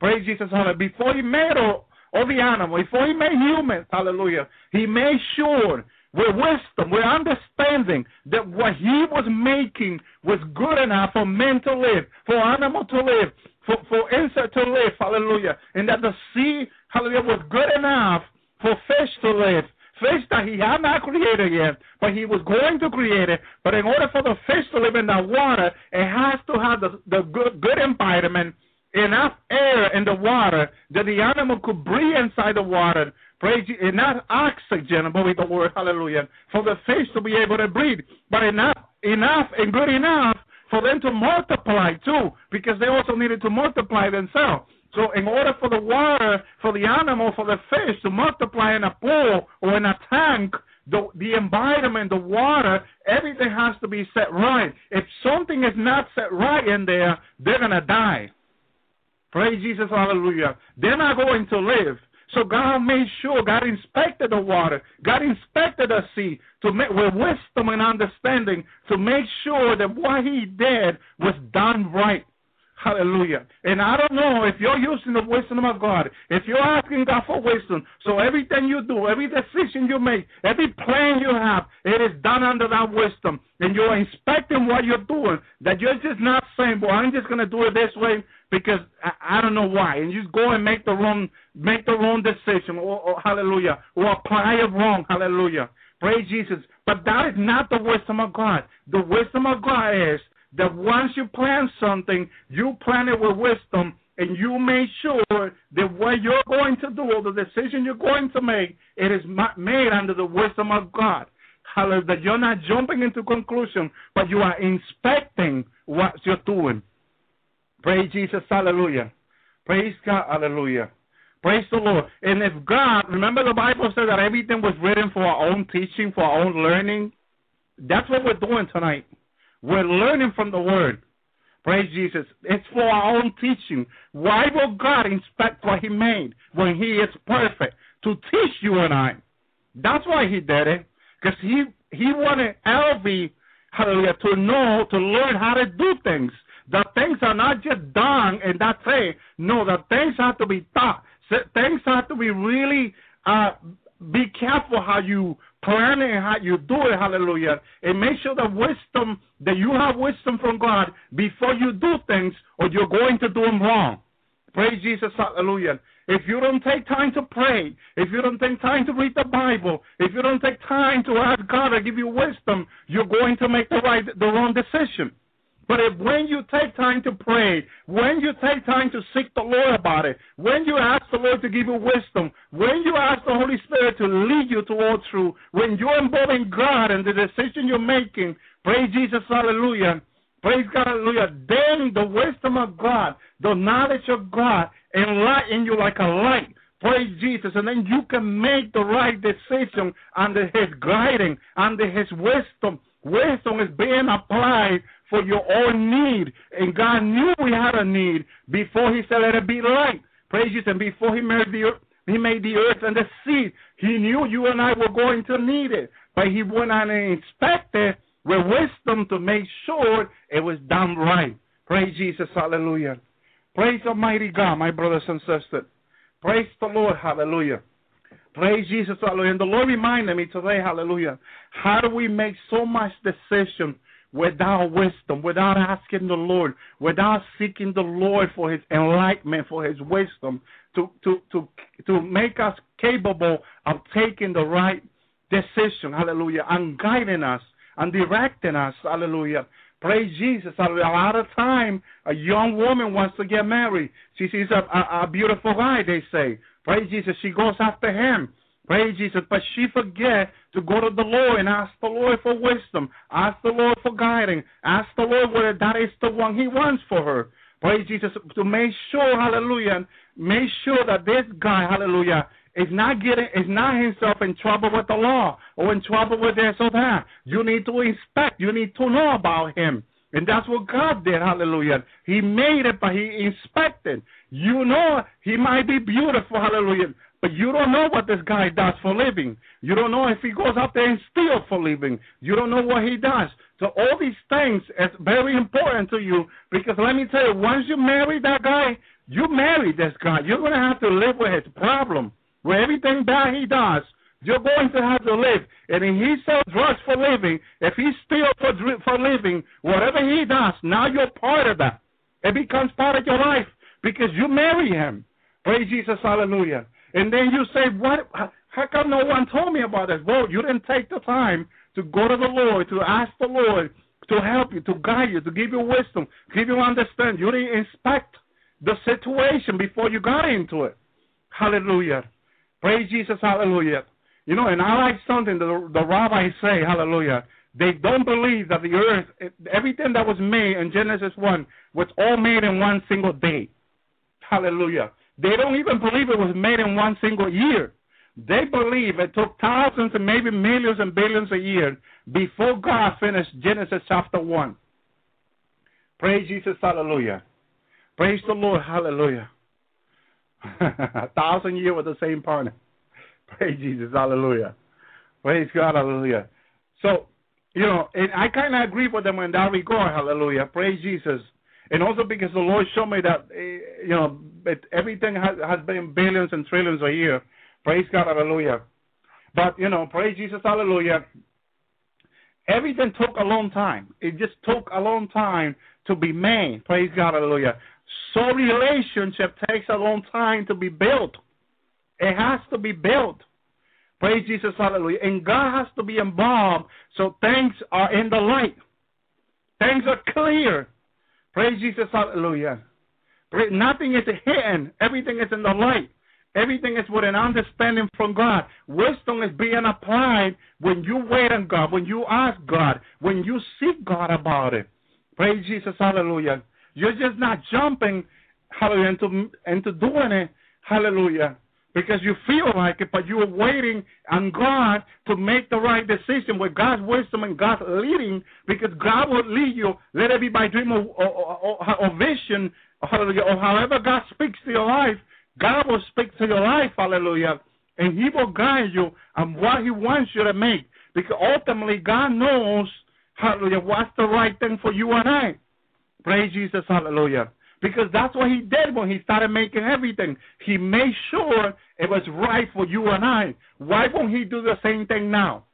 Praise Jesus, hallelujah. Before he made all the animals, before he made humans, hallelujah, he made sure with wisdom, with understanding that what he was making was good enough for men to live, for animals to live, for insects to live, hallelujah, and that the sea, hallelujah, was good enough for fish to live, fish that he had not created yet, but he was going to create it, but in order for the fish to live in that water, it has to have the good environment, enough air in the water that the animal could breathe inside the water, praise you, enough oxygen, with the word, hallelujah, for the fish to be able to breathe, but enough and good enough for them to multiply too, because they also needed to multiply themselves. So in order for the water, for the animal, for the fish to multiply in a pool or in a tank, the environment, the water, everything has to be set right. If something is not set right in there, they're going to die. Praise Jesus, hallelujah. They're not going to live. So God made sure, God inspected the water, God inspected the sea with wisdom and understanding to make sure that what he did was done right. Hallelujah. And I don't know if you're using the wisdom of God, if you're asking God for wisdom, so everything you do, every decision you make, every plan you have, it is done under that wisdom. And you're inspecting what you're doing, that you're just not saying, well, I'm just going to do it this way because I don't know why. And you just go and make the wrong decision, or hallelujah, or apply it wrong, hallelujah. Praise Jesus. But that is not the wisdom of God. The wisdom of God is that once you plan something, you plan it with wisdom, and you make sure that what you're going to do or the decision you're going to make, it is made under the wisdom of God. Hallelujah. That you're not jumping into conclusion, but you are inspecting what you're doing. Praise Jesus, hallelujah. Praise God, hallelujah. Praise the Lord. And if God, remember the Bible said that everything was written for our own teaching, for our own learning. That's what we're doing tonight. We're learning from the Word. Praise Jesus. It's for our own teaching. Why will God inspect what he made when he is perfect? To teach you and I. That's why he did it. Because he wanted Elvie, hallelujah, to know, to learn how to do things. That things are not just done and that's it. No, that things have to be taught. Things have to be really, be careful how you plan it, how you do it, hallelujah. And make sure that wisdom, that you have wisdom from God before you do things, or you're going to do them wrong. Praise Jesus, hallelujah. If you don't take time to pray, if you don't take time to read the Bible, if you don't take time to ask God to give you wisdom, you're going to make the wrong decision. But if when you take time to pray, when you take time to seek the Lord about it, when you ask the Lord to give you wisdom, when you ask the Holy Spirit to lead you to all truth, when you're involving God in the decision you're making, praise Jesus, hallelujah, praise God, hallelujah, then the wisdom of God, the knowledge of God enlighten you like a light. Praise Jesus, and then you can make the right decision under his guiding, under his wisdom. Wisdom is being applied for your own need, and God knew we had a need before he said, let it be light. Praise Jesus, and before he made the earth and the sea, he knew you and I were going to need it, but he went on and inspected with wisdom to make sure it was done right. Praise Jesus, hallelujah. Praise Almighty God, my brothers and sisters. Praise the Lord, hallelujah. Praise Jesus, hallelujah. And the Lord reminded me today, hallelujah, how do we make so much decision without wisdom, without asking the Lord, without seeking the Lord for his enlightenment, for his wisdom, to make us capable of taking the right decision, hallelujah, and guiding us and directing us, hallelujah. Praise Jesus, hallelujah. A lot of time, a young woman wants to get married. She sees a beautiful guy, they say. Praise Jesus. She goes after him. Praise Jesus. But she forget to go to the Lord and ask the Lord for wisdom. Ask the Lord for guiding. Ask the Lord whether that is the one he wants for her. Praise Jesus. To make sure, hallelujah, make sure that this guy, hallelujah, is not himself in trouble with the law or in trouble with this or that. You need to inspect. You need to know about him. And that's what God did, hallelujah. He made it, but he inspected. You know, he might be beautiful, hallelujah, but you don't know what this guy does for a living. You don't know if he goes out there and steals for a living. You don't know what he does. So all these things is very important to you, because let me tell you, once you marry that guy, you marry this guy. You're going to have to live with his problem. With everything that he does, you're going to have to live. And if he sells drugs for a living, if he steals for a living, whatever he does, now you're part of that. It becomes part of your life because you marry him. Praise Jesus, hallelujah. And then you say, "What? How come no one told me about this?" Well, you didn't take the time to go to the Lord, to ask the Lord to help you, to guide you, to give you wisdom, give you understanding. You didn't inspect the situation before you got into it. Hallelujah. Praise Jesus, hallelujah. You know, and I like something the rabbis say, hallelujah. They don't believe that the earth, everything that was made in Genesis 1 was all made in one single day. Hallelujah. They don't even believe it was made in one single year. They believe it took thousands and maybe millions and billions of years before God finished Genesis chapter 1. Praise Jesus, hallelujah. Praise the Lord, hallelujah. 1,000 years with the same partner. Praise Jesus, hallelujah. Praise God, hallelujah. So, you know, and I kind of agree with them in that regard, hallelujah. Praise Jesus. And also because the Lord showed me that, you know, everything has been billions and trillions a year. Praise God, hallelujah. But, you know, praise Jesus, hallelujah. Everything took a long time. It just took a long time to be made. Praise God, hallelujah. So relationship takes a long time to be built. It has to be built. Praise Jesus, hallelujah. And God has to be involved so things are in the light. Things are clear. Praise Jesus, hallelujah. Nothing is hidden. Everything is in the light. Everything is with an understanding from God. Wisdom is being applied when you wait on God, when you ask God, when you seek God about it. Praise Jesus, hallelujah. You're just not jumping, hallelujah, into doing it, hallelujah, because you feel like it, but you're waiting on God to make the right decision with God's wisdom and God's leading, because God will lead you. Let it be by dream or vision, hallelujah, or however God speaks to your life, God will speak to your life, hallelujah, and he will guide you on what he wants you to make, because ultimately God knows, hallelujah, what's the right thing for you and I. Praise Jesus, hallelujah. Because that's what he did when he started making everything. He made sure it was right for you and I. Why won't he do the same thing now?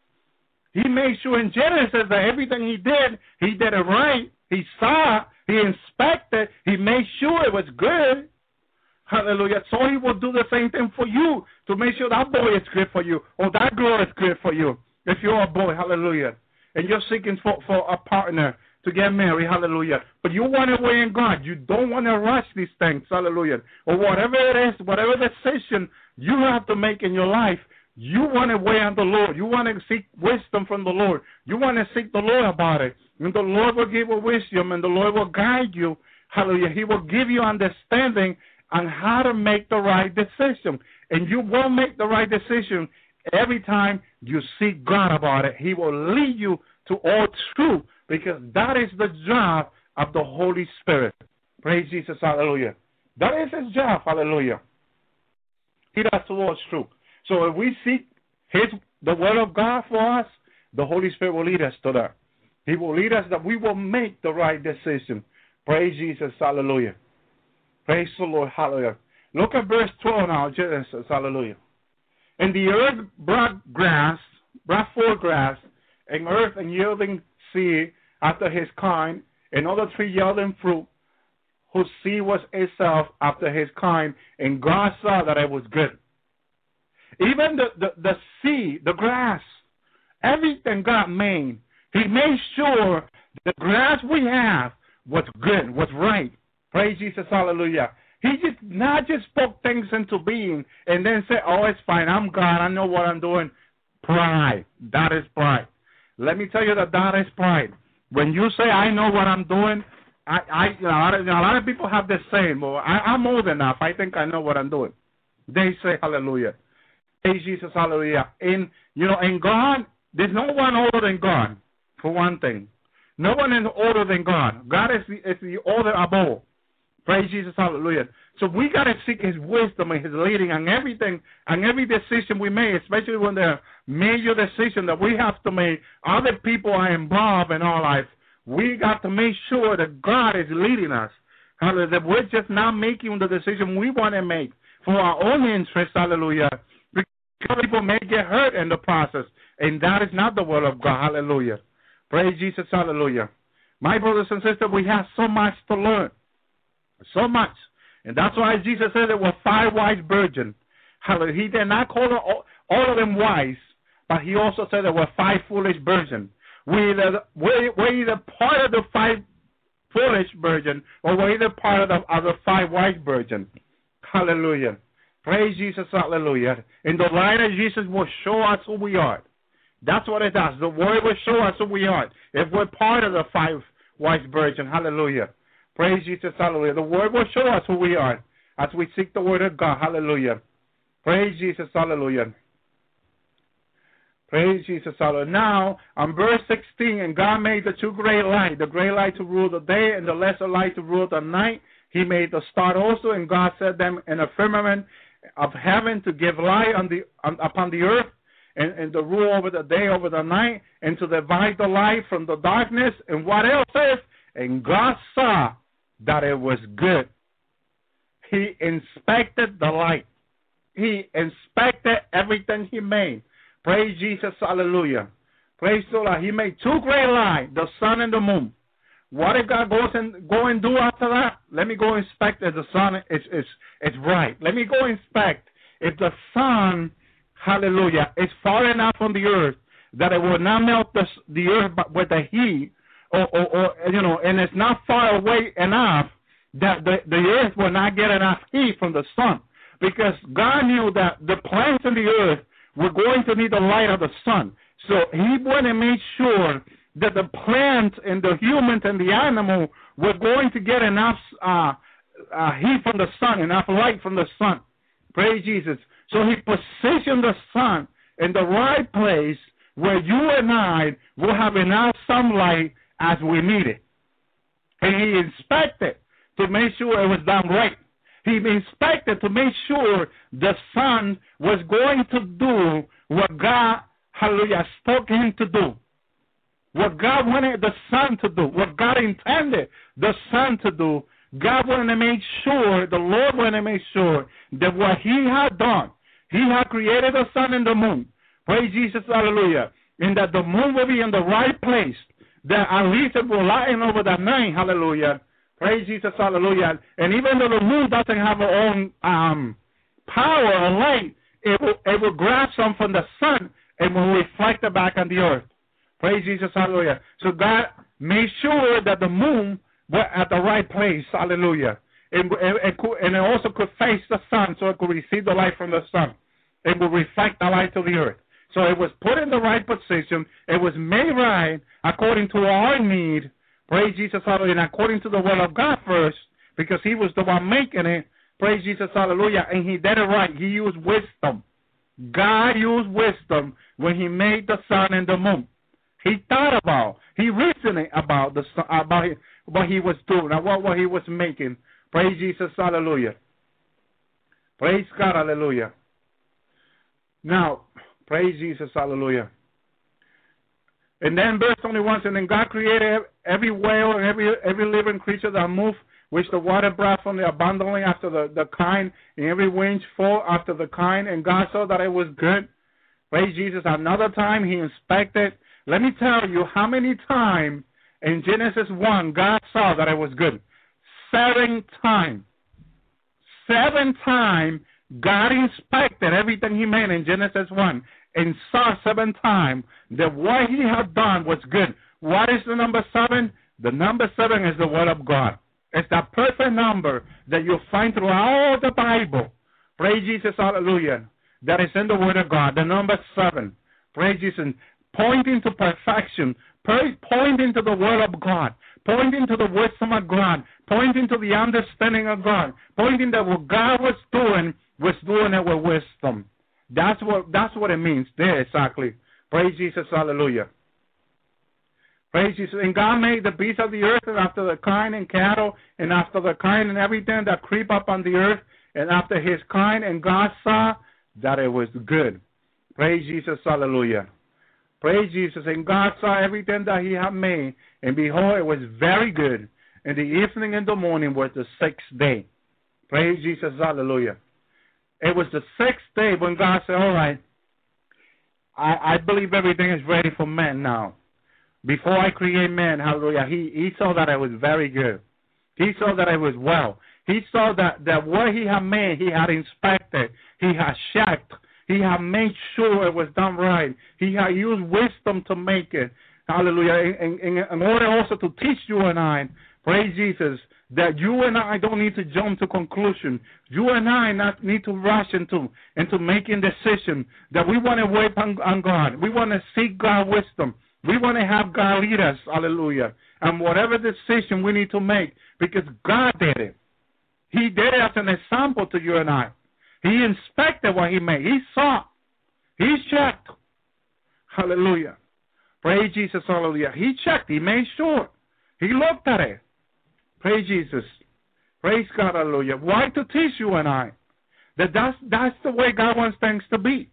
He made sure in Genesis that everything he did it right. He saw, he inspected, he made sure it was good. Hallelujah. So he will do the same thing for you to make sure that boy is good for you or that girl is good for you. If you're a boy, hallelujah, and you're seeking for a partner to get married, hallelujah. But you want to wait in God. You don't want to rush these things, hallelujah. Or whatever it is, whatever decision you have to make in your life, you want to wait on the Lord. You want to seek wisdom from the Lord. You want to seek the Lord about it. And the Lord will give you wisdom, and the Lord will guide you, hallelujah. He will give you understanding on how to make the right decision. And you will make the right decision every time you seek God about it. He will lead you to all truth, because that is the job of the Holy Spirit. Praise Jesus, hallelujah. That is his job, hallelujah. He does the Lord's truth. So if we seek the word of God for us, the Holy Spirit will lead us to that. He will lead us that we will make the right decision. Praise Jesus, hallelujah. Praise the Lord, hallelujah. Look at verse 12 now, Genesis, hallelujah. And the earth brought forth grass, and earth and yielding seed after his kind, and other tree yielding fruit, whose seed was itself after his kind, and God saw that it was good. Even the seed, the grass, everything God made, he made sure the grass we have was good, was right. Praise Jesus, hallelujah. He just not just spoke things into being and then said, oh, it's fine. I'm God. I know what I'm doing. Pride. That is pride. Let me tell you that is pride. When you say, I know what I'm doing, a lot of people have this saying, well, I'm old enough. I think I know what I'm doing. They say hallelujah. Hey, Jesus, hallelujah. In God, there's no one older than God, for one thing. No one is older than God. God is the older of all. Praise Jesus, hallelujah. So we got to seek his wisdom and his leading on everything, on every decision we make, especially when there are major decisions that we have to make. Other people are involved in our life. We got to make sure that God is leading us, hallelujah, that we're just not making the decision we want to make for our own interest, hallelujah, because people may get hurt in the process, and that is not the will of God, hallelujah. Praise Jesus, hallelujah. My brothers and sisters, we have so much to learn, so much. And that's why Jesus said there were five wise virgins. Hallelujah. He did not call all of them wise, but he also said there were five foolish virgins. We're either part of the five foolish virgins or we're either part of the five wise virgins. Hallelujah. Praise Jesus, hallelujah. In the light of Jesus will show us who we are. That's what it does. The Word will show us who we are. If we're part of the five wise virgins, hallelujah. Praise Jesus, hallelujah. The Word will show us who we are as we seek the Word of God, hallelujah. Praise Jesus, hallelujah. Praise Jesus, hallelujah. Now, on verse 16, and God made the two great light, the great light to rule the day and the lesser light to rule the night. He made the stars also, and God set them in a firmament of heaven to give light upon the earth, and to rule over the day, over the night, and to divide the light from the darkness. And what else is? And God saw that it was good. He inspected the light. He inspected everything he made. Praise Jesus, hallelujah. Praise the Lord. He made two great lights, the sun and the moon. What did God go and do after that? Let me go inspect if the sun is right. Let me go inspect if the sun, hallelujah, is far enough on the earth that it will not melt the earth with the heat, or and it's not far away enough that the earth will not get enough heat from the sun, because God knew that the plants in the earth were going to need the light of the sun. So he wanted to make sure that the plants and the humans and the animal were going to get enough heat from the sun, enough light from the sun. Praise Jesus. So he positioned the sun in the right place where you and I will have enough sunlight as we need it. And he inspected to make sure it was done right. He inspected to make sure the sun was going to do what God, hallelujah, spoke him to do. What God wanted the sun to do, what God intended the sun to do, God wanted to make sure, the Lord wanted to make sure that what he had done, he had created the sun and the moon, praise Jesus, hallelujah, and that the moon will be in the right place, that at least it will lighten over the night, hallelujah, praise Jesus, hallelujah, and even though the moon doesn't have its own power or light, it will grab some from the sun and will reflect it back on the earth. Praise Jesus, hallelujah. So God made sure that the moon was at the right place, hallelujah. And it also could face the sun, so it could receive the light from the sun. It would reflect the light to the earth. So it was put in the right position. It was made right according to our need. Praise Jesus, hallelujah. And according to the will of God first, because he was the one making it. Praise Jesus, hallelujah. And he did it right. He used wisdom. God used wisdom when he made the sun and the moon. He thought about, he reasoned about what he was doing and what he was making. Praise Jesus, hallelujah. Praise God, hallelujah. Now, praise Jesus, hallelujah. And then verse 21, and then God created every whale and every living creature that moved, which the water brought from the abundantly after the kind, and every wind fall after the kind, and God saw that it was good. Praise Jesus. Another time he inspected. Let me tell you how many times in Genesis 1 God saw that it was good. 7 times. 7 times God inspected everything he made in Genesis 1 and saw 7 times that what he had done was good. What is the number 7? The number 7 is the Word of God. It's the perfect number that you'll find throughout the Bible. Praise Jesus, hallelujah. That is in the Word of God, the number 7. Praise Jesus, pointing to perfection, pointing to the Word of God, pointing to the wisdom of God, pointing to the understanding of God, pointing that what God was doing it with wisdom. That's what it means there exactly. Praise Jesus, hallelujah. Praise Jesus. And God made the beasts of the earth, and after the kind, and cattle, and after the kind, and everything that creep up on the earth, and after his kind, and God saw that it was good. Praise Jesus, hallelujah. Praise Jesus. And God saw everything that he had made, and behold, it was very good. And the evening and the morning was the sixth day. Praise Jesus, hallelujah. It was the sixth day when God said, all right, I believe everything is ready for man now. Before I create man, hallelujah, he saw that it was very good. He saw that it was well. He saw that what he had made, he had inspected. He had checked. He had made sure it was done right. He had used wisdom to make it. Hallelujah. In order also to teach you and I, praise Jesus, that you and I don't need to jump to conclusion. You and I not need to rush into making decisions, that we want to wait on God. We want to seek God's wisdom. We want to have God lead us, hallelujah, and whatever decision we need to make, because God did it. He did it as an example to you and I. He inspected what he made. He saw. He checked. Hallelujah. Praise Jesus, hallelujah. He checked. He made sure. He looked at it. Praise Jesus. Praise God, hallelujah. Why? To teach you and I that that's the way God wants things to be.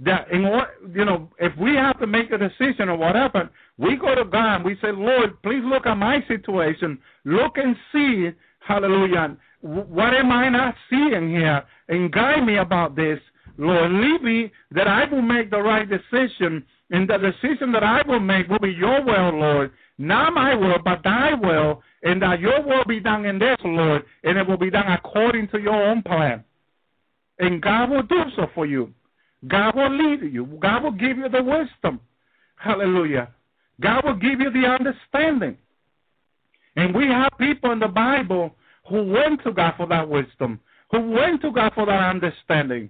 That in what, you know, if we have to make a decision or whatever, we go to God and we say, Lord, please look at my situation. Look and see, hallelujah, what am I not seeing here? And guide me about this. Lord, lead me that I will make the right decision, and the decision that I will make will be your will, Lord. Not my will, but thy will, and that your will be done in this, Lord, and it will be done according to your own plan. And God will do so for you. God will lead you. God will give you the wisdom. Hallelujah. God will give you the understanding. And we have people in the Bible who went to God for that wisdom, who went to God for that understanding.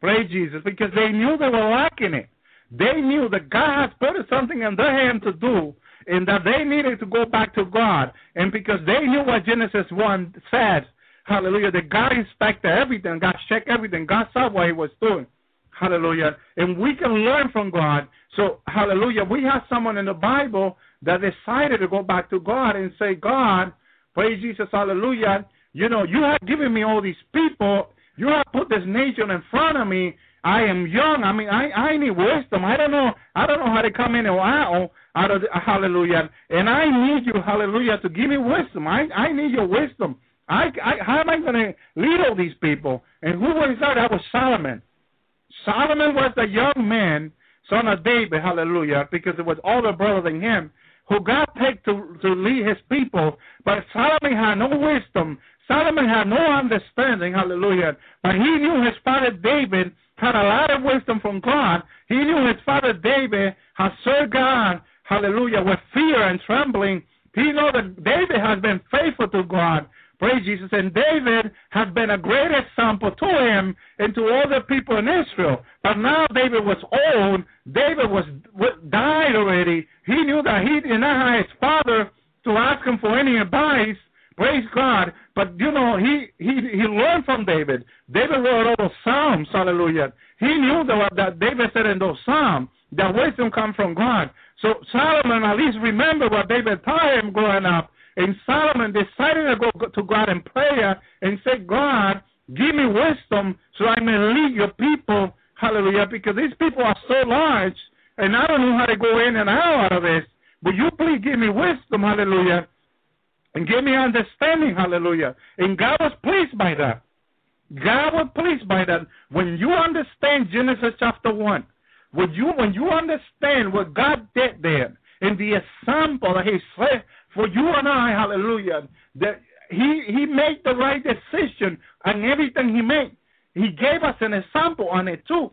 Praise Jesus, because they knew they were lacking it. They knew that God has put something in their hand to do, and that they needed to go back to God. And because they knew what Genesis 1 said, hallelujah, that God inspected everything, God checked everything, God saw what he was doing. Hallelujah. And we can learn from God. So, hallelujah, we have someone in the Bible that decided to go back to God and say, God, praise Jesus, hallelujah, you know, you have given me all these people. You have put this nation in front of me. I am young. I mean, I need wisdom. I don't know how to come in and out of the, hallelujah. And I need you, hallelujah, to give me wisdom. I need your wisdom. How am I going to lead all these people? And who was that? That was Solomon. Solomon was the young man, son of David, hallelujah, because it was older brother than him, who God picked to lead his people. But Solomon had no wisdom. Solomon had no understanding, hallelujah. But he knew his father David had a lot of wisdom from God. He knew his father David had served God, hallelujah, with fear and trembling. He knew that David has been faithful to God. Praise Jesus. And David has been a great example to him and to all the people in Israel. But now David was old. David was died already. He knew that he did not have his father to ask him for any advice. Praise God. But, you know, he learned from David. David wrote all those Psalms, hallelujah. He knew that David said in those Psalms that wisdom comes from God. So Solomon at least remembered what David taught him growing up. And Solomon decided to go to God in prayer and say, God, give me wisdom so I may lead your people, hallelujah, because these people are so large, and I don't know how to go in and out of this. But you please give me wisdom, hallelujah, and give me understanding, hallelujah. And God was pleased by that. God was pleased by that. When you understand Genesis chapter 1, when you understand what God did there, and the example that he said, for you and I, hallelujah, that he made the right decision on everything he made. He gave us an example on it too,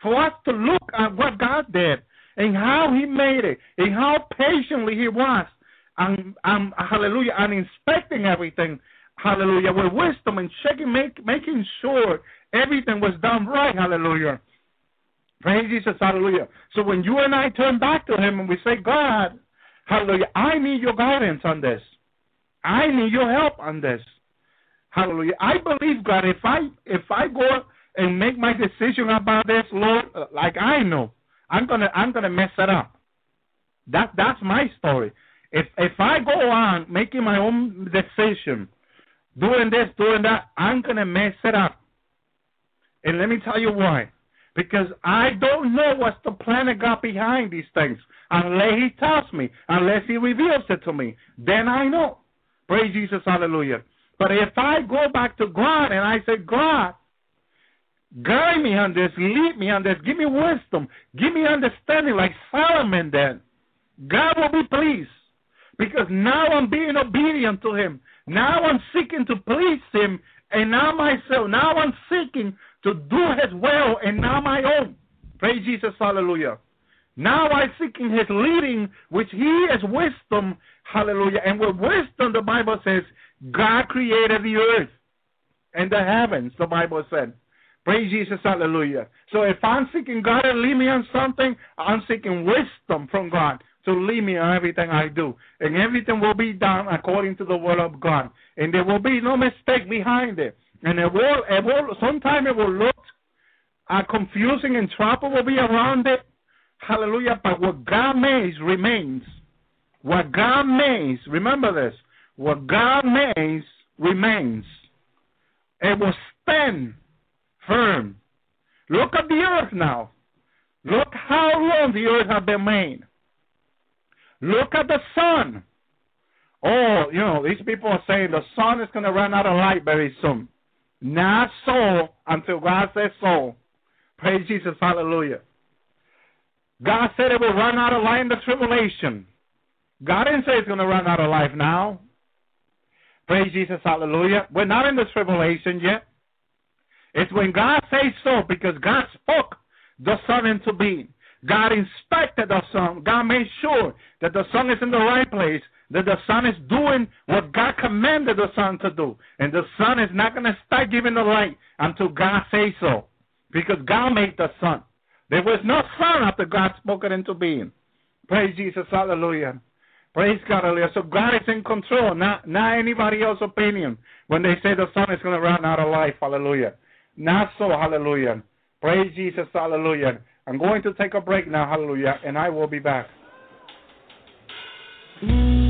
for us to look at what God did and how he made it and how patiently he was I'm hallelujah, and inspecting everything, hallelujah, with wisdom and checking, making sure everything was done right, hallelujah. Praise Jesus, hallelujah. So when you and I turn back to him and we say, God, hallelujah, I need your guidance on this. I need your help on this. Hallelujah. I believe, God, if I go and make my decision about this, Lord, like I know, I'm gonna mess it up. That's my story. If I go on making my own decision, doing this, doing that, I'm gonna mess it up. And let me tell you why. Because I don't know what's the plan of God behind these things unless he tells me, unless he reveals it to me. Then I know. Praise Jesus, hallelujah. But if I go back to God and I say, God, guide me on this, lead me on this, give me wisdom, give me understanding like Solomon did, God will be pleased. Because now I'm being obedient to him. Now I'm seeking to please him and not myself. Now I'm seeking to do his will and not my own. Praise Jesus, hallelujah. Now I'm seeking his leading, which he is wisdom, hallelujah. And with wisdom, the Bible says, God created the earth and the heavens, the Bible said. Praise Jesus, hallelujah. So if I'm seeking God to lead me on something, I'm seeking wisdom from God to lead me on everything I do. And everything will be done according to the word of God. And there will be no mistake behind it. And sometimes it will look confusing and trouble will be around it. Hallelujah. But what God makes remains. What God makes, remember this, what God makes remains. It will stand firm. Look at the earth now. Look how long the earth has been made. Look at the sun. Oh, you know, these people are saying the sun is going to run out of light very soon. Not so until God says so. Praise Jesus, hallelujah. God said it will run out of light in the tribulation. God didn't say it's going to run out of light now. Praise Jesus, hallelujah. We're not in the tribulation yet. It's when God says so, because God spoke the sun into being. God inspected the sun. God made sure that the sun is in the right place, that the sun is doing what God commanded the sun to do. And the sun is not going to start giving the light until God says so, because God made the sun. There was no sun after God spoke it into being. Praise Jesus, hallelujah. Praise God, hallelujah. So God is in control, not anybody else's opinion when they say the sun is going to run out of life, hallelujah. Not so, hallelujah. Praise Jesus, hallelujah. I'm going to take a break now, hallelujah, and I will be back. You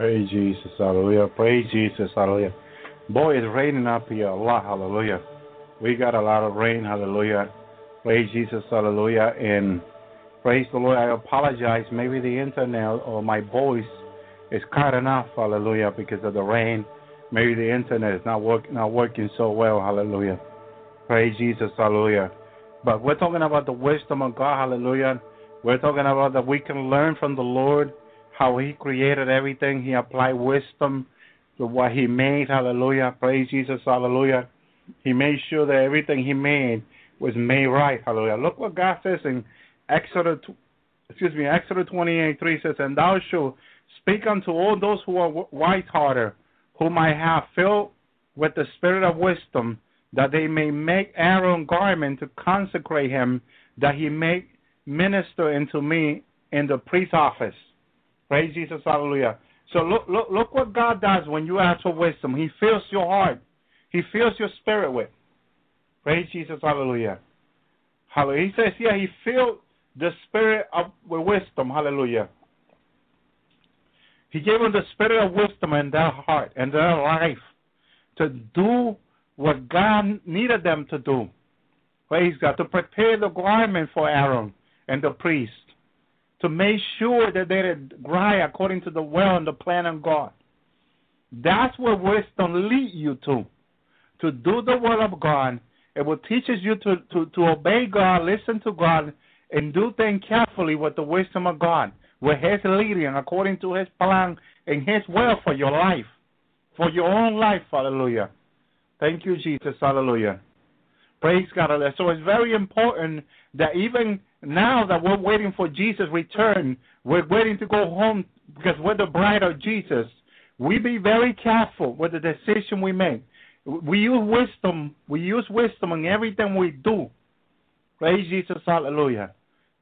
Praise Jesus, hallelujah. Praise Jesus, hallelujah. Boy, it's raining up here a lot, hallelujah. We got a lot of rain, hallelujah. Praise Jesus, hallelujah. And praise the Lord. I apologize. Maybe the internet or my voice is cutting off, hallelujah, because of the rain. Maybe the internet is not working so well, hallelujah. Praise Jesus, hallelujah. But we're talking about the wisdom of God, hallelujah. We're talking about that we can learn from the Lord, how he created everything. He applied wisdom to what he made, hallelujah. Praise Jesus, hallelujah. He made sure that everything he made was made right, hallelujah. Look what God says in Exodus 28:3 says, "And thou shalt speak unto all those who are wise-hearted, whom I have filled with the spirit of wisdom, that they may make Aaron garment to consecrate him, that he may minister unto me in the priest's office." Praise Jesus, hallelujah. So look what God does when you ask for wisdom. He fills your heart. He fills your spirit with. Praise Jesus, hallelujah. Hallelujah. He says, yeah, he filled the spirit with wisdom, hallelujah. He gave him the spirit of wisdom in their heart and their life to do what God needed them to do. Praise God. To prepare the garment for Aaron and the priest, to make sure that they did dry according to the will and the plan of God. That's where wisdom leads you to do the will of God. It will teach you to obey God, listen to God, and do things carefully with the wisdom of God, with his leading, according to his plan and his will for your life, for your own life, hallelujah. Thank you, Jesus, hallelujah. Praise God. So it's very important that even now that we're waiting for Jesus' return, we're waiting to go home because we're the bride of Jesus, we be very careful with the decision we make. We use wisdom in everything we do. Praise Jesus, hallelujah.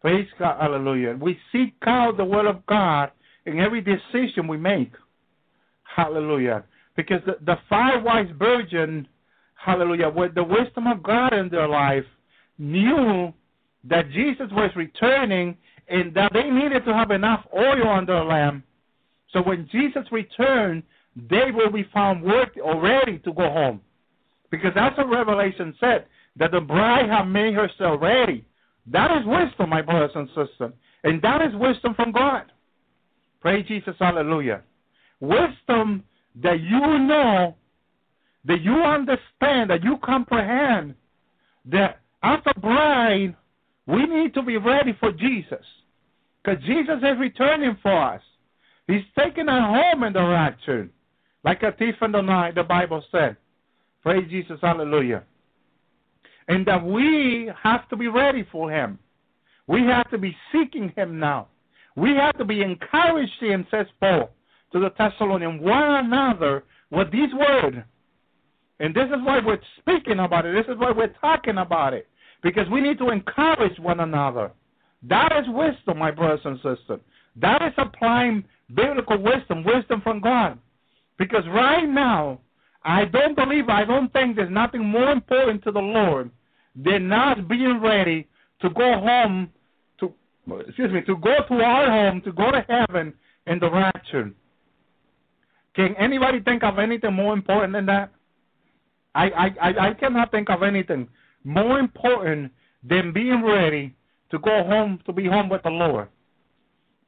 Praise God, hallelujah. We seek out the word of God in every decision we make. Hallelujah. Because the five wise virgins, hallelujah, with the wisdom of God in their life, knew that Jesus was returning and that they needed to have enough oil on their lamp. So when Jesus returned, they will be found worthy or ready to go home. Because that's what Revelation said, that the bride had made herself ready. That is wisdom, my brothers and sisters. And that is wisdom from God. Praise Jesus, hallelujah. Wisdom that you know, that you understand, that you comprehend, that as a bride, we need to be ready for Jesus, because Jesus is returning for us. He's taking her home in the rapture, like a thief in the night, the Bible said. Praise Jesus, hallelujah. And that we have to be ready for him. We have to be seeking him now. We have to be encouraging, says Paul to the Thessalonians, one another with these words. And this is why we're speaking about it. This is why we're talking about it. Because we need to encourage one another. That is wisdom, my brothers and sisters. That is applying biblical wisdom, wisdom from God. Because right now, I don't think there's nothing more important to the Lord than not being ready to go home, to go to our home, to go to heaven in the rapture. Can anybody think of anything more important than that? I cannot think of anything more important than being ready to go home, to be home with the Lord.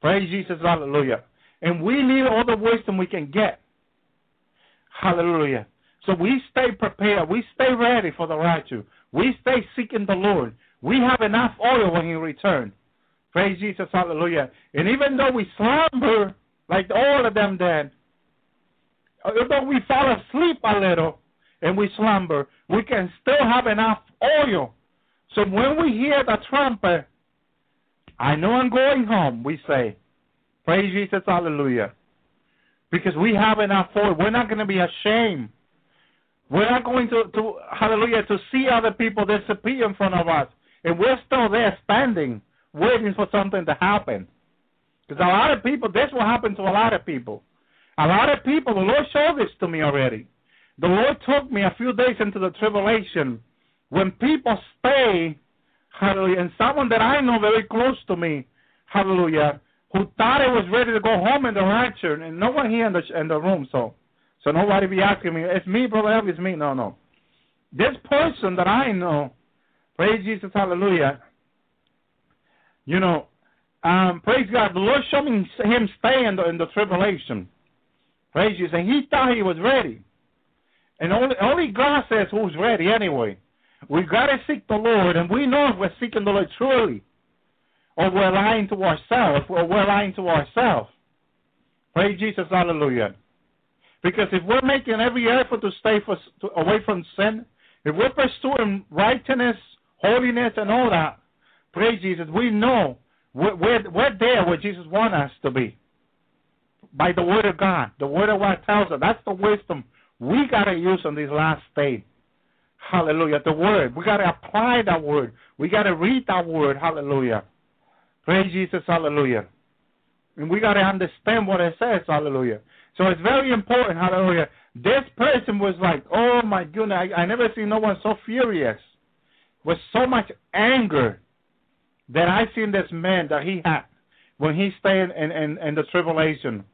Praise Jesus, hallelujah. And we need all the wisdom we can get. Hallelujah. So we stay prepared. We stay ready for the rapture. We stay seeking the Lord. We have enough oil when he returns. Praise Jesus, hallelujah. And even though we slumber like all of them did, although we fall asleep a little and we slumber, we can still have enough oil. So when we hear the trumpet, I know I'm going home, we say. Praise Jesus, hallelujah. Because we have enough oil. We're not going to be ashamed. We're not going to see other people disappear in front of us. And we're still there standing, waiting for something to happen. Because a lot of people, that's what happened to a lot of people. A lot of people, the Lord showed this to me already. The Lord took me a few days into the tribulation. When people stay, hallelujah, and someone that I know very close to me, hallelujah, who thought I was ready to go home in the rapture, and no one here in the room, so nobody be asking me, it's me, brother, it's me. No. This person that I know, praise Jesus, hallelujah, praise God, the Lord showed me him stay in the tribulation. Praise Jesus, and he thought he was ready. And only God says who's ready anyway. We got to seek the Lord, and we know if we're seeking the Lord truly, or we're lying to ourselves, Praise Jesus, hallelujah. Because if we're making every effort to stay away from sin, if we're pursuing righteousness, holiness, and all that, praise Jesus, we know we're there where Jesus wants us to be. By the Word of God. The Word of God tells us. That's the wisdom we got to use on these last days. Hallelujah. The Word. We got to apply that Word. We got to read that Word. Hallelujah. Praise Jesus. Hallelujah. And we got to understand what it says. Hallelujah. So it's very important. Hallelujah. This person was like, oh my goodness, I never seen no one so furious, with so much anger that I seen this man that he had when he stayed in the tribulation.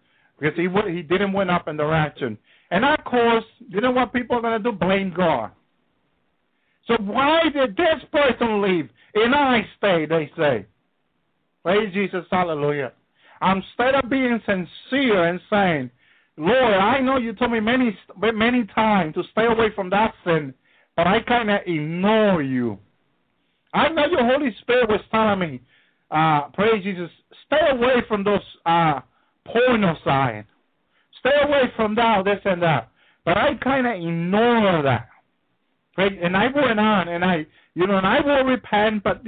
Because he didn't win up in the rapture. And of course, you know what people are going to do? Blame God. So why did this person leave and I stay, they say. Praise Jesus, hallelujah. Instead of being sincere and saying, Lord, I know you told me many times to stay away from that sin, but I kind of ignore you. I know your Holy Spirit was telling me, praise Jesus, stay away from those porno signs. Stay away from that, this and that. But I kind of ignore that. Right? And I went on, and I will repent, but,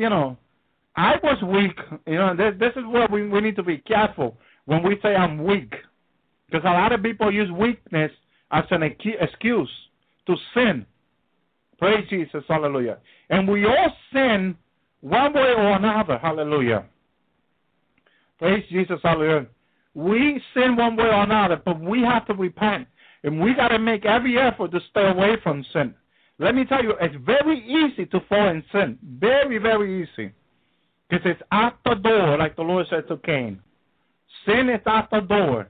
I was weak. This is where we need to be careful when we say I'm weak. Because a lot of people use weakness as an excuse to sin. Praise Jesus, hallelujah. And we all sin one way or another, hallelujah. Praise Jesus, hallelujah. We sin one way or another, but we have to repent. And we got to make every effort to stay away from sin. Let me tell you, it's very easy to fall in sin. Very, very easy. Because it's at the door, like the Lord said to Cain. Sin is at the door.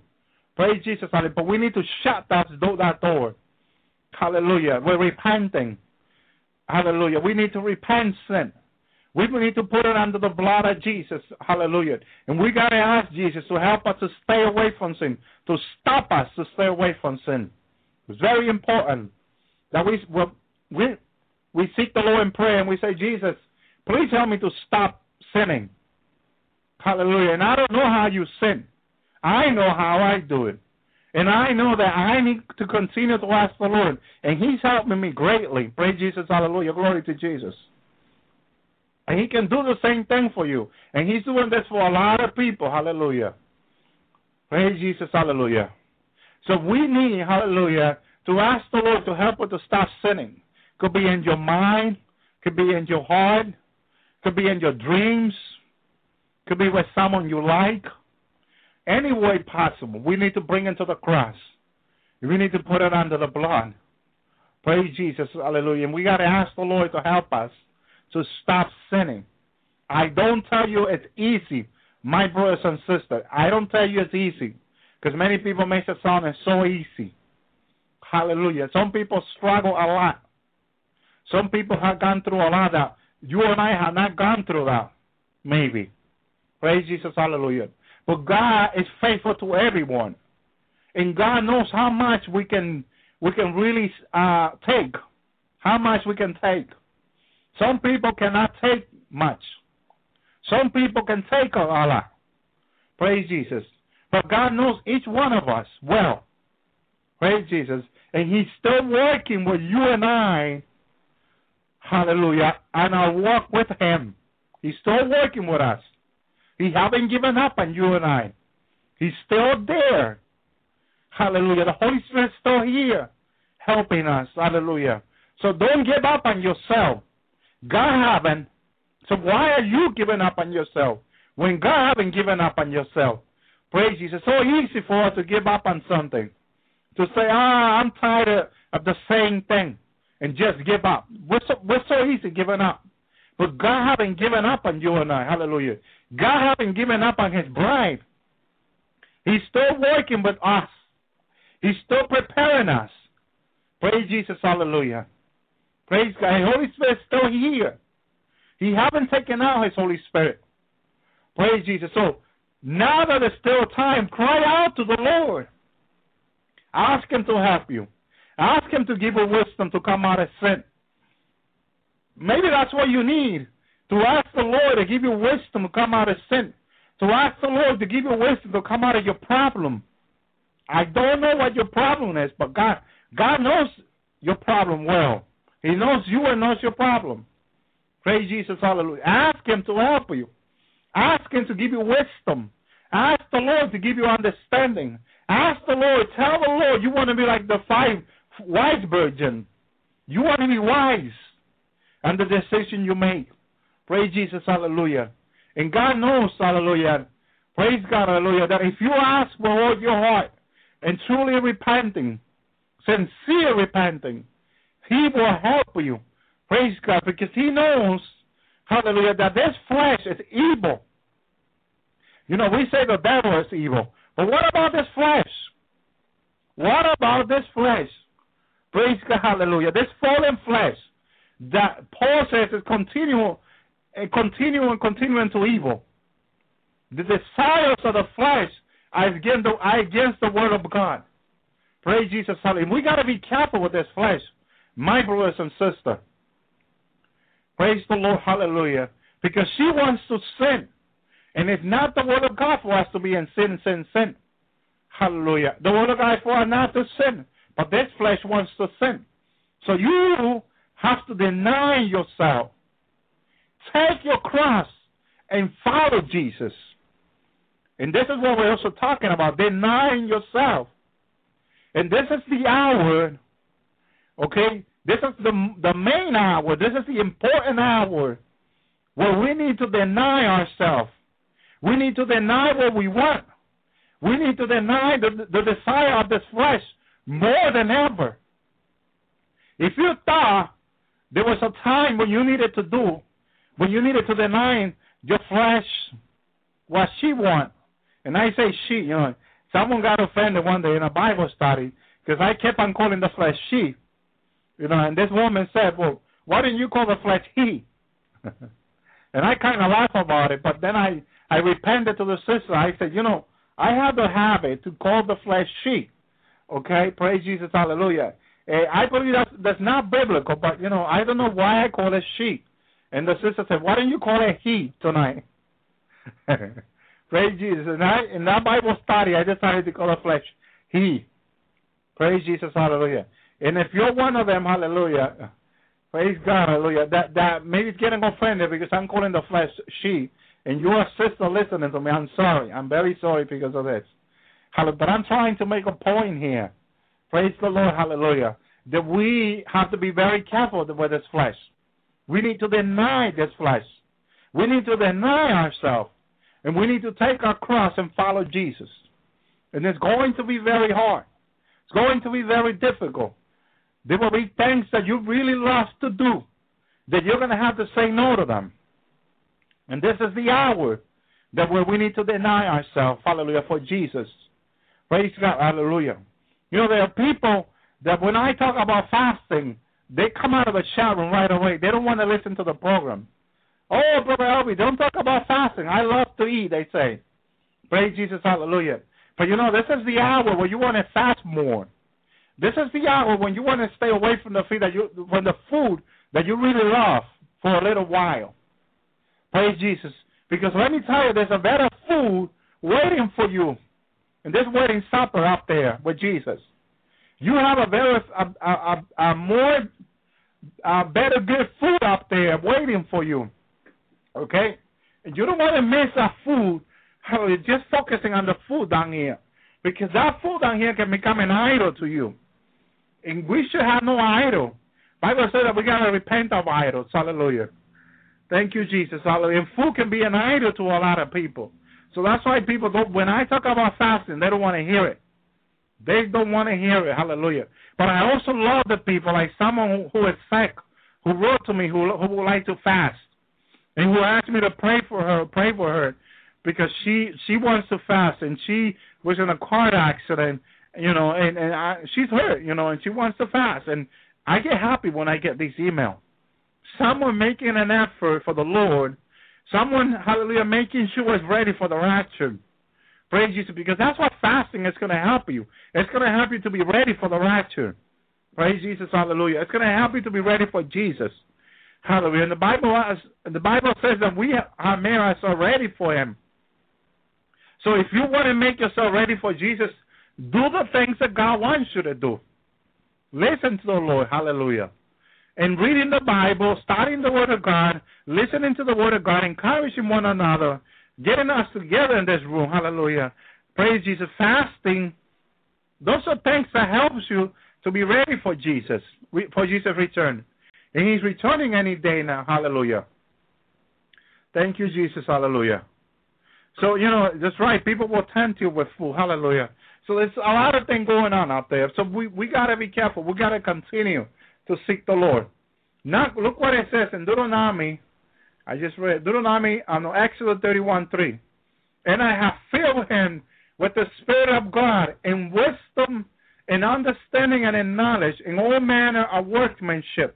Praise Jesus, hallelujah. But we need to shut that door. Hallelujah. We're repenting. Hallelujah. We need to repent sin. We need to put it under the blood of Jesus. Hallelujah. And we got to ask Jesus to help us to stay away from sin, to stop us to stay away from sin. It's very important that we seek the Lord in prayer and we say, Jesus, please help me to stop sinning. Hallelujah. And I don't know how you sin. I know how I do it. And I know that I need to continue to ask the Lord. And he's helping me greatly. Praise Jesus, hallelujah, glory to Jesus. And he can do the same thing for you. And he's doing this for a lot of people, hallelujah. Praise Jesus, hallelujah. So we need, hallelujah, to ask the Lord to help us to stop sinning. Could be in your mind, could be in your heart, could be in your dreams, could be with someone you like. Any way possible, we need to bring it to the cross. We need to put it under the blood. Praise Jesus, hallelujah. And we got to ask the Lord to help us to stop sinning. I don't tell you it's easy, my brothers and sisters. I don't tell you it's easy, because many people make it sound it's so easy. Hallelujah. Some people struggle a lot. Some people have gone through a lot that you and I have not gone through that, maybe. Praise Jesus, hallelujah. But God is faithful to everyone. And God knows how much we can really take, how much we can take. Some people cannot take much. Some people can take a lot. Praise Jesus. But God knows each one of us well. Praise Jesus. And he's still working with you and I. Hallelujah. And I walk with him. He's still working with us. He haven't given up on you and I. He's still there. Hallelujah. The Holy Spirit's still here helping us. Hallelujah. So don't give up on yourself. God haven't. So why are you giving up on yourself when God haven't given up on yourself? Praise Jesus. It's so easy for us to give up on something. To say, I'm tired of the same thing and just give up. We're so easy giving up. But God haven't given up on you and I. Hallelujah. God haven't given up on his bride. He's still working with us. He's still preparing us. Praise Jesus. Hallelujah. Praise God. His Holy Spirit is still here. He haven't taken out his Holy Spirit. Praise Jesus. So now that it's still time, cry out to the Lord. Ask him to help you. Ask him to give you wisdom to come out of sin. Maybe that's what you need, to ask the Lord to give you wisdom to come out of sin, to ask the Lord to give you wisdom to come out of your problem. I don't know what your problem is, but God knows your problem well. He knows you and knows your problem. Praise Jesus, hallelujah. Ask him to help you. Ask him to give you wisdom. Ask the Lord to give you understanding. Ask the Lord, tell the Lord you want to be like the five wise virgins. You want to be wise. And the decision you make. Praise Jesus, hallelujah. And God knows, hallelujah, praise God, hallelujah, that if you ask with all your heart and truly repenting, sincere repenting, he will help you. Praise God, because he knows, hallelujah, that this flesh is evil. You know, we say the devil is evil, but what about this flesh? What about this flesh? Praise God, hallelujah, this fallen flesh. That process is continuing to evil. The desires of the flesh are against the word of God. Praise Jesus, hallelujah. We got to be careful with this flesh, my brothers and sisters. Praise the Lord, hallelujah. Because she wants to sin. And it's not the word of God for us to be in sin. Hallelujah. The word of God is for us not to sin. But this flesh wants to sin. So you have to deny yourself. Take your cross and follow Jesus. And this is what we're also talking about, denying yourself. And this is the hour, okay? This is the main hour. This is the important hour where we need to deny ourselves. We need to deny what we want. We need to deny the desire of this flesh more than ever. If you thought there was a time when you needed to deny your flesh what she wants. And I say she, you know, someone got offended one day in a Bible study because I kept on calling the flesh she. You know, and this woman said, well, why didn't you call the flesh he? And I kind of laughed about it, but then I repented to the sister. I said, you know, I have the habit to call the flesh she. Okay, praise Jesus, hallelujah. I believe that's not biblical, but, you know, I don't know why I call it she. And the sister said, why don't you call it he tonight? Praise Jesus. And in that Bible study, I decided to call it flesh. He. Praise Jesus. Hallelujah. And if you're one of them, hallelujah, praise God, hallelujah, that maybe it's getting offended because I'm calling the flesh she, and your sister listening to me, I'm sorry. I'm very sorry because of this. But I'm trying to make a point here. Praise the Lord, hallelujah, that we have to be very careful with this flesh. We need to deny this flesh. We need to deny ourselves. And we need to take our cross and follow Jesus. And it's going to be very hard. It's going to be very difficult. There will be things that you really love to do that you're going to have to say no to them. And this is the hour that where we need to deny ourselves, hallelujah, for Jesus. Praise God, hallelujah. You know, there are people that when I talk about fasting, they come out of a shower right away. They don't want to listen to the program. Oh, Brother Elby, don't talk about fasting. I love to eat, they say. Praise Jesus, hallelujah. But you know, this is the hour where you want to fast more. This is the hour when you want to stay away from the food that you really love for a little while. Praise Jesus. Because let me tell you, there's a better food waiting for you. And this wedding supper up there with Jesus. You have a better good food up there waiting for you. Okay? And you don't want to miss that food. You're just focusing on the food down here. Because that food down here can become an idol to you. And we should have no idol. Bible says that we got to repent of idols. Hallelujah. Thank you, Jesus. Hallelujah. And food can be an idol to a lot of people. So that's why people don't, when I talk about fasting, they don't want to hear it. They don't want to hear it. Hallelujah. But I also love the people, like someone who is sick, who wrote to me, who would like to fast. And who asked me to pray for her, because she wants to fast, and she was in a car accident, you know, and she's hurt, you know, and she wants to fast. And I get happy when I get this email. Someone making an effort for the Lord. Someone, hallelujah, making sure it's ready for the rapture. Praise Jesus, because that's what fasting is going to help you. It's going to help you to be ready for the rapture. Praise Jesus, hallelujah. It's going to help you to be ready for Jesus. Hallelujah. And the Bible says that we are made ourselves ready for him. So if you want to make yourself ready for Jesus, do the things that God wants you to do. Listen to the Lord. Hallelujah. And reading the Bible, studying the Word of God, listening to the Word of God, encouraging one another, getting us together in this room. Hallelujah. Praise Jesus. Fasting. Those are things that helps you to be ready for Jesus, for Jesus' return. And he's returning any day now. Hallelujah. Thank you, Jesus. Hallelujah. So, you know, that's right. People will tempt you with food. Hallelujah. So there's a lot of things going on out there. So we got to be careful. We got to continue to seek the Lord. Now, look what it says in Deuteronomy. I just read Deuteronomy, Exodus 31:3. And I have filled him with the Spirit of God in wisdom and understanding and in knowledge in all manner of workmanship.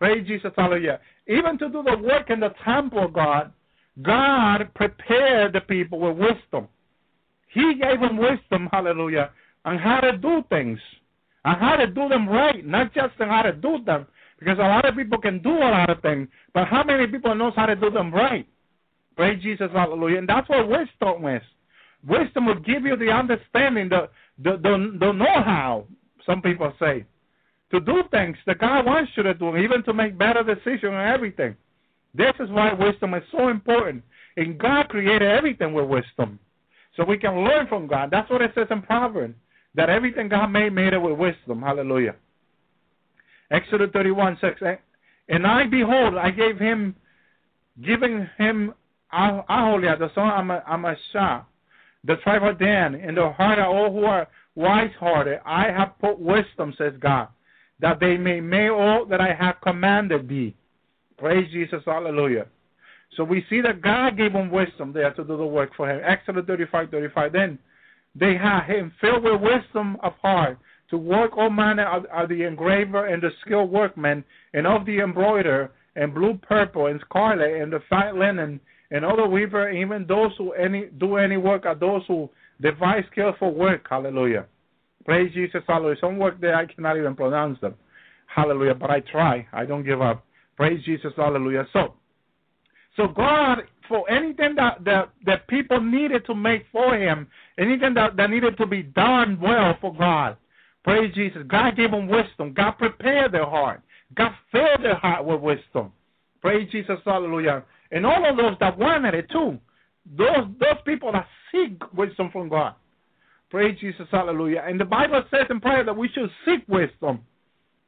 Praise Jesus, hallelujah. Even to do the work in the temple of God, God prepared the people with wisdom. He gave them wisdom, hallelujah, on how to do things, on how to do them right, not just on how to do them, because a lot of people can do a lot of things, but how many people knows how to do them right? Praise Jesus, hallelujah. And that's what wisdom is. Wisdom will give you the understanding, the know-how, some people say, to do things that God wants you to do, even to make better decisions on everything. This is why wisdom is so important. And God created everything with wisdom. So we can learn from God. That's what it says in Proverbs, that everything God made it with wisdom. Hallelujah. Exodus 31:6. And I, behold, I gave him, giving him Aholiab, the son of Amashah, the tribe of Dan, in the heart of all who are wise-hearted. I have put wisdom, says God, that they may make all that I have commanded thee. Praise Jesus, hallelujah. So we see that God gave them wisdom there to do the work for him. Exodus 35:35. Then they had him filled with wisdom of heart to work all manner of the engraver and the skilled workman, and of the embroiderer, and blue, purple, and scarlet, and the fine linen, and all the weaver, even those who do any work are those who devise skillful work. Hallelujah. Praise Jesus, hallelujah. Some work there, I cannot even pronounce them. Hallelujah, but I try. I don't give up. Praise Jesus, hallelujah. So God for anything that people needed to make for him, anything that needed to be done well for God. Praise Jesus. God gave them wisdom. God prepared their heart. God filled their heart with wisdom. Praise Jesus. Hallelujah. And all of those that wanted it too. Those people that seek wisdom from God. Praise Jesus. Hallelujah. And the Bible says in prayer that we should seek wisdom.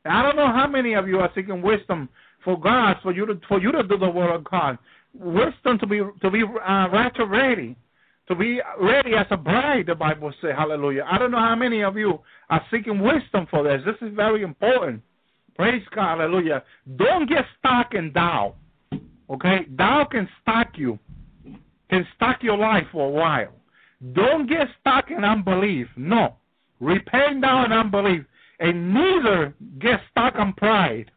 I don't know how many of you are seeking wisdom for God, for you to do the will of God. Wisdom to be rapture ready. To be ready as a bride, the Bible says. Hallelujah. I don't know how many of you are seeking wisdom for this. This is very important. Praise God. Hallelujah. Don't get stuck in doubt. Okay? Doubt can stuck your life for a while. Don't get stuck in unbelief. No. Repent now in unbelief. And neither get stuck on pride.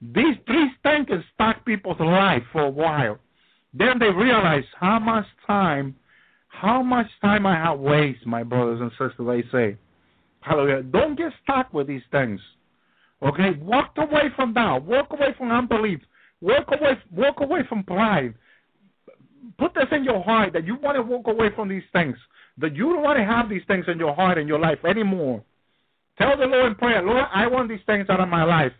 These three things can stuck people's life for a while. Then they realize how much time I have wasted, my brothers and sisters, they say. Hallelujah. Don't get stuck with these things. Okay? Walk away from doubt. Walk away from unbelief. Walk away from pride. Put this in your heart that you want to walk away from these things, that you don't want to have these things in your heart and your life anymore. Tell the Lord in prayer, Lord, I want these things out of my life.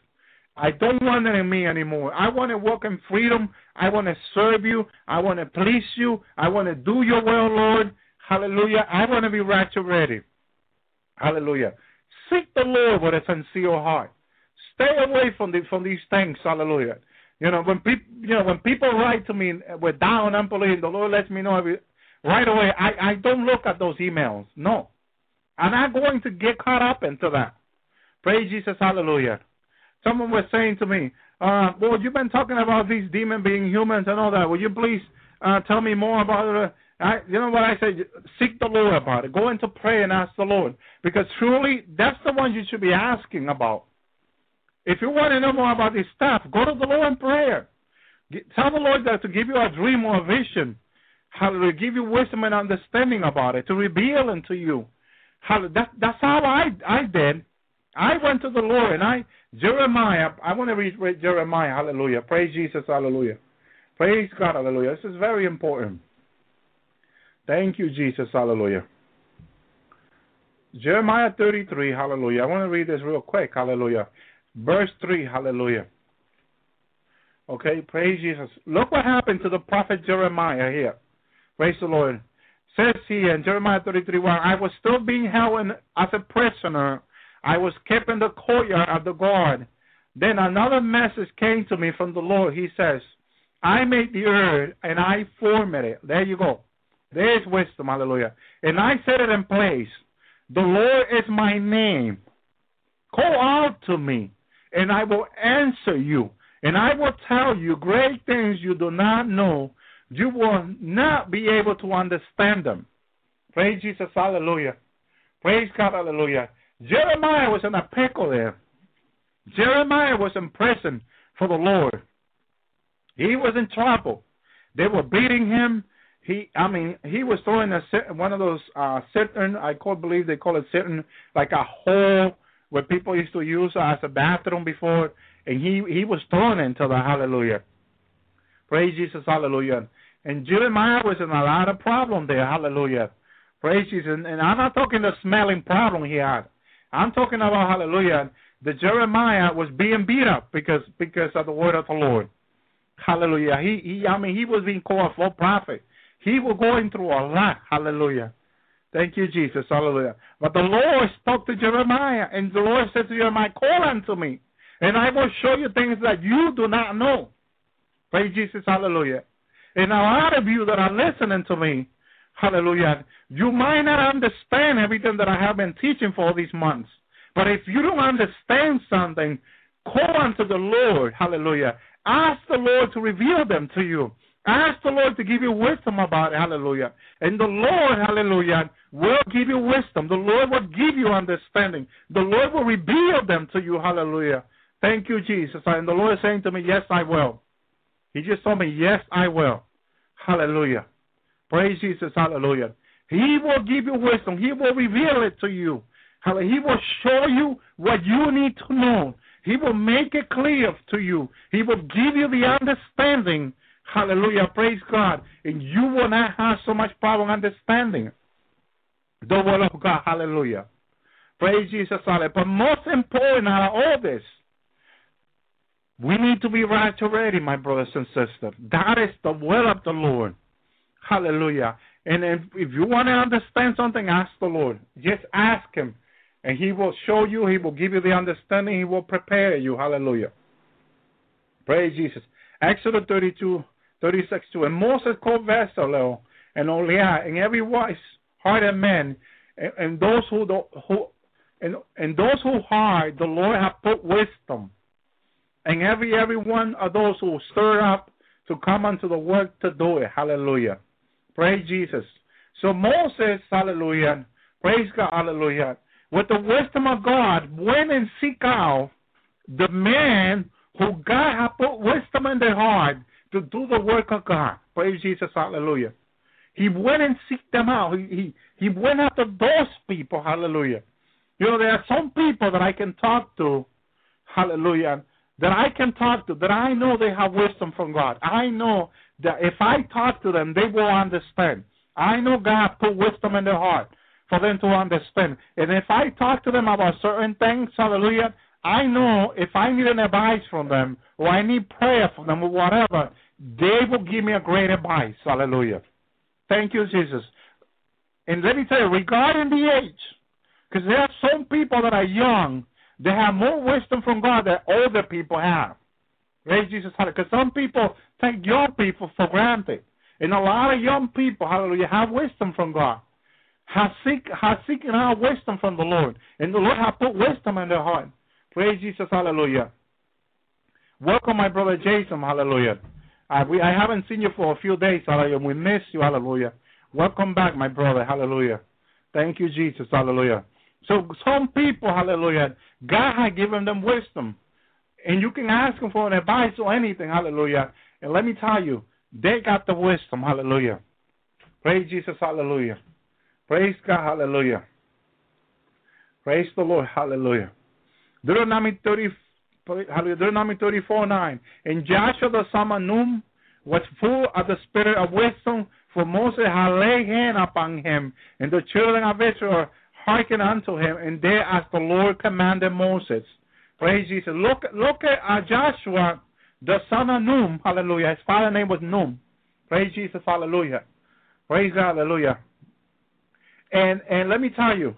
I don't want it in me anymore. I want to walk in freedom. I want to serve you. I want to please you. I want to do your will, Lord. Hallelujah. I want to be rapture ready. Hallelujah. Seek the Lord with a sincere heart. Stay away from these things. Hallelujah. You know, when people write to me with doubt and unbelief, the Lord lets me know right away, I don't look at those emails. No. I'm not going to get caught up into that. Praise Jesus. Hallelujah. Someone was saying to me, well, you've been talking about these demons being humans and all that. Will you please tell me more about it? You know what I say? Seek the Lord about it. Go into prayer and ask the Lord. Because truly, that's the one you should be asking about. If you want to know more about this stuff, go to the Lord in prayer. Tell the Lord that to give you a dream or a vision. Hallelujah. Give you wisdom and understanding about it. To reveal unto you. Hallelujah. That's how I did. I went to the Lord and Jeremiah, I want to read Jeremiah, hallelujah. Praise Jesus, hallelujah. Praise God, hallelujah. This is very important. Thank you, Jesus, hallelujah. Jeremiah 33, hallelujah. I want to read this real quick, hallelujah. Verse 3, hallelujah. Okay, praise Jesus. Look what happened to the prophet Jeremiah here. Praise the Lord. It says here in Jeremiah 33, well, I was still being held as a prisoner. I was kept in the courtyard of the guard. Then another message came to me from the Lord. He says, I made the earth and I formed it. There you go. There's wisdom, hallelujah. And I set it in place. The Lord is my name. Call out to me and I will answer you. And I will tell you great things you do not know. You will not be able to understand them. Praise Jesus, hallelujah. Praise God, hallelujah. Jeremiah was in a pickle there. Jeremiah was in prison for the Lord. He was in trouble. They were beating him. He was throwing one of those cistern. I believe they call it cistern, like a hole where people used to use as a bathroom before. And he was thrown into the hallelujah. Praise Jesus, hallelujah. And Jeremiah was in a lot of problem there, hallelujah. Praise Jesus. And I'm not talking the smelling problem he had. I'm talking about, hallelujah, that Jeremiah was being beat up because of the word of the Lord. Hallelujah. He was being called a false prophet. He was going through a lot. Hallelujah. Thank you, Jesus. Hallelujah. But the Lord spoke to Jeremiah, and the Lord said to Jeremiah, call unto me, and I will show you things that you do not know. Praise Jesus. Hallelujah. And a lot of you that are listening to me, hallelujah. You might not understand everything that I have been teaching for all these months. But if you don't understand something, call unto the Lord. Hallelujah. Ask the Lord to reveal them to you. Ask the Lord to give you wisdom about it. Hallelujah. And the Lord, hallelujah, will give you wisdom. The Lord will give you understanding. The Lord will reveal them to you. Hallelujah. Thank you, Jesus. And the Lord is saying to me, yes, I will. He just told me, yes, I will. Hallelujah. Praise Jesus. Hallelujah. He will give you wisdom. He will reveal it to you. He will show you what you need to know. He will make it clear to you. He will give you the understanding, Hallelujah. Praise God. And you will not have so much problem understanding the word of God. Hallelujah. Praise Jesus. Hallelujah. But most important out of all this, we need to be right already, my brothers and sisters. That is the word of the Lord. Hallelujah. And if you want to understand something, ask the Lord. Just ask Him. And He will show you. He will give you the understanding. He will prepare you. Hallelujah. Praise Jesus. Exodus 32:36-2. And Moses called Bezalel and Oholiab and every wise-hearted man and those who heart the Lord have put wisdom, and every one of those who stir up to come unto the work to do it. Hallelujah. Praise Jesus. So Moses, hallelujah, praise God, hallelujah, with the wisdom of God, went and seek out the man who God had put wisdom in their heart to do the work of God. Praise Jesus, hallelujah. He went and seeked them out. He went after those people, hallelujah. You know, there are some people that I can talk to, hallelujah, that I know they have wisdom from God. I know that if I talk to them, they will understand. I know God put wisdom in their heart for them to understand. And if I talk to them about certain things, hallelujah, I know if I need an advice from them or I need prayer from them or whatever, they will give me a great advice. Hallelujah. Thank you, Jesus. And let me tell you, regarding the age, because there are some people that are young, they have more wisdom from God than older people have. Praise Jesus, hallelujah. Because some people take young people for granted. And a lot of young people, hallelujah, have wisdom from God. Have seeking out wisdom from the Lord. And the Lord has put wisdom in their heart. Praise Jesus, hallelujah. Welcome, my brother Jason, hallelujah. I haven't seen you for a few days, hallelujah. We miss you, hallelujah. Welcome back, my brother, hallelujah. Thank you, Jesus, hallelujah. So some people, hallelujah, God has given them wisdom. And you can ask them for an advice or anything, hallelujah. And let me tell you, they got the wisdom, hallelujah. Praise Jesus, hallelujah. Praise God, hallelujah. Praise the Lord, hallelujah. Deuteronomy 34:9. And Joshua the son of Nun was full of the spirit of wisdom, for Moses had laid hand upon him, and the children of Israel hearkened unto him, and did as the Lord commanded Moses. Praise Jesus. Look at Joshua the son of Nun. Hallelujah. His father's name was Nun. Praise Jesus. Hallelujah. Praise God. Hallelujah. And let me tell you,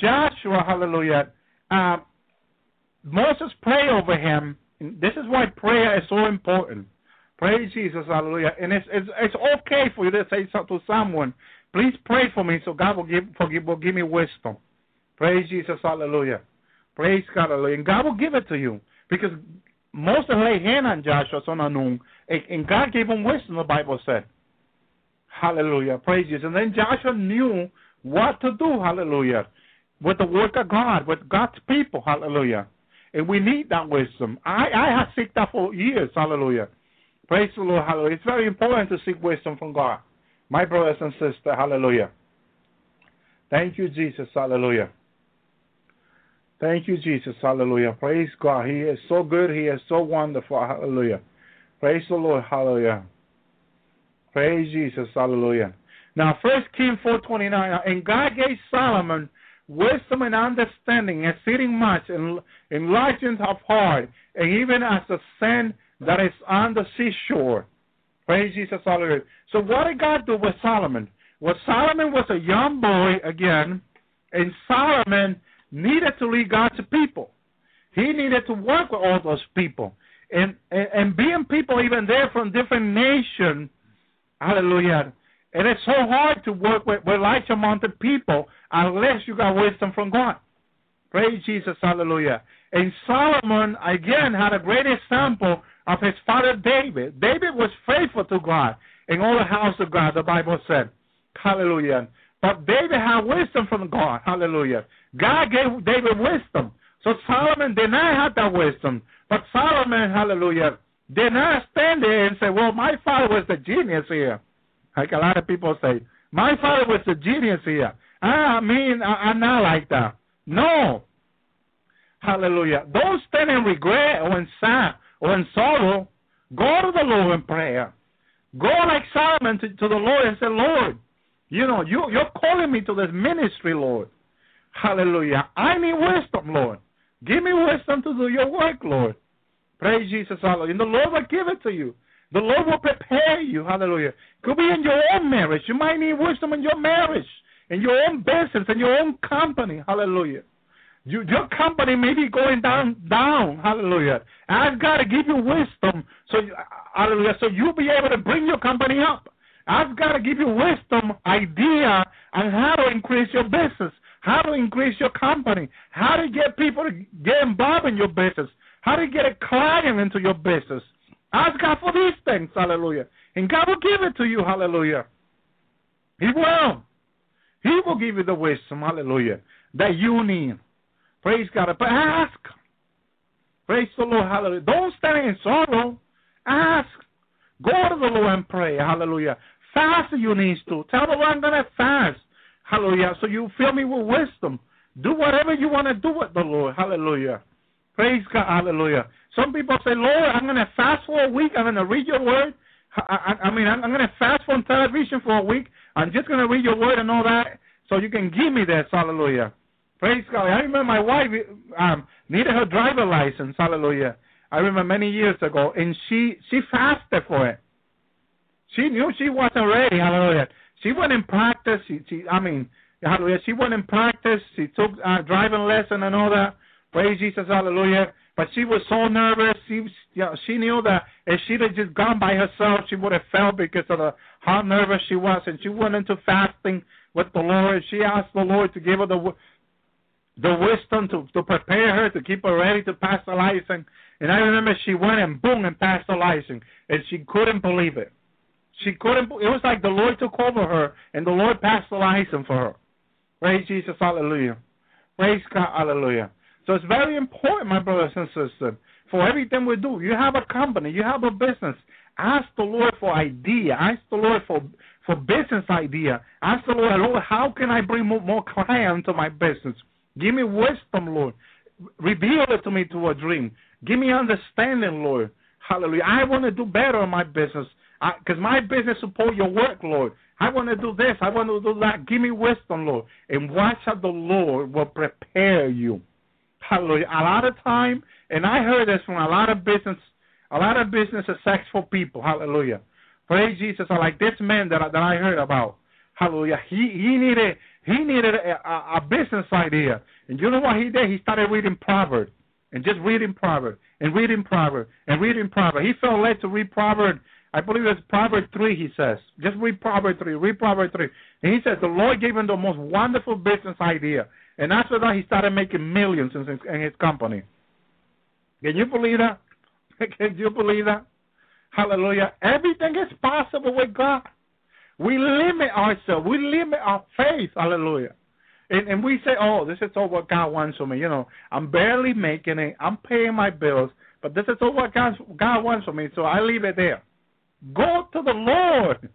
Joshua, hallelujah, Moses prayed over him. This is why prayer is so important. Praise Jesus, hallelujah. And it's okay for you to say to someone, please pray for me so God will give me wisdom. Praise Jesus, hallelujah. Praise God, hallelujah. And God will give it to you. Because Moses laid hand on Joshua, son of Nun, and God gave him wisdom, the Bible said. Hallelujah. Praise Jesus. And then Joshua knew what to do, hallelujah, with the work of God, with God's people, hallelujah. And we need that wisdom. I have seeked that for years. Hallelujah. Praise the Lord. Hallelujah. It's very important to seek wisdom from God. My brothers and sisters. Hallelujah. Thank you, Jesus. Hallelujah. Thank you, Jesus. Hallelujah. Praise God. He is so good. He is so wonderful. Hallelujah. Praise the Lord. Hallelujah. Praise Jesus. Hallelujah. Now, 1 Kings 4:29. And God gave Solomon wisdom and understanding, exceeding much, and enlargement of heart, and even as the sand that is on the seashore. Praise Jesus, hallelujah. So what did God do with Solomon? Well, Solomon was a young boy again, and Solomon needed to lead God's people. He needed to work with all those people. And being people even there from different nations, hallelujah, and it's so hard to work with like-minded people unless you got wisdom from God. Praise Jesus, hallelujah. And Solomon, again, had a great example of his father David. David was faithful to God in all the house of God, the Bible said. Hallelujah. But David had wisdom from God. Hallelujah. God gave David wisdom. So Solomon did not have that wisdom. But Solomon, hallelujah, did not stand there and say, well, my father was the genius here. Like a lot of people say, my father was a genius here. I'm not like that. No. Hallelujah. Don't stand in regret or in sorrow. Go to the Lord in prayer. Go like Solomon to the Lord and say, Lord, you know, you're calling me to this ministry, Lord. Hallelujah. I need wisdom, Lord. Give me wisdom to do your work, Lord. Praise Jesus, hallelujah. And the Lord will give it to you. The Lord will prepare you, hallelujah. Could be in your own marriage. You might need wisdom in your marriage, in your own business, in your own company, hallelujah. Your company may be going down, hallelujah. Ask God to give you wisdom, so you'll be able to bring your company up. Ask God to give you wisdom, idea, on how to increase your business, how to increase your company, how to get people to get involved in your business, how to get a client into your business. Ask God for these things, hallelujah. And God will give it to you, hallelujah. He will. He will give you the wisdom, hallelujah, that you need. Praise God. But ask. Praise the Lord, hallelujah. Don't stand in sorrow. Ask. Go to the Lord and pray, hallelujah. Fast if you need to. Tell the Lord, I'm going to fast, hallelujah, so you fill me with wisdom. Do whatever you want to do with the Lord, hallelujah. Praise God, hallelujah. Some people say, Lord, I'm going to fast for a week. I'm going to read your word. I'm going to fast from television for a week. I'm just going to read your word and all that so you can give me this, hallelujah. Praise God. I remember my wife needed her driver license, hallelujah. I remember many years ago, and she fasted for it. She knew she wasn't ready, hallelujah. She went in practice. Hallelujah. She went in practice. She took driving lesson and all that. Praise Jesus, hallelujah. But she was so nervous. She knew that if she had just gone by herself, she would have fell because of how nervous she was. And she went into fasting with the Lord. She asked the Lord to give her the wisdom to prepare her, to keep her ready to pass the license. And I remember she went and boom and passed the license. And she couldn't believe it. It was like the Lord took over her and the Lord passed the license for her. Praise Jesus, hallelujah. Praise God, hallelujah. So it's very important, my brothers and sisters, for everything we do. You have a company. You have a business. Ask the Lord for idea. Ask the Lord for business idea. Ask the Lord, Lord, how can I bring more clients to my business? Give me wisdom, Lord. Reveal it to me through a dream. Give me understanding, Lord. Hallelujah. I want to do better in my business because my business support your work, Lord. I want to do this. I want to do that. Give me wisdom, Lord. And watch how the Lord will prepare you. Hallelujah. A lot of time, and I heard this from a lot of business successful people. Hallelujah. Praise Jesus. I like this man that I heard about. Hallelujah. He needed a business idea, and you know what he did? He started reading Proverbs and just reading Proverbs and reading Proverbs and reading Proverbs. He felt led to read Proverbs. I believe it's Proverbs 3. He says, just read Proverbs 3. Read Proverbs 3. And he says the Lord gave him the most wonderful business idea. And after that, he started making millions in his company. Can you believe that? Can you believe that? Hallelujah. Everything is possible with God. We limit ourselves. We limit our faith. Hallelujah. And we say, oh, this is all what God wants from me. You know, I'm barely making it. I'm paying my bills. But this is all what God wants from me, so I leave it there. Go to the Lord.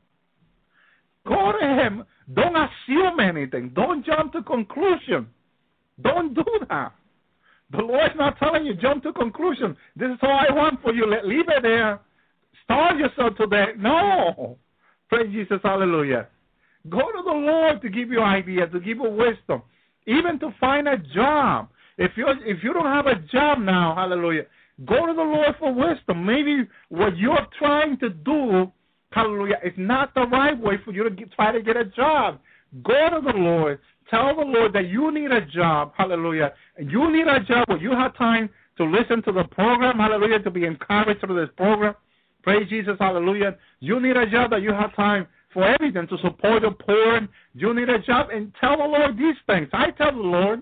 Go to him. Don't assume anything. Don't jump to conclusion. Don't do that. The Lord's not telling you jump to conclusion. This is all I want for you. Leave it there. Starve yourself today. No. Praise Jesus. Hallelujah. Go to the Lord to give you ideas, to give you wisdom, even to find a job. If you don't have a job now, hallelujah, go to the Lord for wisdom. Maybe what you're trying to do, hallelujah, it's not the right way for you to try to get a job. Go to the Lord. Tell the Lord that you need a job. Hallelujah. You need a job where you have time to listen to the program. Hallelujah. To be encouraged through this program. Praise Jesus. Hallelujah. You need a job that you have time for everything, to support the poor. You need a job. And tell the Lord these things. I tell the Lord.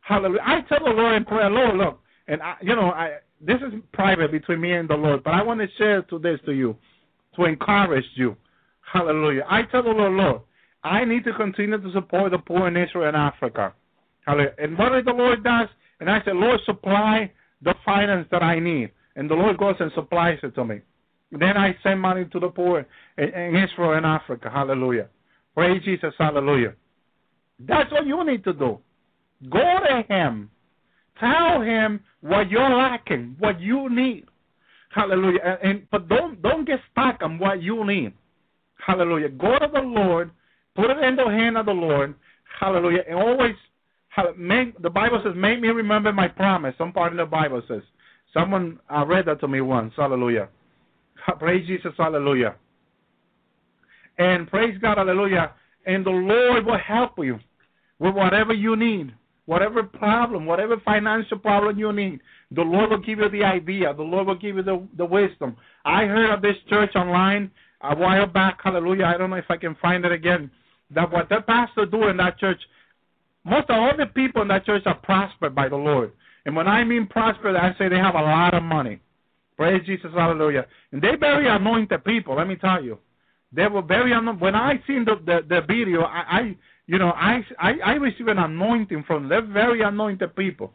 Hallelujah. I tell the Lord in prayer, Lord, look. And, this is private between me and the Lord, but I want to share this to you, to encourage you. Hallelujah. I tell the Lord, I need to continue to support the poor in Israel and Africa. Hallelujah. And what the Lord does, and I say, Lord, supply the finance that I need. And the Lord goes and supplies it to me. Then I send money to the poor in Israel and Africa. Hallelujah. Praise Jesus. Hallelujah. That's what you need to do. Go to him. Tell him what you're lacking, what you need. Hallelujah. But don't get stuck on what you need. Hallelujah. Go to the Lord. Put it in the hand of the Lord. Hallelujah. And always, the Bible says, make me remember my promise. Some part of the Bible says. Someone read that to me once. Hallelujah. Praise Jesus. Hallelujah. And praise God. Hallelujah. And the Lord will help you with whatever you need. Whatever problem, whatever financial problem you need, the Lord will give you the idea. The Lord will give you the wisdom. I heard of this church online a while back, hallelujah. I don't know if I can find it again. That what the pastor do in that church, most of all the people in that church are prospered by the Lord. And when I mean prospered, I say they have a lot of money. Praise Jesus, hallelujah. And they very anointed people, let me tell you. They were very anointed. When I seen the video, I receive an anointing from the very anointed people.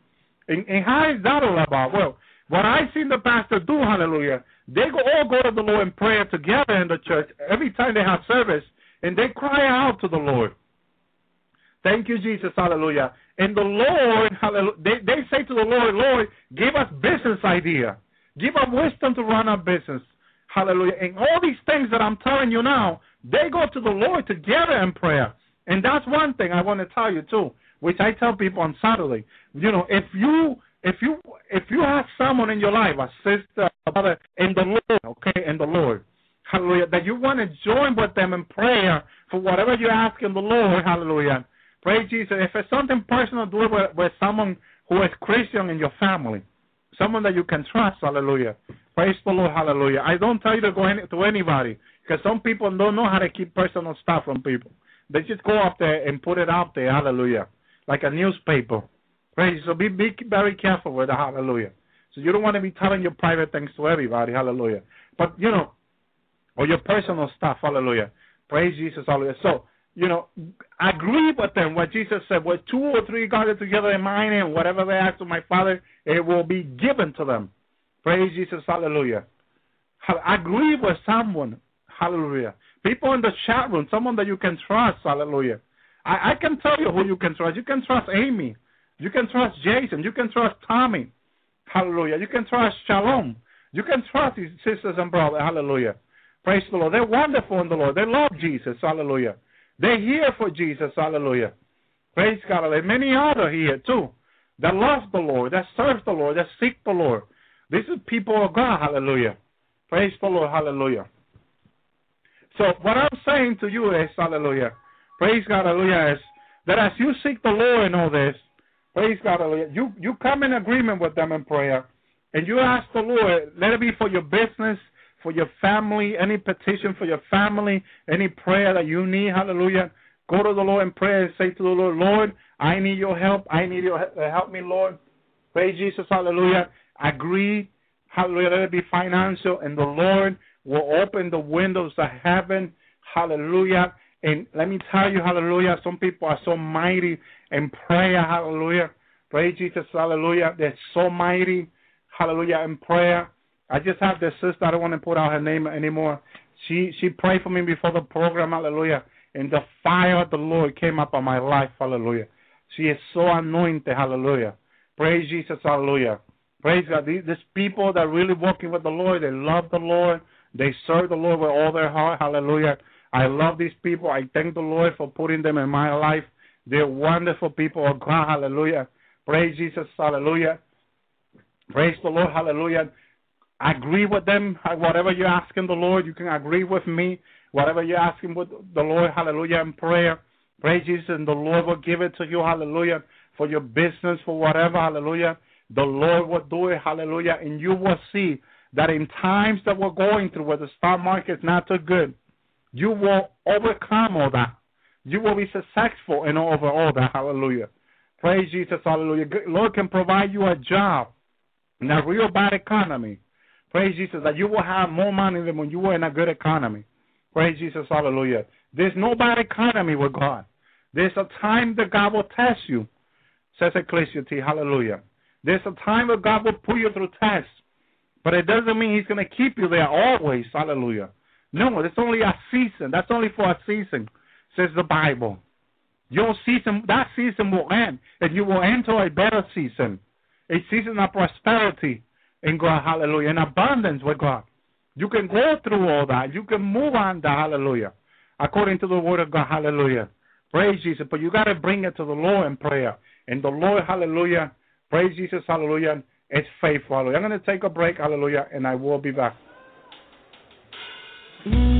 And how is that all about? Well, what I seen the pastor do, hallelujah, they all go to the Lord in prayer together in the church every time they have service, and they cry out to the Lord. Thank you, Jesus, hallelujah. And the Lord, hallelujah, they say to the Lord, Lord, give us business idea. Give us wisdom to run our business. Hallelujah. And all these things that I'm telling you now, they go to the Lord together in prayer. And that's one thing I want to tell you too, which I tell people on Saturday. You know, if you have someone in your life, a sister, a brother, in the Lord, okay, in the Lord, hallelujah, that you want to join with them in prayer for whatever you ask in the Lord, hallelujah. Praise Jesus. If it's something personal, do it with someone who is Christian in your family, someone that you can trust, hallelujah. Praise the Lord, hallelujah. I don't tell you to go to anybody because some people don't know how to keep personal stuff from people. They just go up there and put it out there, hallelujah, like a newspaper. Praise. So be very careful with it, hallelujah. So you don't want to be telling your private things to everybody, hallelujah. But, you know, or your personal stuff, hallelujah. Praise Jesus, hallelujah. So, you know, agree with them, what Jesus said, where two or three gathered together in my name, whatever they ask of my Father, it will be given to them. Praise Jesus, hallelujah. Agree with someone, hallelujah. People in the chat room, someone that you can trust, hallelujah. I can tell you who you can trust. You can trust Amy. You can trust Jason. You can trust Tommy, hallelujah. You can trust Shalom. You can trust his sisters and brothers, hallelujah. Praise the Lord. They're wonderful in the Lord. They love Jesus, hallelujah. They're here for Jesus, hallelujah. Praise God, hallelujah. Many others here, too, that love the Lord, that serve the Lord, that seek the Lord. This is people of God, hallelujah. Praise the Lord, hallelujah. So what I'm saying to you is, hallelujah, praise God, hallelujah, is that as you seek the Lord in all this, praise God, hallelujah, you come in agreement with them in prayer, and you ask the Lord, let it be for your business, for your family, any petition for your family, any prayer that you need, hallelujah. Go to the Lord in prayer and say to the Lord, Lord, I need your help. I need your help. Help me, Lord. Praise Jesus, hallelujah. Agree, hallelujah, let it be financial, and the Lord will open the windows of heaven, hallelujah. And let me tell you, hallelujah, some people are so mighty in prayer, hallelujah. Praise Jesus, hallelujah. They're so mighty, hallelujah, in prayer. I just have this sister, I don't want to put out her name anymore. She prayed for me before the program, hallelujah. And the fire of the Lord came up on my life, hallelujah. She is so anointed, hallelujah. Praise Jesus, hallelujah. Praise God. These people that are really walking with the Lord, they love the Lord. They serve the Lord with all their heart. Hallelujah. I love these people. I thank the Lord for putting them in my life. They're wonderful people of God. Hallelujah. Praise Jesus. Hallelujah. Praise the Lord. Hallelujah. Agree with them. Whatever you're asking the Lord, you can agree with me. Whatever you're asking with the Lord, hallelujah, in prayer. Praise Jesus. And the Lord will give it to you. Hallelujah. For your business, for whatever. Hallelujah. The Lord will do it. Hallelujah. And you will see that in times that we're going through where the stock market is not so good, you will overcome all that. You will be successful in over all that. Hallelujah. Praise Jesus. Hallelujah. Lord can provide you a job in a real bad economy. Praise Jesus. That you will have more money than when you were in a good economy. Praise Jesus. Hallelujah. There's no bad economy with God. There's a time that God will test you, says Ecclesiastes. Hallelujah. There's a time that God will put you through tests. But it doesn't mean he's going to keep you there always, hallelujah. No, it's only a season. That's only for a season, says the Bible. Your season, that season will end, and you will enter a better season, a season of prosperity, in God, hallelujah, in abundance with God. You can go through all that. You can move on to hallelujah, according to the word of God, hallelujah. Praise Jesus. But you got to bring it to the Lord in prayer. And the Lord, hallelujah, praise Jesus, hallelujah, is faithful, hallelujah. I'm going to take a break, hallelujah, and I will be back. You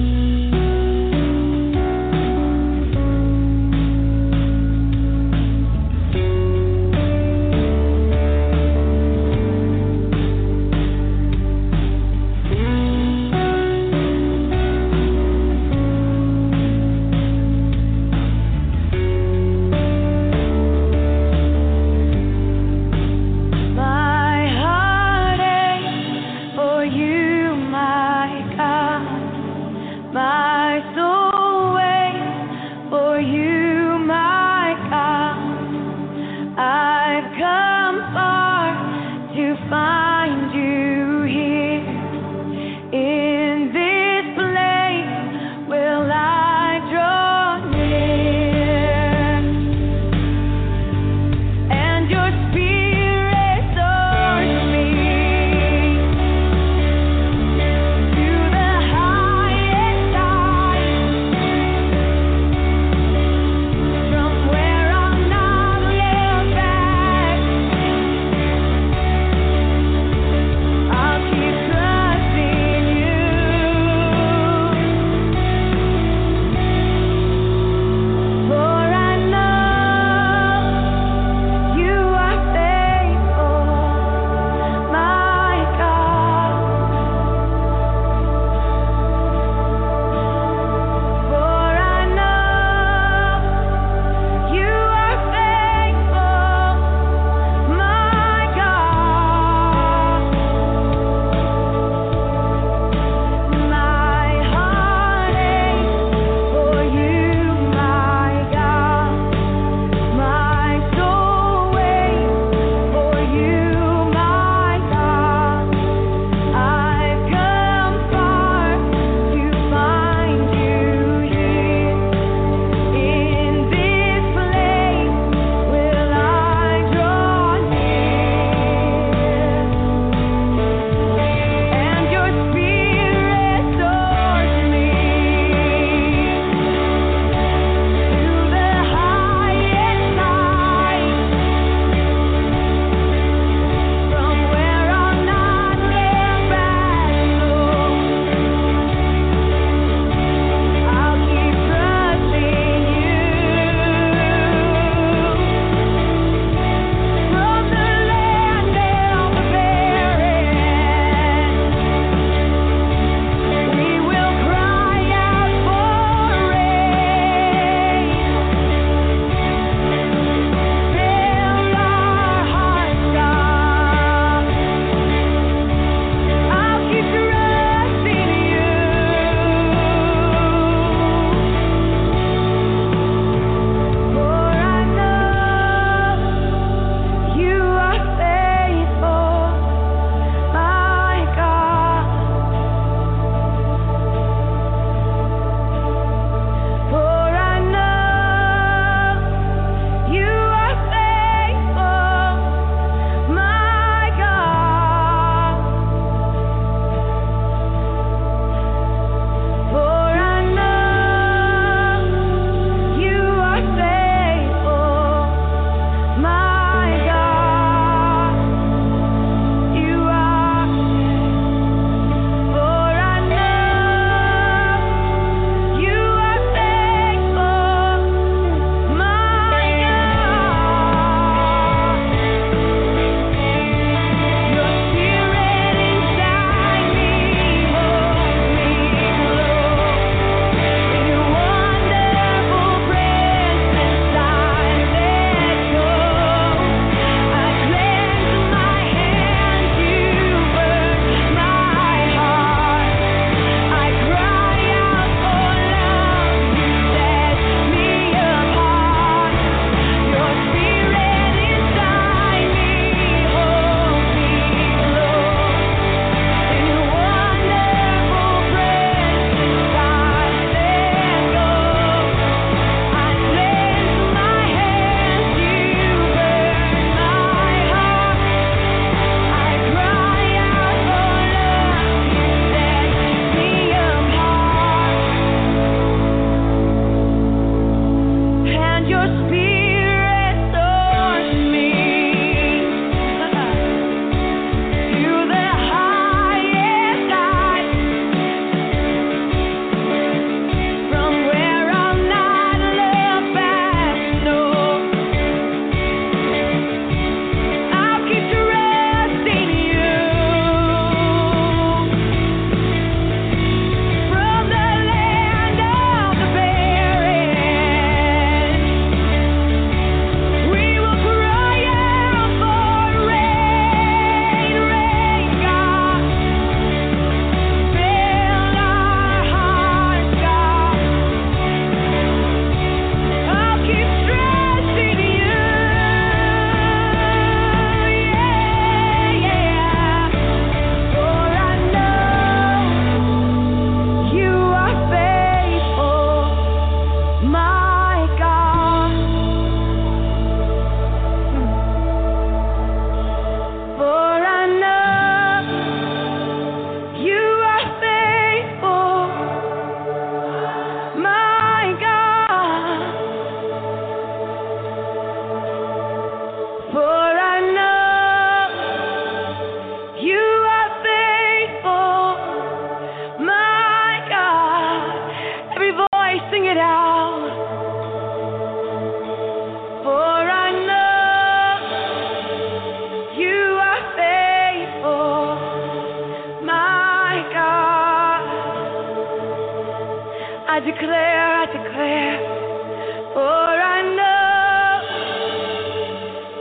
I declare, for I know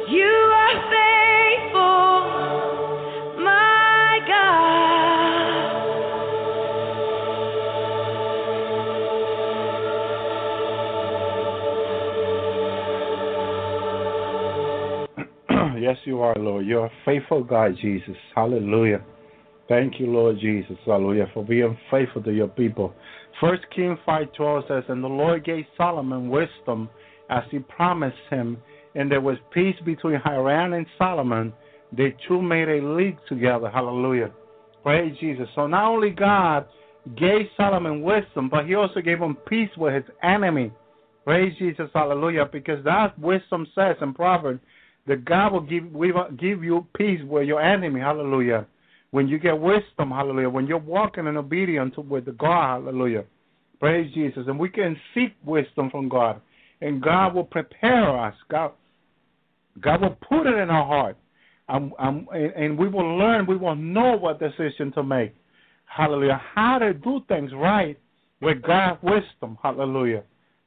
you are faithful, my God. Yes, you are, Lord. You are faithful, God, Jesus. Hallelujah. Thank you, Lord Jesus, hallelujah, for being faithful to your people. 1 Kings 5:12 says, and the Lord gave Solomon wisdom as he promised him, and there was peace between Hiram and Solomon. They two made a league together, hallelujah. Praise Jesus. So not only God gave Solomon wisdom, but he also gave him peace with his enemy. Praise Jesus, hallelujah, because that wisdom says in Proverbs that God will give you peace with your enemy, hallelujah. When you get wisdom, hallelujah, when you're walking in obedience with God, hallelujah, praise Jesus. And we can seek wisdom from God, and God will prepare us. God will put it in our heart, and we will learn, we will know what decision to make, hallelujah, how to do things right with God's wisdom, hallelujah.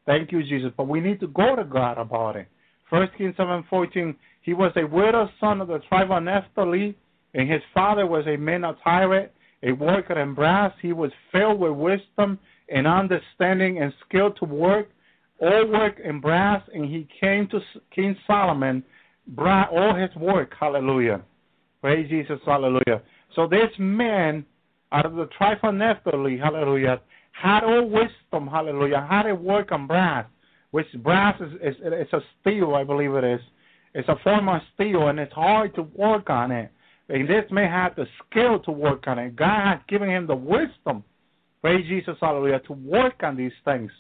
Thank you, Jesus. But we need to go to God about it. 1 Kings 7:14, he was a widow son of the tribe of Naphtali, and his father was a man of Tyre, a worker in brass. He was filled with wisdom and understanding and skill to work, all work in brass. And he came to King Solomon, brought all his work. Hallelujah. Praise Jesus. Hallelujah. So this man out of the tribe of Naphtali, hallelujah, had all wisdom, hallelujah, how to work on brass, which brass is a steel, I believe it is. It's a form of steel, and it's hard to work on it. And this man had the skill to work on it. God has given him the wisdom, praise Jesus, hallelujah, to work on these things.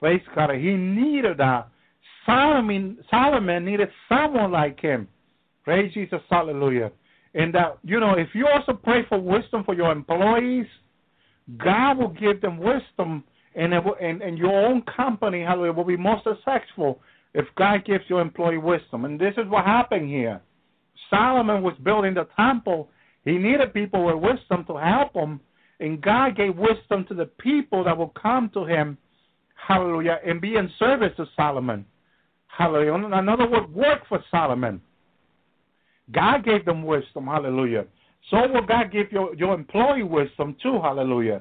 Praise God. He needed that. Solomon needed someone like him. Praise Jesus, hallelujah. And that, you know, if you also pray for wisdom for your employees, God will give them wisdom, and your own company, hallelujah, will be more successful if God gives your employee wisdom. And this is what happened here. Solomon was building the temple. He needed people with wisdom to help him, and God gave wisdom to the people that will come to him, hallelujah, and be in service to Solomon. Hallelujah. Another word, work for Solomon. God gave them wisdom, hallelujah. So will God give your employee wisdom too, hallelujah.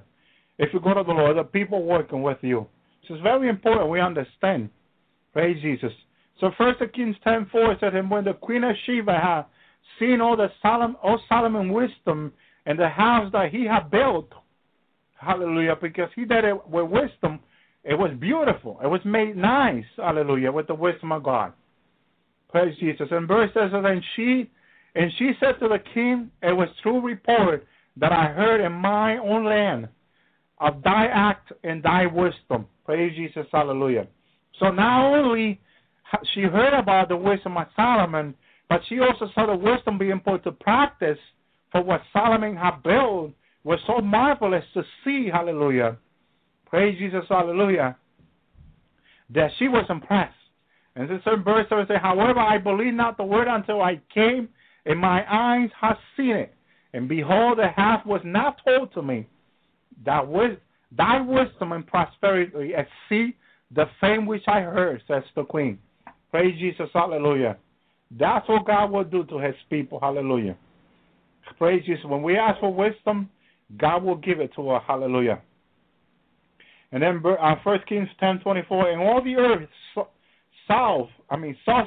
If you go to the Lord, the people working with you. This is very important. We understand. Praise Jesus. So 1 Kings 10:4 said, and when the queen of Sheba had seen all Solomon's wisdom and the house that he had built, hallelujah, because he did it with wisdom, it was beautiful. It was made nice, hallelujah, with the wisdom of God. Praise Jesus. And verse says, and she said to the king, it was true report that I heard in my own land of thy act and thy wisdom. Praise Jesus, hallelujah. So not only she heard about the wisdom of Solomon, but she also saw the wisdom being put to practice, for what Solomon had built was so marvelous to see, hallelujah. Praise Jesus, hallelujah, that she was impressed. And this certain verse says, however, I believe not the word until I came, and my eyes have seen it. And behold, the half was not told to me. Thy wisdom and prosperity exceed the fame which I heard, says the queen. Praise Jesus, hallelujah. That's what God will do to his people, hallelujah. Praise Jesus. When we ask for wisdom, God will give it to us, hallelujah. And then 1 Kings 10:24, and all the earth saw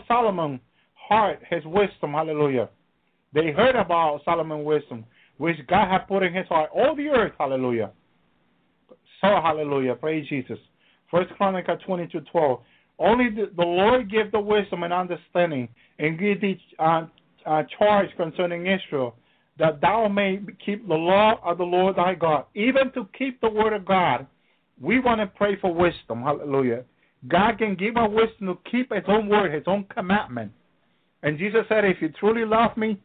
Solomon's heart, his wisdom, hallelujah. They heard about Solomon's wisdom, which God had put in his heart. All the earth, hallelujah. So, hallelujah, praise Jesus. 1 Chronicles 22:12, only the Lord give the wisdom and understanding, and give thee charge concerning Israel, that thou may keep the law of the Lord thy God, even to keep the word of God. We want to pray for wisdom, hallelujah. God can give us wisdom to keep his own word, his own commandment. And Jesus said, if you love me,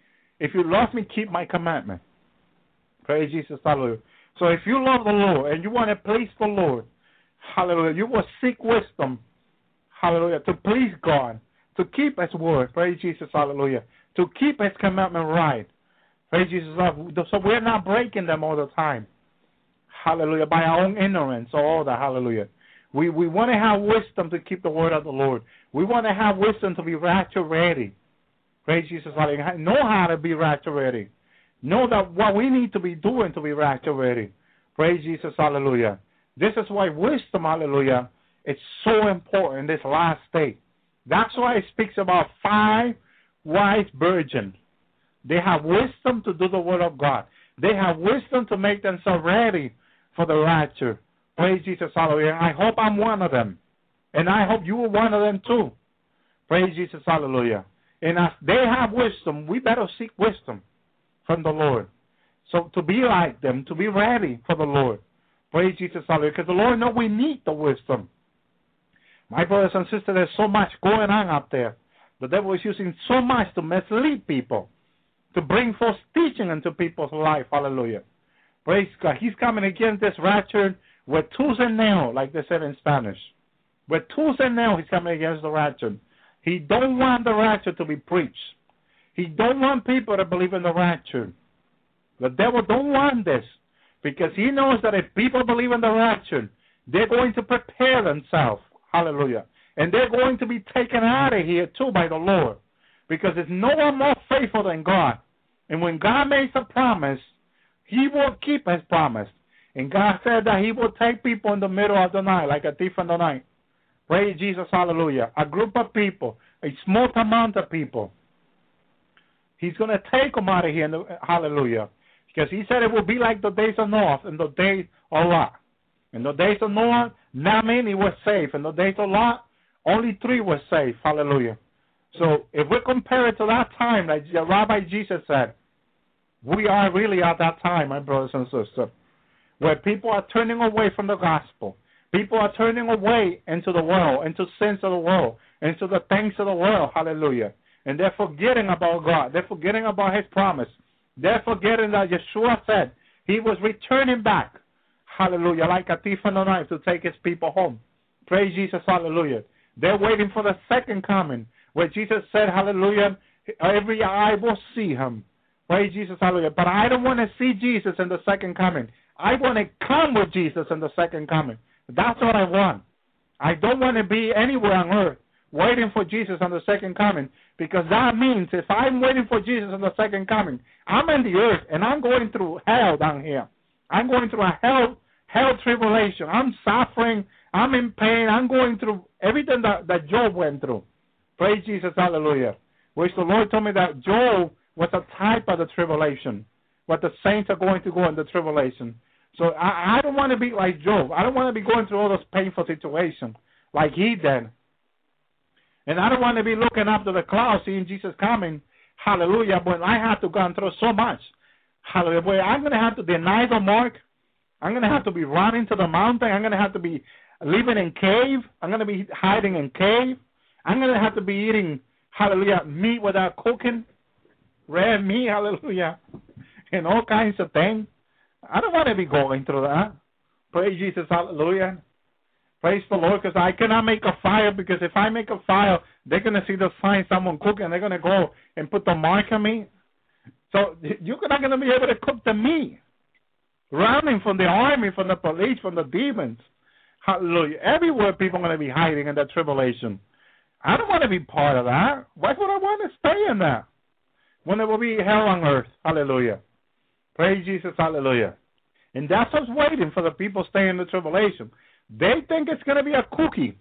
keep my commandment. Praise Jesus, hallelujah. So if you love the Lord and you want to please the Lord, hallelujah, you will seek wisdom, hallelujah, to please God, to keep his word, praise Jesus, hallelujah, to keep his commandment right, praise Jesus, so we're not breaking them all the time, hallelujah, by our own ignorance or all that, hallelujah. We want to have wisdom to keep the word of the Lord. We want to have wisdom to be rapture ready. Praise Jesus. Know how to be rapture ready. Know that what we need to be doing to be rapture ready. Praise Jesus. Hallelujah. This is why wisdom, hallelujah, it's so important in this last day. That's why it speaks about 5 wise virgins. They have wisdom to do the word of God. They have wisdom to make themselves ready for the rapture. Praise Jesus, hallelujah. I hope I'm one of them. And I hope you are one of them too. Praise Jesus, hallelujah. And as they have wisdom, we better seek wisdom from the Lord. So to be like them, to be ready for the Lord. Praise Jesus, hallelujah. Because the Lord knows we need the wisdom. My brothers and sisters, there's so much going on out there. The devil is using so much to mislead people, to bring false teaching into people's life. Hallelujah. Praise God. He's coming against this rapture with tools and nails, like they said in Spanish. With tools and nails, he's coming against the rapture. He don't want the rapture to be preached. He don't want people to believe in the rapture. The devil don't want this, because he knows that if people believe in the rapture, they're going to prepare themselves. Hallelujah. And they're going to be taken out of here too by the Lord, because there's no one more faithful than God. And when God makes a promise, he will keep his promise. And God said that he will take people in the middle of the night, like a thief in the night. Praise Jesus, hallelujah. A group of people, a small amount of people. He's going to take them out of here, hallelujah. Because he said it will be like the days of Noah and the days of Lot. In the days of Noah, not many were saved. In the days of Lot, only 3 were saved, hallelujah. So if we compare it to that time, like Rabbi Jesus said, we are really at that time, my brothers and sisters, where people are turning away from the gospel. People are turning away into the world, into sins of the world, into the things of the world, hallelujah. And they're forgetting about God. They're forgetting about his promise. They're forgetting that Yeshua said he was returning back, hallelujah, like a thief in the night to take his people home. Praise Jesus, hallelujah. They're waiting for the second coming, where Jesus said, hallelujah, every eye will see him. Praise Jesus, hallelujah. But I don't want to see Jesus in the second coming. I want to come with Jesus in the second coming. That's what I want. I don't want to be anywhere on earth waiting for Jesus on the second coming, because that means if I'm waiting for Jesus on the second coming, I'm in the earth and I'm going through hell down here. I'm going through a hell tribulation. I'm suffering. I'm in pain. I'm going through everything that Job went through. Praise Jesus, hallelujah. Which the Lord told me that Job was a type of the tribulation, what the saints are going to go in the tribulation. So I don't want to be like Job. I don't want to be going through all those painful situations like he did. And I don't want to be looking up to the clouds, seeing Jesus coming. Hallelujah. But I have to go through so much. Hallelujah. Boy, I'm going to have to deny the mark. I'm going to have to be running to the mountain. I'm going to have to be living in cave. I'm going to be hiding in cave. I'm going to have to be eating, hallelujah, meat without cooking. Rare meat, hallelujah. And all kinds of things. I don't want to be going through that. Praise Jesus, hallelujah. Praise the Lord, because I cannot make a fire, because if I make a fire, they're going to see the sign someone cooking. They're going to go and put the mark on me. So you're not going to be able to cook the meat. Running from the army, from the police, from the demons. Hallelujah. Everywhere people are going to be hiding in that tribulation. I don't want to be part of that. Why would I want to stay in that? When there will be hell on earth. Hallelujah. Praise Jesus, hallelujah. And that's what's waiting for the people staying in the tribulation. They think it's going to be a cookie.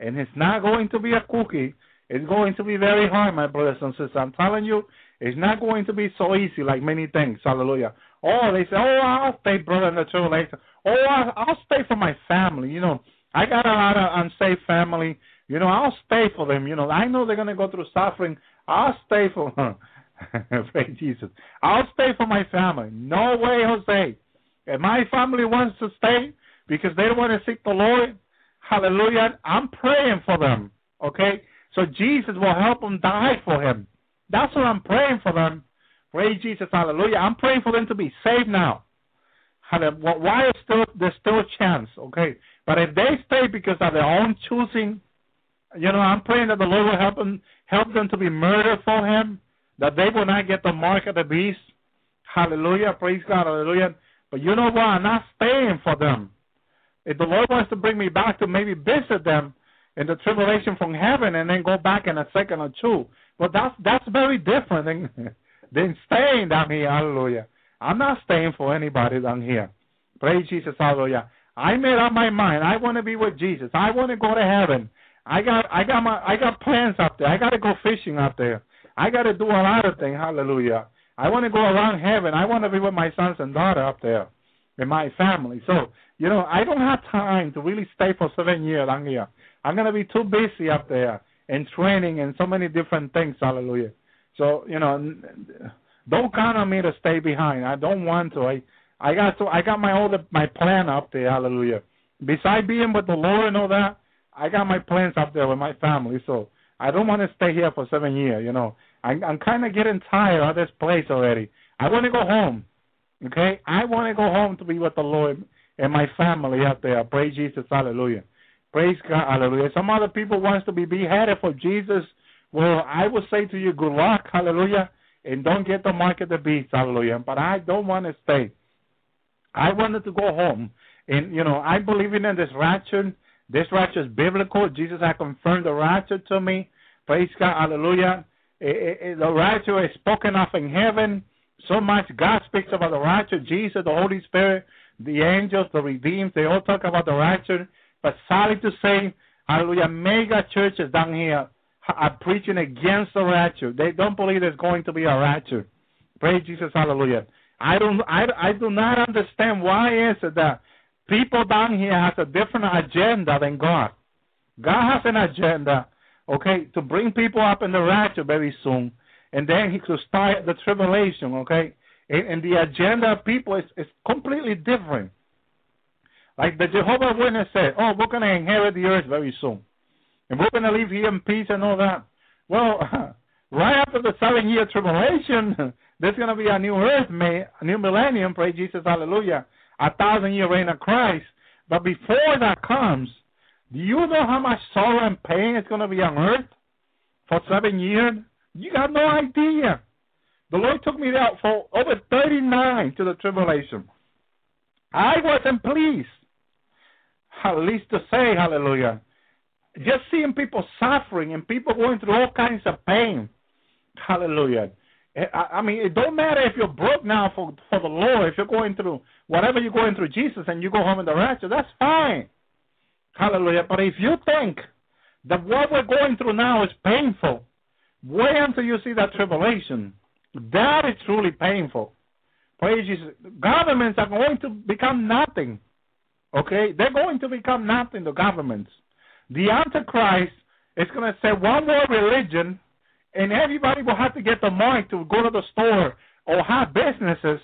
And it's not going to be a cookie. It's going to be very hard, my brothers and sisters. I'm telling you, it's not going to be so easy like many things, hallelujah. Oh, they say, oh, I'll stay, brother, in the tribulation. Oh, I'll stay for my family. You know, I got a lot of unsafe family. You know, I'll stay for them. You know, I know they're going to go through suffering. I'll stay for them. Praise Jesus. I'll stay for my family. No way, Jose. If my family wants to stay because they don't want to seek the Lord, hallelujah, I'm praying for them, okay? So Jesus will help them die for him. That's what I'm praying for them. Praise Jesus, hallelujah. I'm praying for them to be saved now. Hallelujah. Why is there's still a chance, okay? But if they stay because of their own choosing, you know, I'm praying that the Lord will help them to be murdered for him, that they will not get the mark of the beast. Hallelujah. Praise God. Hallelujah. But you know what? I'm not staying for them. If the Lord wants to bring me back to maybe visit them in the tribulation from heaven and then go back in a second or two, well, that's very different than staying down here. Hallelujah. I'm not staying for anybody down here. Praise Jesus. Hallelujah. I made up my mind. I want to be with Jesus. I want to go to heaven. I got plans up there. I got to go fishing up there. I got to do a lot of things. Hallelujah. I want to go around heaven. I want to be with my sons and daughter up there and my family. So, you know, I don't have time to really stay for 7 years down here. I'm going to be too busy up there and training and so many different things. Hallelujah. So, you know, don't count on me to stay behind. I don't want to. I got my plan up there, hallelujah. Besides being with the Lord and all that, I got my plans up there with my family, so I don't want to stay here for 7 years, you know. I'm kind of getting tired of this place already. I want to go home, okay? I want to go home to be with the Lord and my family up there. Praise Jesus, hallelujah. Praise God, hallelujah. Some other people wants to be beheaded for Jesus. Well, I would say to you, good luck, hallelujah, and don't get the mark of the beast, hallelujah. But I don't want to stay. I wanted to go home, and, you know, I believe in this rapture. This rapture is biblical. Jesus had confirmed the rapture to me. Praise God, hallelujah. The rapture is spoken of in heaven. So much God speaks about the rapture. Jesus, the Holy Spirit, the angels, the redeemed, they all talk about the rapture. But sorry to say, hallelujah, mega churches down here are preaching against the rapture. They don't believe there's going to be a rapture. Praise Jesus, hallelujah. I do not understand why is it that people down here have a different agenda than God. God has an agenda, okay, to bring people up in the rapture very soon, and then he could start the tribulation, okay? And the agenda of people is completely different. Like the Jehovah's Witness said, oh, we're going to inherit the earth very soon, and we're going to live here in peace and all that. Well, right after the 7-year tribulation, there's going to be a new earth, a new millennium, praise Jesus, hallelujah, a 1,000-year reign of Christ. But before that comes, do you know how much sorrow and pain is going to be on earth for 7 years? You got no idea. The Lord took me out for over 39 to the tribulation. I wasn't pleased, at least to say, hallelujah. Just seeing people suffering and people going through all kinds of pain. Hallelujah. I mean, it don't matter if you're broke now for the Lord, if you're going through whatever you're going through, Jesus, and you go home in the rapture, that's fine. Hallelujah. But if you think that what we're going through now is painful, wait until you see that tribulation. That is truly painful. Praise Jesus. Governments are going to become nothing. Okay? They're going to become nothing, the governments. The Antichrist is going to say one more religion, and everybody will have to get the money to go to the store or have businesses,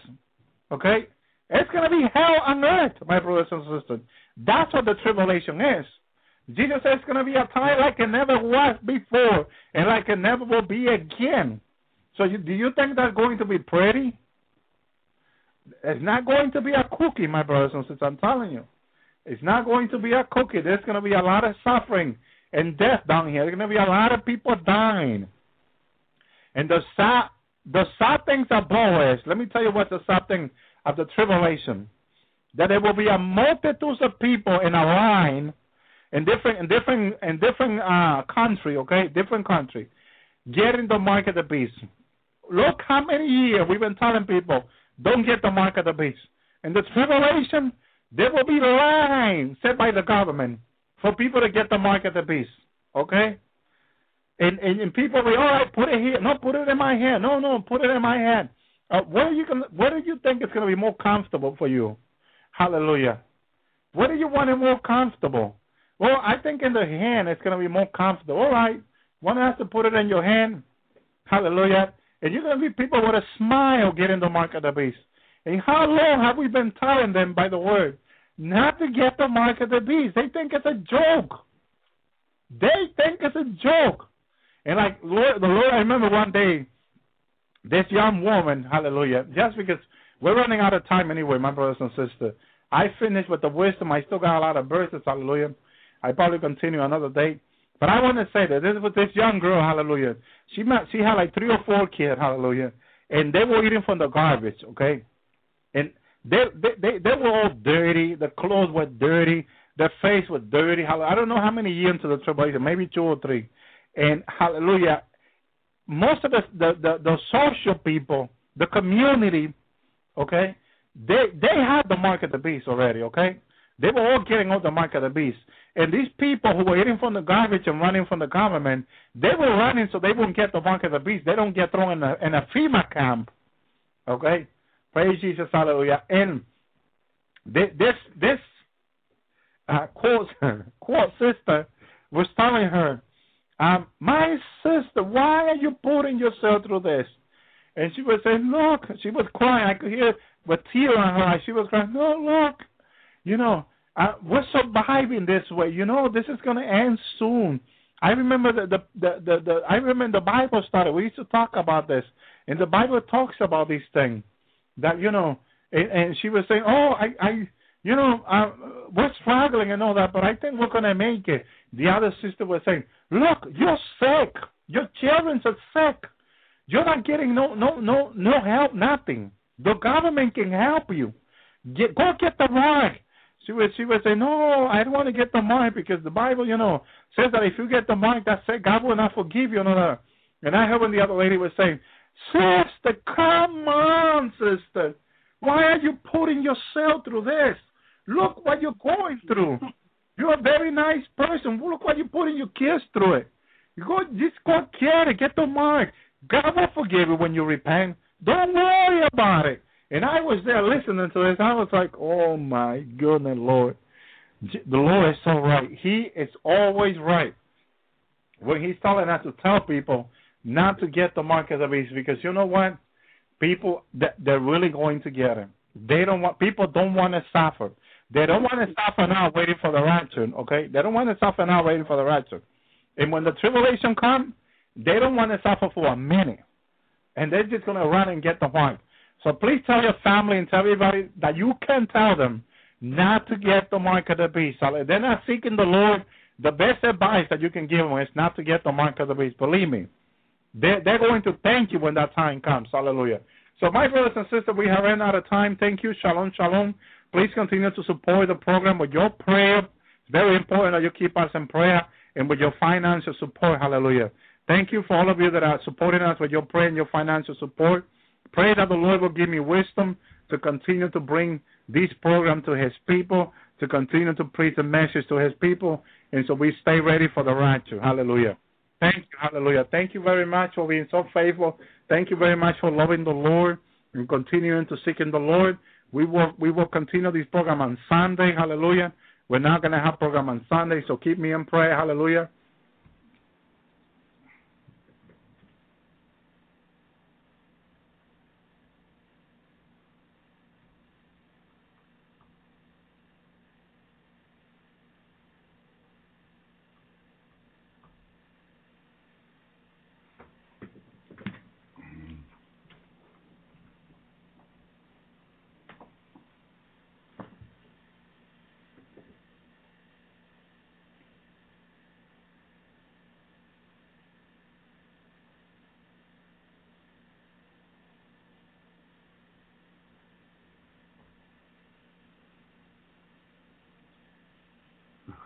okay? It's going to be hell on earth, my brothers and sisters. That's what the tribulation is. Jesus says it's going to be a time like it never was before and like it never will be again. So do you think that's going to be pretty? It's not going to be a cookie, my brothers and sisters, I'm telling you. It's not going to be a cookie. There's going to be a lot of suffering and death down here. There's going to be a lot of people dying. And the sad things are blowers. Let me tell you what's the sad thing of the tribulation. That there will be a multitude of people in a line in different country, okay? Different country. Getting the mark of the beast. Look how many years we've been telling people, don't get the mark of the beast. In the tribulation, there will be lines set by the government for people to get the mark of the beast. Okay? And people will be, all right, put it here. No, put it in my hand. No, put it in my hand. What do you think is going to be more comfortable for you? Hallelujah. What do you want it more comfortable? Well, I think in the hand it's going to be more comfortable. All right. One has to put it in your hand. Hallelujah. And you're going to be people with a smile getting the mark of the beast. And how long have we been telling them by the word not to get the mark of the beast? They think it's a joke. They think it's a joke. And like the Lord, I remember one day, this young woman, hallelujah, just because we're running out of time anyway, my brothers and sisters. I finished with the wisdom. I still got a lot of verses, hallelujah. I probably continue another day. But I want to say that this was this young girl, hallelujah. She had like 3 or 4 kids, hallelujah. And they were eating from the garbage, okay. And They were all dirty. The clothes were dirty. Their face was dirty. I don't know how many years into the tribulation, maybe 2 or 3. And hallelujah, most of the social people, the community, okay, they had the mark of the beast already, okay? They were all getting off the mark of the beast. And these people who were eating from the garbage and running from the government, they were running so they wouldn't get the mark of the beast. They don't get thrown in a FEMA camp, okay? Praise Jesus, hallelujah. And this sister was telling her, my sister, why are you putting yourself through this? And she was saying, look, she was crying. I could hear with tears on her eyes. She was crying, no, look, we're surviving this way. This is going to end soon. I remember the Bible study. We used to talk about this, and the Bible talks about these things. That and she was saying, we're struggling and all that, but I think we're going to make it. The other sister was saying, look, you're sick. Your children are sick. You're not getting no help, nothing. The government can help you. Go get the mark. She would say, no, I don't want to get the mark because the Bible, says that if you get the mark, that's it. God will not forgive you. No. And I heard when the other lady was saying, sister, come on, sister. Why are you putting yourself through this? Look what you're going through. You're a very nice person. Look what you're putting your kids through it. Just go get it. Get the mark. God will forgive you when you repent. Don't worry about it. And I was there listening to this. I was like, oh, my goodness, Lord. The Lord is so right. He is always right when he's telling us to tell people not to get the mark of the beast, because you know what? People, they're really going to get it. People don't want to suffer. They don't want to suffer now waiting for the rapture, okay? They don't want to suffer now waiting for the rapture. And when the tribulation comes, they don't want to suffer for a minute. And they're just going to run and get the mark. So please tell your family and tell everybody that you can tell them not to get the mark of the beast. So they're not seeking the Lord. The best advice that you can give them is not to get the mark of the beast. Believe me. They're going to thank you when that time comes. Hallelujah. So, my brothers and sisters, we have run out of time. Thank you. Shalom, shalom. Please continue to support the program with your prayer. It's very important that you keep us in prayer and with your financial support. Hallelujah. Thank you for all of you that are supporting us with your prayer and your financial support. Pray that the Lord will give me wisdom to continue to bring this program to his people, to continue to preach the message to his people, and so we stay ready for the rapture. Hallelujah. Thank you, hallelujah. Thank you very much for being so faithful. Thank you very much for loving the Lord and continuing to seek in the Lord. We will continue this program on Sunday, hallelujah. We're not going to have program on Sunday, so keep me in prayer, hallelujah.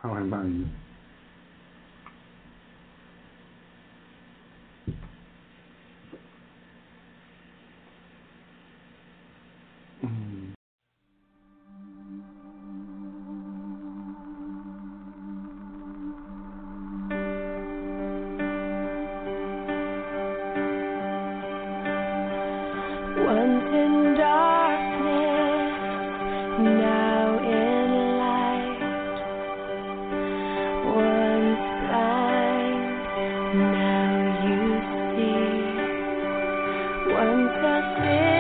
How about you? Now you see, once I see.